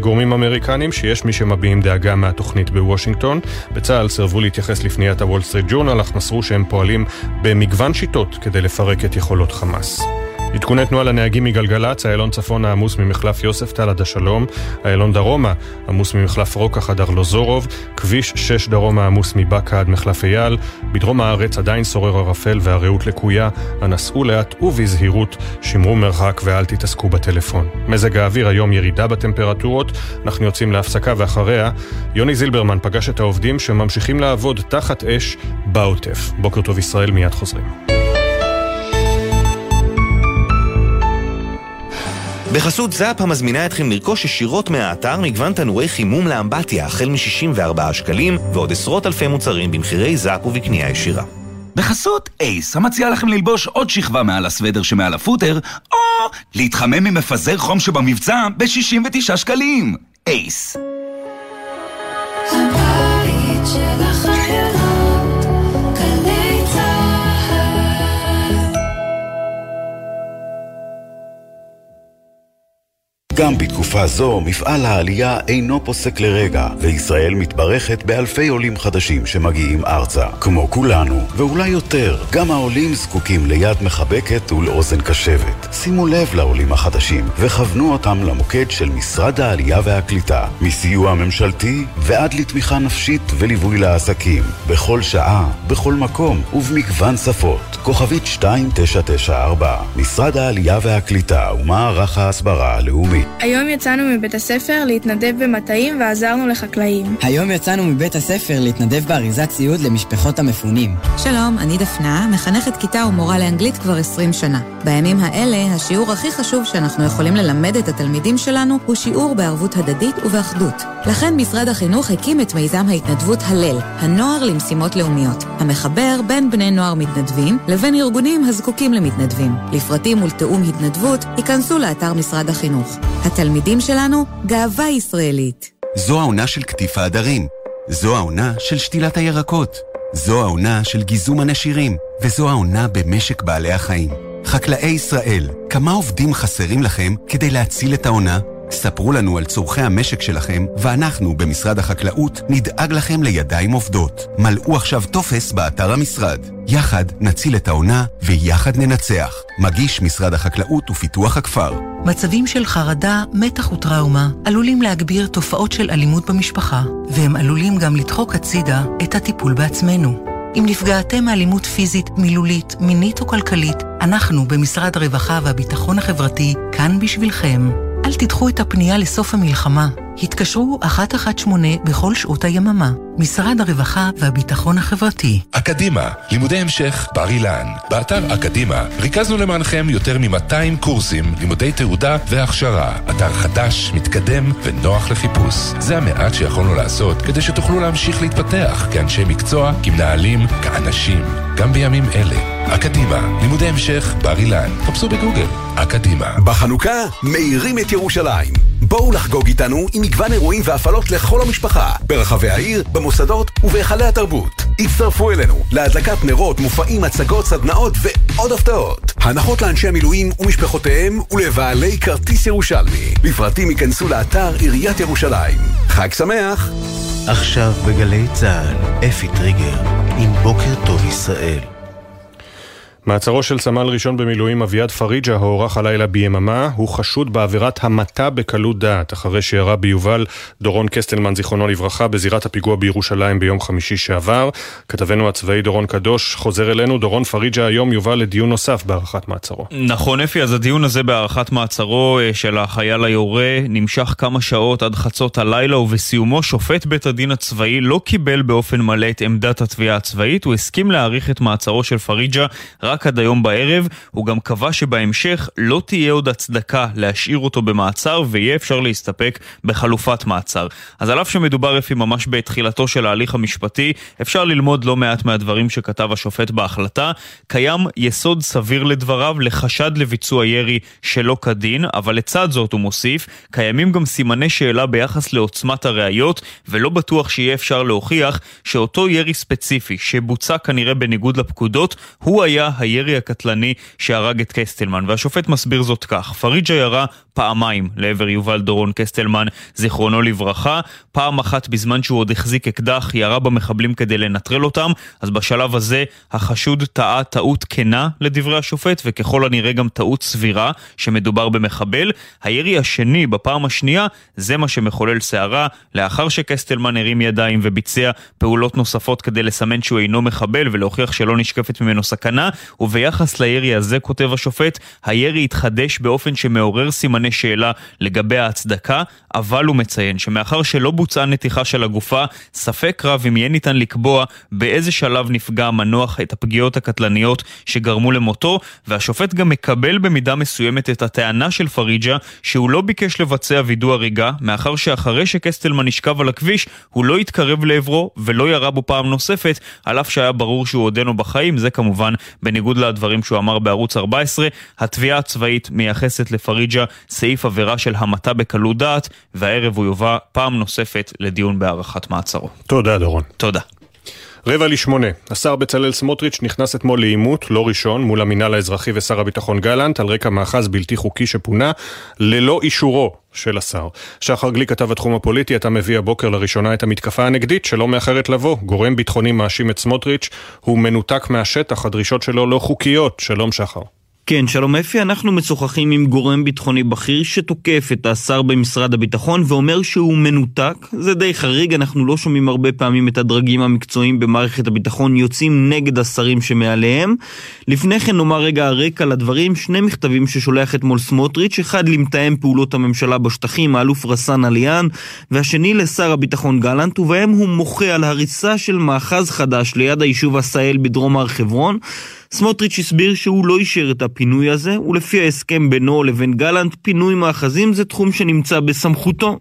גורמים אמריקנים שיש מי שמביעים דאגה מהתוכנית בוושינגטון. בצה"ל סרבו להתייחס לפניית הוול סטריט ג'ורנל, אך מסרו שהם פועלים במגוון שיטות כדי לפרק את יכולות חמאס. עדכוני תנועה לנהגים מגלגלץ, איילון צפונה עמוס ממחלף יוספטל עד השלום, איילון דרומה עמוס ממחלף רוקח עד ארלוזורוב, כביש 6 דרומה עמוס מבקה עד מחלף אייל, בדרום הארץ עדיין שורר ערפל והרעות לקויה, הנסעו לאט ובזהירות, שמרו מרחק ואל תתעסקו בטלפון. מזג האוויר היום ירידה בטמפרטורות, אנחנו יוצאים להפסקה ואחריה, יוני זילברמן פגש את העובדים שממשיכים לעבוד תחת אש בעוטף. בוקר טוב ישראל, מיד חוזרים. בחסות זאפ המזמינה אתכם לרכוש ישירות מהאתר מגוון תנורי חימום לאמבטיה החל מ-64 שקלים ועוד עשרות אלפי מוצרים במחירי זאפ ובקנייה ישירה. בחסות אייס המציע לכם ללבוש עוד שכבה מעל הסוודר שמעל הפוטר או להתחמם ממפזר חום שבמבצע ב-69 שקלים. אייס. הבית של החיים גם בתקופה זו מפעל העלייה אינו פוסק לרגע, וישראל מתברכת באלפי עולים חדשים שמגיעים ארצה. כמו כולנו, ואולי יותר, גם העולים זקוקים ליד מחבקת ולאוזן קשבת. שימו לב לעולים החדשים וכוונו אותם למוקד של משרד העלייה והקליטה, מסיוע ממשלתי ועד לתמיכה נפשית וליווי לעסקים, בכל שעה, בכל מקום ובמגוון שפות. כוכבית 2994, משרד העלייה והקליטה ומערך ההסברה הלאומי. היום יצאנו מבית הספר להתנדב במטעים ועזרנו לחקלאים. היום יצאנו מבית הספר להתנדב באריזת ציוד למשפחות המפונים. שלום, אני דפנה, מחנכת כיתה ומורה לאנגלית כבר 20 שנה. בימים האלה, השיעור הכי חשוב שאנחנו יכולים ללמד את התלמידים שלנו הוא שיעור בערבות הדדית ובאחדות. לכן משרד החינוך הקים את מיזם ההתנדבות הלל, הנוער למשימות לאומיות, המחבר בין בני נוער מתנדבים לבין ארגונים הזקוקים למתנדבים. לפרטים ולתאום התנדבות, ייכנסו לאתר משרד החינוך. התלמידים שלנו, גאווה ישראלית. זו העונה של קטיף העדרים. זו העונה של שתילת הירקות. זו העונה של גיזום הנשירים. וזו העונה במשק בעלי החיים. חקלאי ישראל, כמה עובדים חסרים לכם כדי להציל את העונה? ספרו לנו על צורכי המשק שלכם, ואנחנו במשרד החקלאות נדאג לכם לידיים עובדות. מלאו עכשיו טופס באתר המשרד. יחד נציל את העונה ויחד ננצח. מגיש משרד החקלאות ופיתוח הכפר. מצבים של חרדה, מתח וטראומה עלולים להגביר תופעות של אלימות במשפחה, והם עלולים גם לדחוק הצידה את הטיפול בעצמנו. אם נפגעתם מאלימות פיזית, מילולית, מינית או כלכלית, אנחנו במשרד הרווחה והביטחון החברתי כאן בשבילכם. אל תדחו את הפנייה לסוף המלחמה. התקשרו 118 בכל שעות היממה. משרד הרווחה והביטחון החברתי. אקדימה, לימודי המשך בר אילן. באתר אקדימה ריכזנו למענכם יותר מ-200 קורסים, לימודי תעודה והכשרה. אתר חדש, מתקדם ונוח לחיפוש. זה המעט שיכולנו לעשות כדי שתוכלו להמשיך להתפתח כאנשי מקצוע, כמנהלים, כאנשים, גם בימים אלה. אקדימה, לימודי המשך בר אילן. חפשו בגוגל, אקדימה. בחנוכה מאירים את ירושלים. בואו לחגוג איתנו עם מגוון אירועים והפעלות לכל המשפחה, ברחבי העיר, במוסדות ובהיכלי התרבות. הצטרפו אלינו להדלקת נרות, מופעים, הצגות, סדנאות ועוד הפתעות. הנחות לאנשי המילואים ומשפחותיהם ולבעלי כרטיס ירושלמי. בפרטים ייכנסו לאתר עיריית ירושלים. חג שמח! עכשיו בגלי צה"ל, אפי טריגר, עם בוקר טוב ישראל. מעצרו של סמל ראשון במילואים אביעד פריג'ה הוארך הלילה ביממה, הוא חשוד בעבירת המתה בקלות דעת, אחרי שירה ביובל דורון קסטלמן זיכרונו לברכה בזירת הפיגוע בירושלים ביום חמישי שעבר. כתבנו הצבאי דורון קדוש חוזר אלינו. דורון, פריג'ה היום יובל לדיון נוסף בהארכת מעצרו. נכון אפי, אז הדיון הזה בהארכת מעצרו של החייל היורה נמשך כמה שעות עד חצות הלילה, ובסיומו שופט בית הדין הצבאי לא קיבל באופן מלא את עמדת התביעה הצבאית, הוא הסכים להאריך את מעצרו של פריג'ה רק עד היום בערב. הוא גם קבע שבהמשך לא תהיה עוד הצדקה להשאיר אותו במעצר ויהיה אפשר להסתפק בחלופת מעצר. אז עליו שמדובר אפי ממש בתחילתו של ההליך המשפטי, אפשר ללמוד לא מעט מהדברים שכתב השופט בהחלטה. קיים יסוד סביר לדבריו לחשד לביצוע ירי שלא כדין, אבל לצד זאת הוא מוסיף, קיימים גם סימני שאלה ביחס לעוצמת הראיות, ולא בטוח שיהיה אפשר להוכיח שאותו ירי ספציפי שבוצע כנראה בניגוד לפקודות הוא היה הירי הקטלני שהרג את קסטלמן. והשופט מסביר זאת כך: פריג'ה ירה פעמיים לעבר יובל דורון קסטלמן זיכרונו לברכה, פעם אחת בזמן שהוא עוד החזיק אקדח, ירה במחבלים כדי לנטרל אותם, אז בשלב הזה החשוד טעה טעות כנה לדברי השופט, וככל הנראה גם טעות סבירה שמדובר במחבל. הירי השני בפעם השנייה זה מה שמחולל שערה, לאחר שקסטלמן הרים ידיים וביצע פעולות נוספות כדי לסמן שהוא אינו מחבל ולהוכיח שלא נשקפת ממנו סכנה. וביחס לירי הזה כותב השופט, הירי התחדש באופן שמעורר סימני שאלה לגבי ההצדקה, אבל הוא מציין שמאחר שלא בוצעה נתיחה של הגופה, ספק רב אם יהיה ניתן לקבוע באיזה שלב נפגע המנוח את הפגיעות הקטלניות שגרמו למותו. והשופט גם מקבל במידה מסוימת את הטענה של פריג'ה שהוא לא ביקש לבצע וידוא הריגה, מאחר שאחרי שקסטלמן נשכב על הכביש הוא לא התקרב לעברו ולא ירה בו פעם נוספת, על אף שהיה ברור שהוא עודנו בחיים. זה כמובן בניגוד לדברים שהוא אמר בערוץ 14. התביעה הצבאית מייחסת לפריג'ה סעיף עבירה של המתה בקלות דעת, והערב הוא יובא פעם נוספת לדיון בהארכת מעצרו. תודה דורון. תודה. 7:45, השר בצלאל סמוטריץ' נכנס אתמול לעימות, לא ראשון, מול המינהל האזרחי ושר הביטחון גלנט, על רקע מאחז בלתי חוקי שפונה ללא אישורו של השר. שחר גליק, כתב התחום הפוליטי, אתה מביא הבוקר לראשונה את המתקפה הנגדית שלא מאחרת לבוא. גורם ביטחוני מאשים את סמוטריץ', הוא מנותק מהשטח, הדרישות שלו לא חוקיות. שלום שחר. כן, שלום אפי, אנחנו משוחחים עם גורם ביטחוני בכיר שתוקף את השר במשרד הביטחון ואומר שהוא מנותק. זה די חריג, אנחנו לא שומעים הרבה פעמים את הדרגים המקצועיים במערכת הביטחון יוצאים נגד השרים שמעליהם. לפני כן נאמר רגע הרקע לדברים, שני מכתבים ששולח אתמול סמוטריץ', אחד למתאם פעולות הממשלה בשטחים, האלוף רסן עליאן, והשני לשר הביטחון גלנט, ובהם הוא מוחה על הריסה של מאחז חדש ליד היישוב הסהל בדרום הר חברון. סמוטריץ' הסביר שהוא לא אישר את הפינוי הזה, ולפי ההסכם בינו לבין גלנט, פינוי מאחזים זה תחום שנמצא בסמכותו.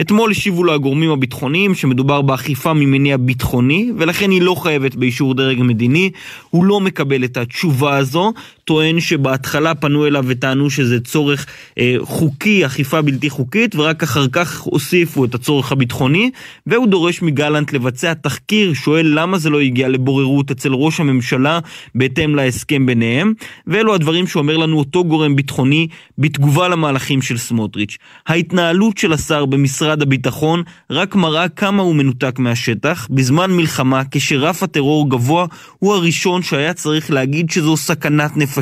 אתמול השיבו לה הגורמים הביטחוניים שמדובר באכיפה ממניע ביטחוני, ולכן היא לא חייבת באישור דרג מדיני. הוא לא מקבל את התשובה הזו, טוען שבהתחלה פנו אליו וטענו שזה צורך חוקי, אכיפה בלתי חוקית, ורק אחר כך הוסיפו את הצורך הביטחוני, והוא דורש מגלנט לבצע תחקיר, שואל למה זה לא הגיע לבוררות אצל ראש הממשלה בהתאם להסכם ביניהם, ואלו הדברים שאומר לנו אותו גורם ביטחוני בתגובה למהלכים של סמוטריץ'. ההתנהלות של השר במשרד הביטחון רק מראה כמה הוא מנותק מהשטח. בזמן מלחמה, כשרף הטרור גבוה, הוא הראשון שהיה צריך להגיד שזו סכנת נפש.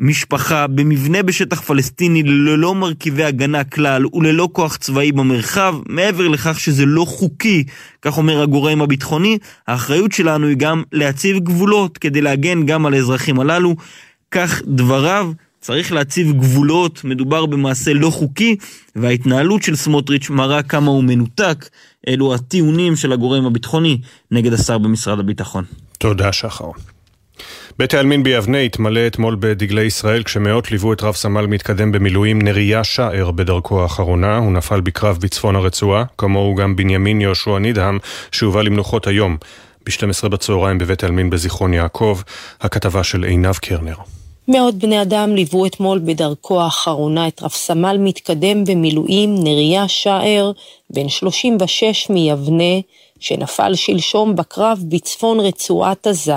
משפחה במבנה בשטח פלסטיני ללא מרכיבי הגנה כלל וללא כוח צבאי במרחב, מעבר לכך שזה לא חוקי, כך אומר הגורם הביטחוני, האחריות שלנו היא גם להציב גבולות כדי להגן גם על האזרחים הללו. כך דבריו, צריך להציב גבולות, מדובר במעשה לא חוקי, וההתנהלות של סמוטריץ' מראה כמה הוא מנותק. אלו הטיעונים של הגורם הביטחוני נגד השר במשרד הביטחון. תודה שחר. בית העלמין ביבנה התמלא אתמול בדגלי ישראל כשמאות ליוו את רב סמל מתקדם במילואים נריה שער בדרכו האחרונה. הוא נפל בקרב בצפון הרצועה, כמוהו גם בנימין יהושע נדהם שהובא למנוחות היום ב-12 בצהריים בבית העלמין בזיכרון יעקב. הכתבה של עינב קרנר. מאות בני אדם ליוו אתמול בדרכו האחרונה את רב סמל מתקדם במילואים נריה שער, בן 36 מיבנה, שנפל שלשום בקרב בצפון רצועת עזה.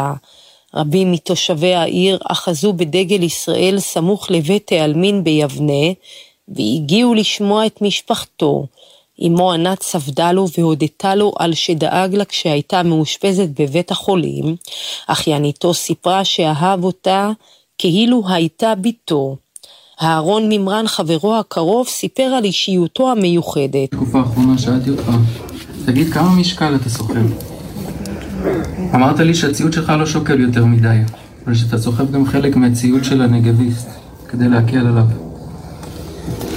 רבים מתושבי העיר אחזו בדגל ישראל סמוך לבית העלמין ביבנה, והגיעו לשמוע את משפחתו. אמו ענת סבדה לו והודתה לו על שדאג לה כשהייתה מאושפזת בבית החולים, אחייניתו סיפרה שאהב אותה כאילו הייתה ביתו. אהרון ממרן חברו הקרוב סיפר על אישיותו המיוחדת. בתקופה האחרונה שאלתי אותך, תגיד כמה משקל אתה סוחב? אמרת לי שהציוד שלך לא שוקל יותר מדי, אבל שאתה סוחב גם חלק מהציוד של הנגביסט כדי להקל עליו.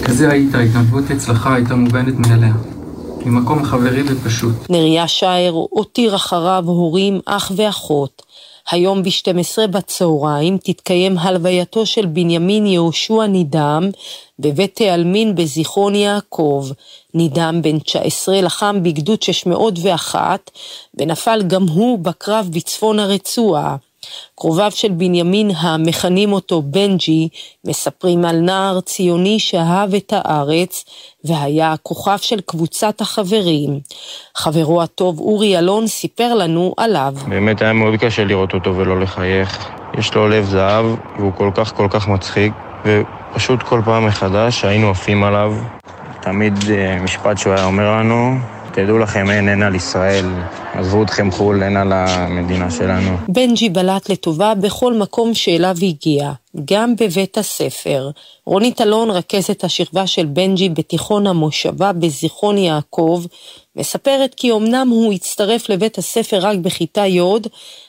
כזה הייתה, התנדבות אצלך הייתה מובנת מאליה, ממקום חברי ופשוט. נריה שער הותיר אחריו הורים, אח ואחות. היום ב-12 בצהריים תתקיים הלווייתו של בנימין יהושע נידם בבית העלמין בזיכרון יעקב. נידם בן 19 לחם בגדוד 601 ונפל גם הוא בקרב בצפון הרצועה. קרוביו של בנימין המכנים אותו בנג'י מספרים על נער ציוני שאהב את הארץ והיה הכוכב של קבוצת החברים. חברו הטוב אורי אלון סיפר לנו עליו. באמת היה מאוד קשה לראות אותו ולא לחייך. יש לו לב זהב והוא כל כך מצחיק, ופשוט כל פעם מחדש היינו עפים עליו. תמיד משפט שהוא היה אומר לנו, תדעו לכם, אין על ישראל, עזבו אתכם חול, אין על המדינה שלנו. בנג'י בלט לטובה בכל מקום שאליו הגיע, גם בבית הספר. רונית אלון, רכזת השכבה של בנג'י בתיכון המושבה בזיכרון יעקב, מספרת כי אמנם הוא הצטרף לבית הספר רק בכיתה י',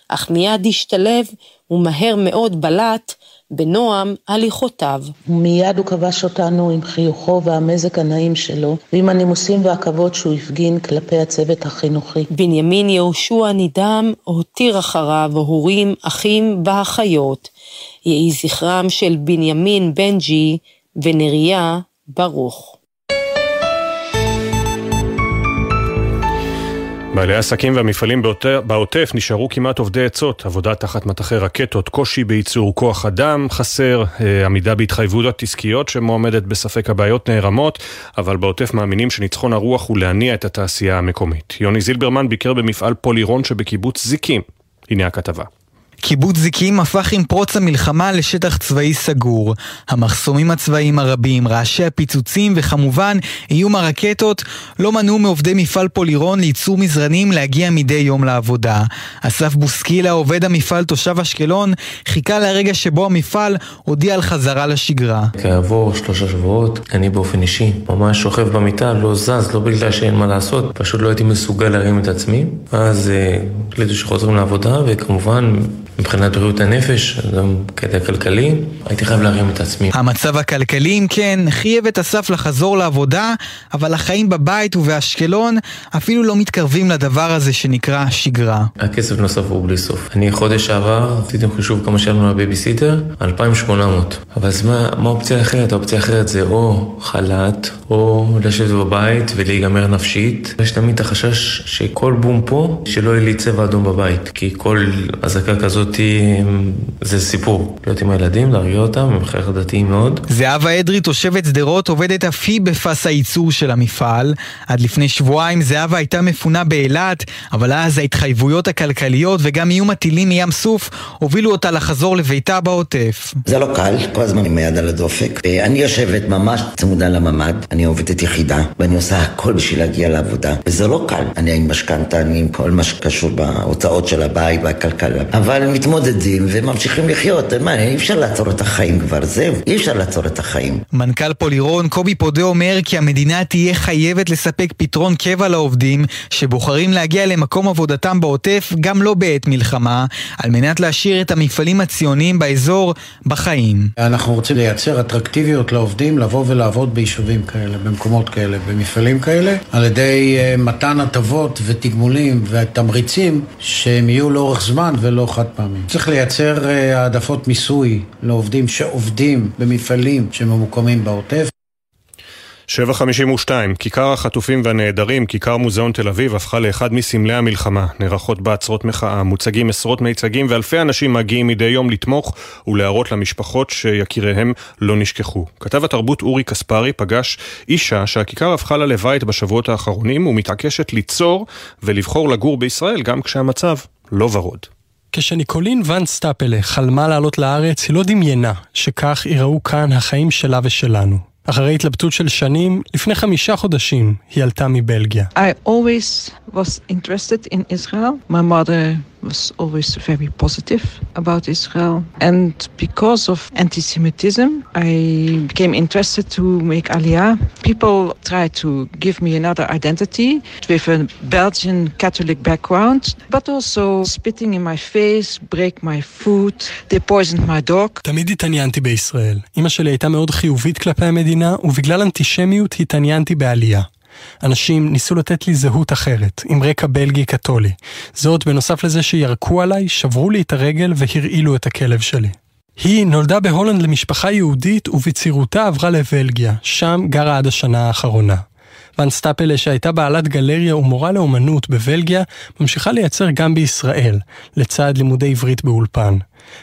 אך מיד השתלב ומהר מאוד בלט בנועם הליכותיו. מיד הוא כבש אותנו עם חיוכו והמזג הנעים שלו, ועם הנימוסים והכבוד שהוא הפגין כלפי הצוות החינוכי. בנימין יהושע נידם הותיר אחריו הורים, אחים ואחיות. יהי זכרם של בנימין בנג'י ונריה ברוך. בעלי העסקים והמפעלים בעוטף נשארו כמעט עובדי עצות, עבודה תחת מטחי רקטות, קושי בייצור כוח אדם חסר, עמידה בהתחייבויות עסקיות שמועמדת בספק, הבעיות נערמות, אבל בעוטף מאמינים שניצחון הרוח הוא להניע את התעשייה המקומית. יוני זילברמן ביקר במפעל פולירון שבקיבוץ זיקים. הנה הכתבה. קיבוץ זיקים הפך עם פרוץ המלחמה לשטח צבאי סגור. המחסומים הצבאיים הרבים, רעשי הפיצוצים וכמובן איום הרקטות לא מנעו מעובדי מפעל פולירון לייצור מזרנים להגיע מדי יום לעבודה. אסף בוסקילה, עובד המפעל תושב אשקלון, חיכה לרגע שבו המפעל הודיע על חזרה לשגרה. כעבור 3 שבועות, אני באופן אישי ממש שוכב במיטה, לא זז, לא בגלל שאין מה לעשות, פשוט לא הייתי מסוגל להרים את עצמי. אז החליטו שחוזרים לעבודה, וכמובן מבחינת בריאות הנפש, גם כדי כלכלי, הייתי חייב להרים את עצמי. המצב הכלכלי, כן, חייב את אסף לחזור לעבודה, אבל החיים בבית ובאשקלון אפילו לא מתקרבים לדבר הזה שנקרא שגרה. הכסף נוסף הוא בלי סוף. אני חודש שעבר, עשיתם חישוב כמה שלנו לבייביסיטר, 2,800. אבל מה האופציה אחרת? האופציה אחרת זה או חל"ת, או לשבת בבית ולהיגמר נפשית. יש תמיד החשש שכל בום פה, שלא יהיה לי צבע אדום בבית, כי כל הזקה כזאת זה סיפור. להיות עם הילדים, להרגיע אותם, הם חייך דתיים מאוד. זהבה אדרי, תושבת שדרות, עובדת אף היא בפס הייצור של המפעל. עד לפני שבועיים זהבה הייתה מפונה באילת, אבל אז ההתחייבויות הכלכליות וגם איום הטילים מים סוף הובילו אותה לחזור לביתה בעוטף. זה לא קל, כל הזמן עם היד על הדופק. אני יושבת ממש צמודה לממד, אני עובדת יחידה, ואני עושה הכל בשביל להגיע לעבודה. וזה לא קל. אני עם משכנתה, אני עם כל מה שקשור בהוצאות של הבית והכלכלה. אבל הם מתמודדים וממשיכים לחיות. אי אפשר לעצור את החיים כבר, זהו. אי אפשר לעצור את החיים. מנכ"ל פולירון קובי פודה אומר כי המדינה תהיה חייבת לספק פתרון קבע לעובדים שבוחרים להגיע למקום עבודתם בעוטף גם לא בעת מלחמה, על מנת להשאיר את המפעלים הציוניים באזור בחיים. אנחנו רוצים לייצר אטרקטיביות לעובדים לבוא ולעבוד ביישובים כאלה, במקומות כאלה, במפעלים כאלה, על ידי מתן הטבות ותגמולים ותמריצים שהם יהיו לאורך זמן ולא חד פעמים. צריך לייצר העדפות מיסוי לעובדים שעובדים במפעלים שממוקמים בעוטף. 7:52, כיכר החטופים והנעדרים, כיכר מוזיאון תל אביב, הפכה לאחד מסמלי המלחמה. נערכות בעצרות מחאה, מוצגים עשרות מיצגים, ואלפי אנשים מגיעים מדי יום לתמוך ולהראות למשפחות שיקיריהם לא נשכחו. כתב התרבות אורי קספרי פגש אישה שהכיכר הפכה לה לבית בשבועות האחרונים, ומתעקשת ליצור ולבחור לגור בישראל גם כשהמצב לא ורוד. כשניקולין ון סטאפלה חלמה לעלות לארץ, היא לא דמיינה שכך יראו כאן החיים שלה ושלנו. אחרי התלבטות של שנים, לפני 5 חודשים היא עלתה מבלגיה. I always was interested in Israel. My mother was always very positive about Israel. And because of anti-Semitism, I became interested to make Aliyah. People tried to give me another identity with a Belgian Catholic background, but also spitting in my face, break my food, they poisoned my dog. תמיד התעניינתי בישראל. אמא שלי הייתה מאוד חיובית כלפי המדינה, ובגלל אנטישמיות התעניינתי בעלייה. אנשים ניסו לתת לי זהות אחרת, עם רקע בלגי קתולי. זאת בנוסף לזה שירקו עליי, שברו לי את הרגל והרעילו את הכלב שלי. היא נולדה בהולנד למשפחה יהודית, ובצירותה עברה לבלגיה, שם גרה עד השנה האחרונה. ון סטאפלה, שהייתה בעלת גלריה ומורה לאומנות בבלגיה, ממשיכה לייצר גם בישראל, לצד לימודי עברית באולפן.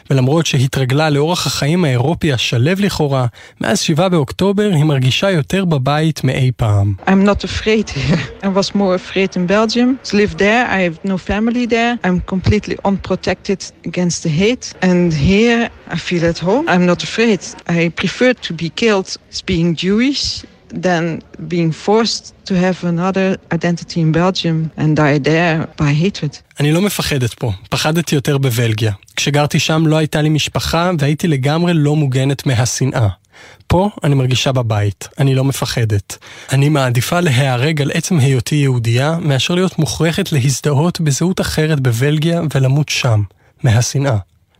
ולמרות שהתרגלה לאורך החיים האירופי השלב לכאורה, מאז 7 באוקטובר היא מרגישה יותר בבית מאי פעם. I'm not afraid here. I was more afraid in Belgium. I live there. I have no family there. I'm completely unprotected against the hate. And here I feel at home. I'm not afraid. I prefer to be killed as being Jewish than being forced to have another identity in Belgium and die there by hatred. אני לא מפחדת פה, פחדתי יותר בבלגיה. כשגרתי שם לא הייתה לי משפחה והייתי לגמרי לא מוגנת מהשנאה. פה אני מרגישה בבית, אני לא מפחדת. אני מעדיפה להיהרג על עצם היותי יהודייה, מאשר להיות מוכרחת להזדהות בזהות אחרת בבלגיה ולמות שם, מהשנאה.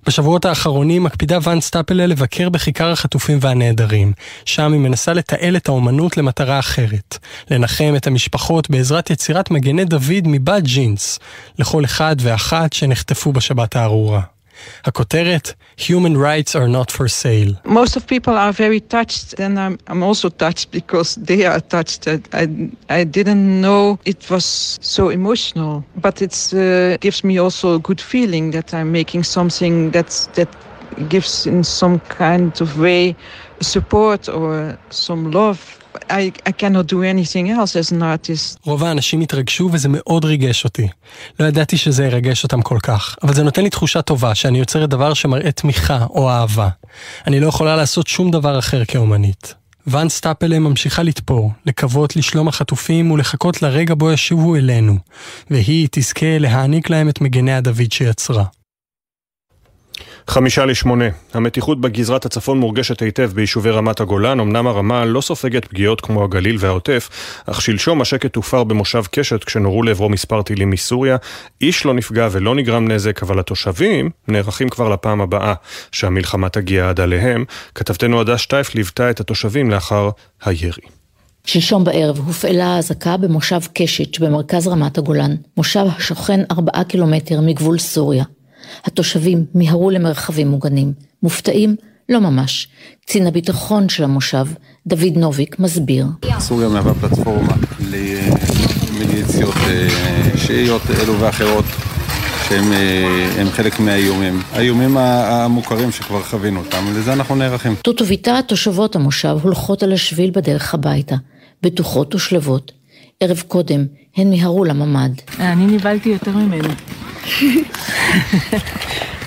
בשבועות האחרונים מקפידה ון סטאפלה לבקר בכיכר החטופים והנעדרים. שם היא מנסה לתעל את האומנות למטרה אחרת. לנחם את המשפחות בעזרת יצירת מגני דוד מבד ג'ינס, לכל אחד ואחת שנחטפו בשבת הארורה. הכותרת, Human rights are not for sale. Most of people are very touched and I'm also touched because they are touched. I didn't know it was so emotional, but it's gives me also a good feeling that I'm making something that gives in some kind of way support or some love. I cannot do anything else as an artist. רוב האנשים התרגשו וזה מאוד ריגש אותי. לא ידעתי שזה ירגש אותם כל כך, אבל זה נותן לי תחושה טובה שאני יוצרת דבר שמראה תמיכה או אהבה. אני לא יכולה לעשות שום דבר אחר כאומנית. ון סטאפלה ממשיכה לתפור, לקוות לשלום החטופים ולחכות לרגע בו ישובו אלינו, והיא תזכה להעניק להם את מגני הדוד שיצרה. 7:55. המתיחות בגזרת הצפון מורגשת היטב ביישובי רמת הגולן. אמנם הרמה לא סופגת פגיעות כמו הגליל והעוטף, אך שלשום השקט הופר במושב קשת כשנורו לעברו מספר טילים מסוריה. איש לא נפגע ולא נגרם נזק, אבל התושבים נערכים כבר לפעם הבאה שהמלחמה תגיע עד עליהם. כתבתנו עדה שטייף ליוותה את התושבים לאחר הירי. שלשום בערב הופעלה אזעקה במושב קשת שבמרכז רמת הגולן, מושב השוכן 4 קילומטר מגבול סוריה. התושבים מהרו למרחבים מוגנים. מופתעים? לא ממש. קצין הביטחון של המושב, דוד נוביק, מסביר. סוריה מהווה פלטפורמה למיליציות שיעיות אלו ואחרות שהם חלק מהאיומים. האיומים המוכרים שכבר חווינו אותם, לזה אנחנו נערכים. תות וביטה, תושבות המושב הולכות על השביל בדרך הביתה, בטוחות ושלבות. ערב קודם הן מהרו לממד. אני ניבלתי יותר ממנו.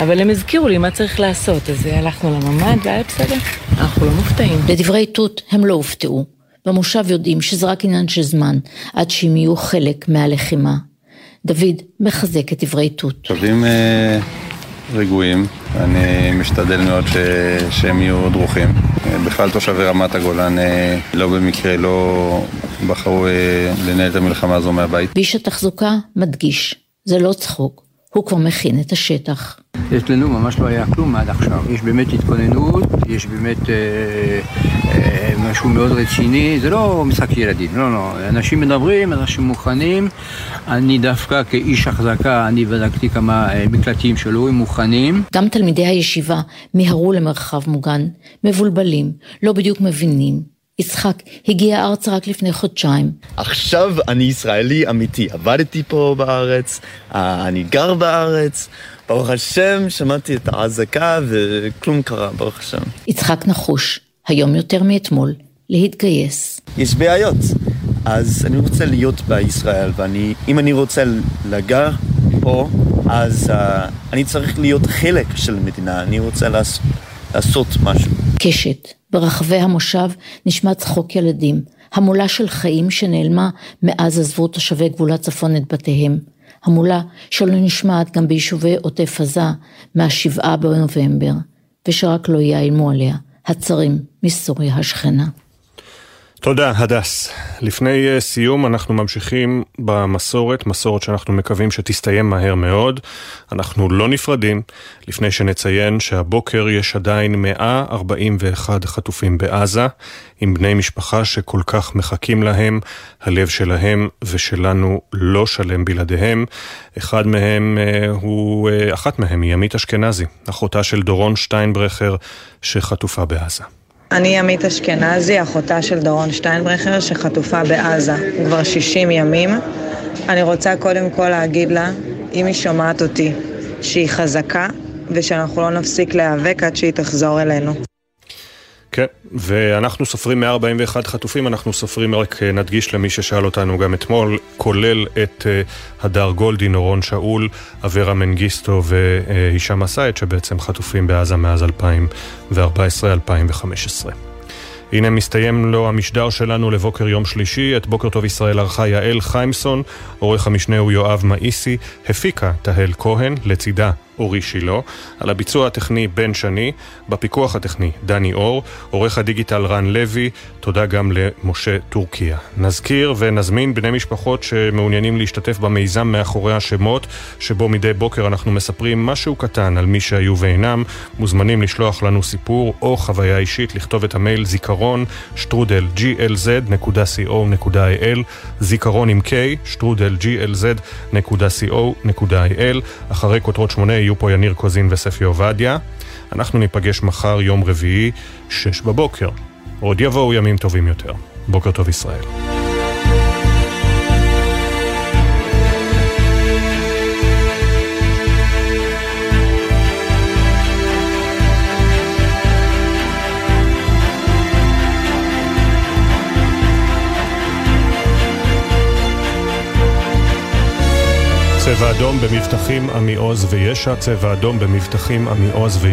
אבל הם הזכירו לי מה צריך לעשות, אז הלכנו לממד והיה בסדר, אנחנו לא מופתעים. לדברי תות הם לא הופתעו, במושב יודעים שזה רק עניין של זמן עד שהם יהיו חלק מהלחימה. דוד מחזק את דברי תות. שווים רגועים, אני משתדל מאוד שהם יהיו דרוכים. בכלל תושבי רמת הגולן לא במקרה לא בחרו לנהל את המלחמה הזו מהבית. ביש התחזוקה מדגיש, זה לא צחוק, הוא כבר מכין את השטח. יש לנו ממש לא היה כלום עד עכשיו. יש באמת התכוננות, יש באמת משהו מאוד רציני, זה לא משחק ילדים, לא. אנשים מדברים, אנשים מוכנים. אני דווקא כאיש החזקה, אני בדקתי כמה מקלטים שלו, הם מוכנים. גם תלמידי הישיבה מהרו למרחב מוגן, מבולבלים, לא בדיוק מבינים. יצחק הגיע ארץ רק לפני חודשיים. עכשיו אני ישראלי אמיתי, עבדתי פה בארץ, אני גר בארץ, ברוך השם, שמעתי את האזעקה וכלום קרה, ברוך השם. יצחק נחוש, היום יותר מאתמול, להתגייס. יש בעיות, אז אני רוצה להיות בישראל, ואם אני רוצה לגר פה, אז אני צריך להיות חלק של מדינה, אני רוצה לעשות משהו. קשת. ברחבי המושב נשמע צחוק ילדים, המולה של חיים שנעלמה מאז עזבו תושבי גבול הצפון את בתיהם. המולה שלא נשמעת גם ביישובי עוטף עזה מה-7 בנובמבר, ושרק לא יאיימו עליה הצרים מסוריה השכנה. תודה, הדס. לפני סיום אנחנו ממשיכים במסורת, מסורת שאנחנו מקווים שתסתיים מהר מאוד. אנחנו לא נפרדים, לפני שנציין שהבוקר יש עדיין 141 חטופים בעזה, עם בני משפחה שכל כך מחכים להם, הלב שלהם ושלנו לא שלם בלעדיהם. אחת מהם היא עמית אשכנזי, אחותה של דורון שטיינברכר שחטופה בעזה. אני עמית אשכנזי, אחותה של דורון שטיינברכר שחטופה בעזה כבר 60 ימים. אני רוצה קודם כל להגיד לה, אם היא שומעת אותי, שהיא חזקה ושאנחנו לא נפסיק להיאבק עד שהיא תחזור אלינו. כן, ואנחנו סופרים 141 חטופים, אנחנו סופרים, רק נדגיש למי ששאל אותנו גם אתמול, כולל את הדר גולדין, אורון שאול, אברה מנגיסטו והישאם א-סייד, שבעצם חטופים בעזה מאז 2014-2015. הנה מסתיים לו המשדר שלנו לבוקר יום שלישי. את בוקר טוב ישראל ערכה יעל חיימסון, עורך המשנה הוא יואב מאיסי, הפיקה תהל כהן, לצידה אורי שילו, על הביצוע הטכני בן שני, בפיקוח הטכני דני אור, עורך הדיגיטל רן לוי. תודה גם למשה טורקיה. נזכיר ונזמין בני משפחות שמעוניינים להשתתף במיזם מאחורי השמות, שבו מדי בוקר אנחנו מספרים משהו קטן על מי שהיו ואינם. מוזמנים לשלוח לנו סיפור או חוויה אישית, לכתוב את המייל zikaron@glz.co.il, זיכרון עם K, @glz.co.il. אחרי כותרות 8 יהיו פה יניר קוזין וספי עובדיה. אנחנו ניפגש מחר יום רביעי 6 בבוקר. עוד יבואו ימים טובים יותר. בוקר טוב ישראל. צבע אדום במבטחים עמי עוז וישע, צבע אדום במבטחים עמי עוז וישע.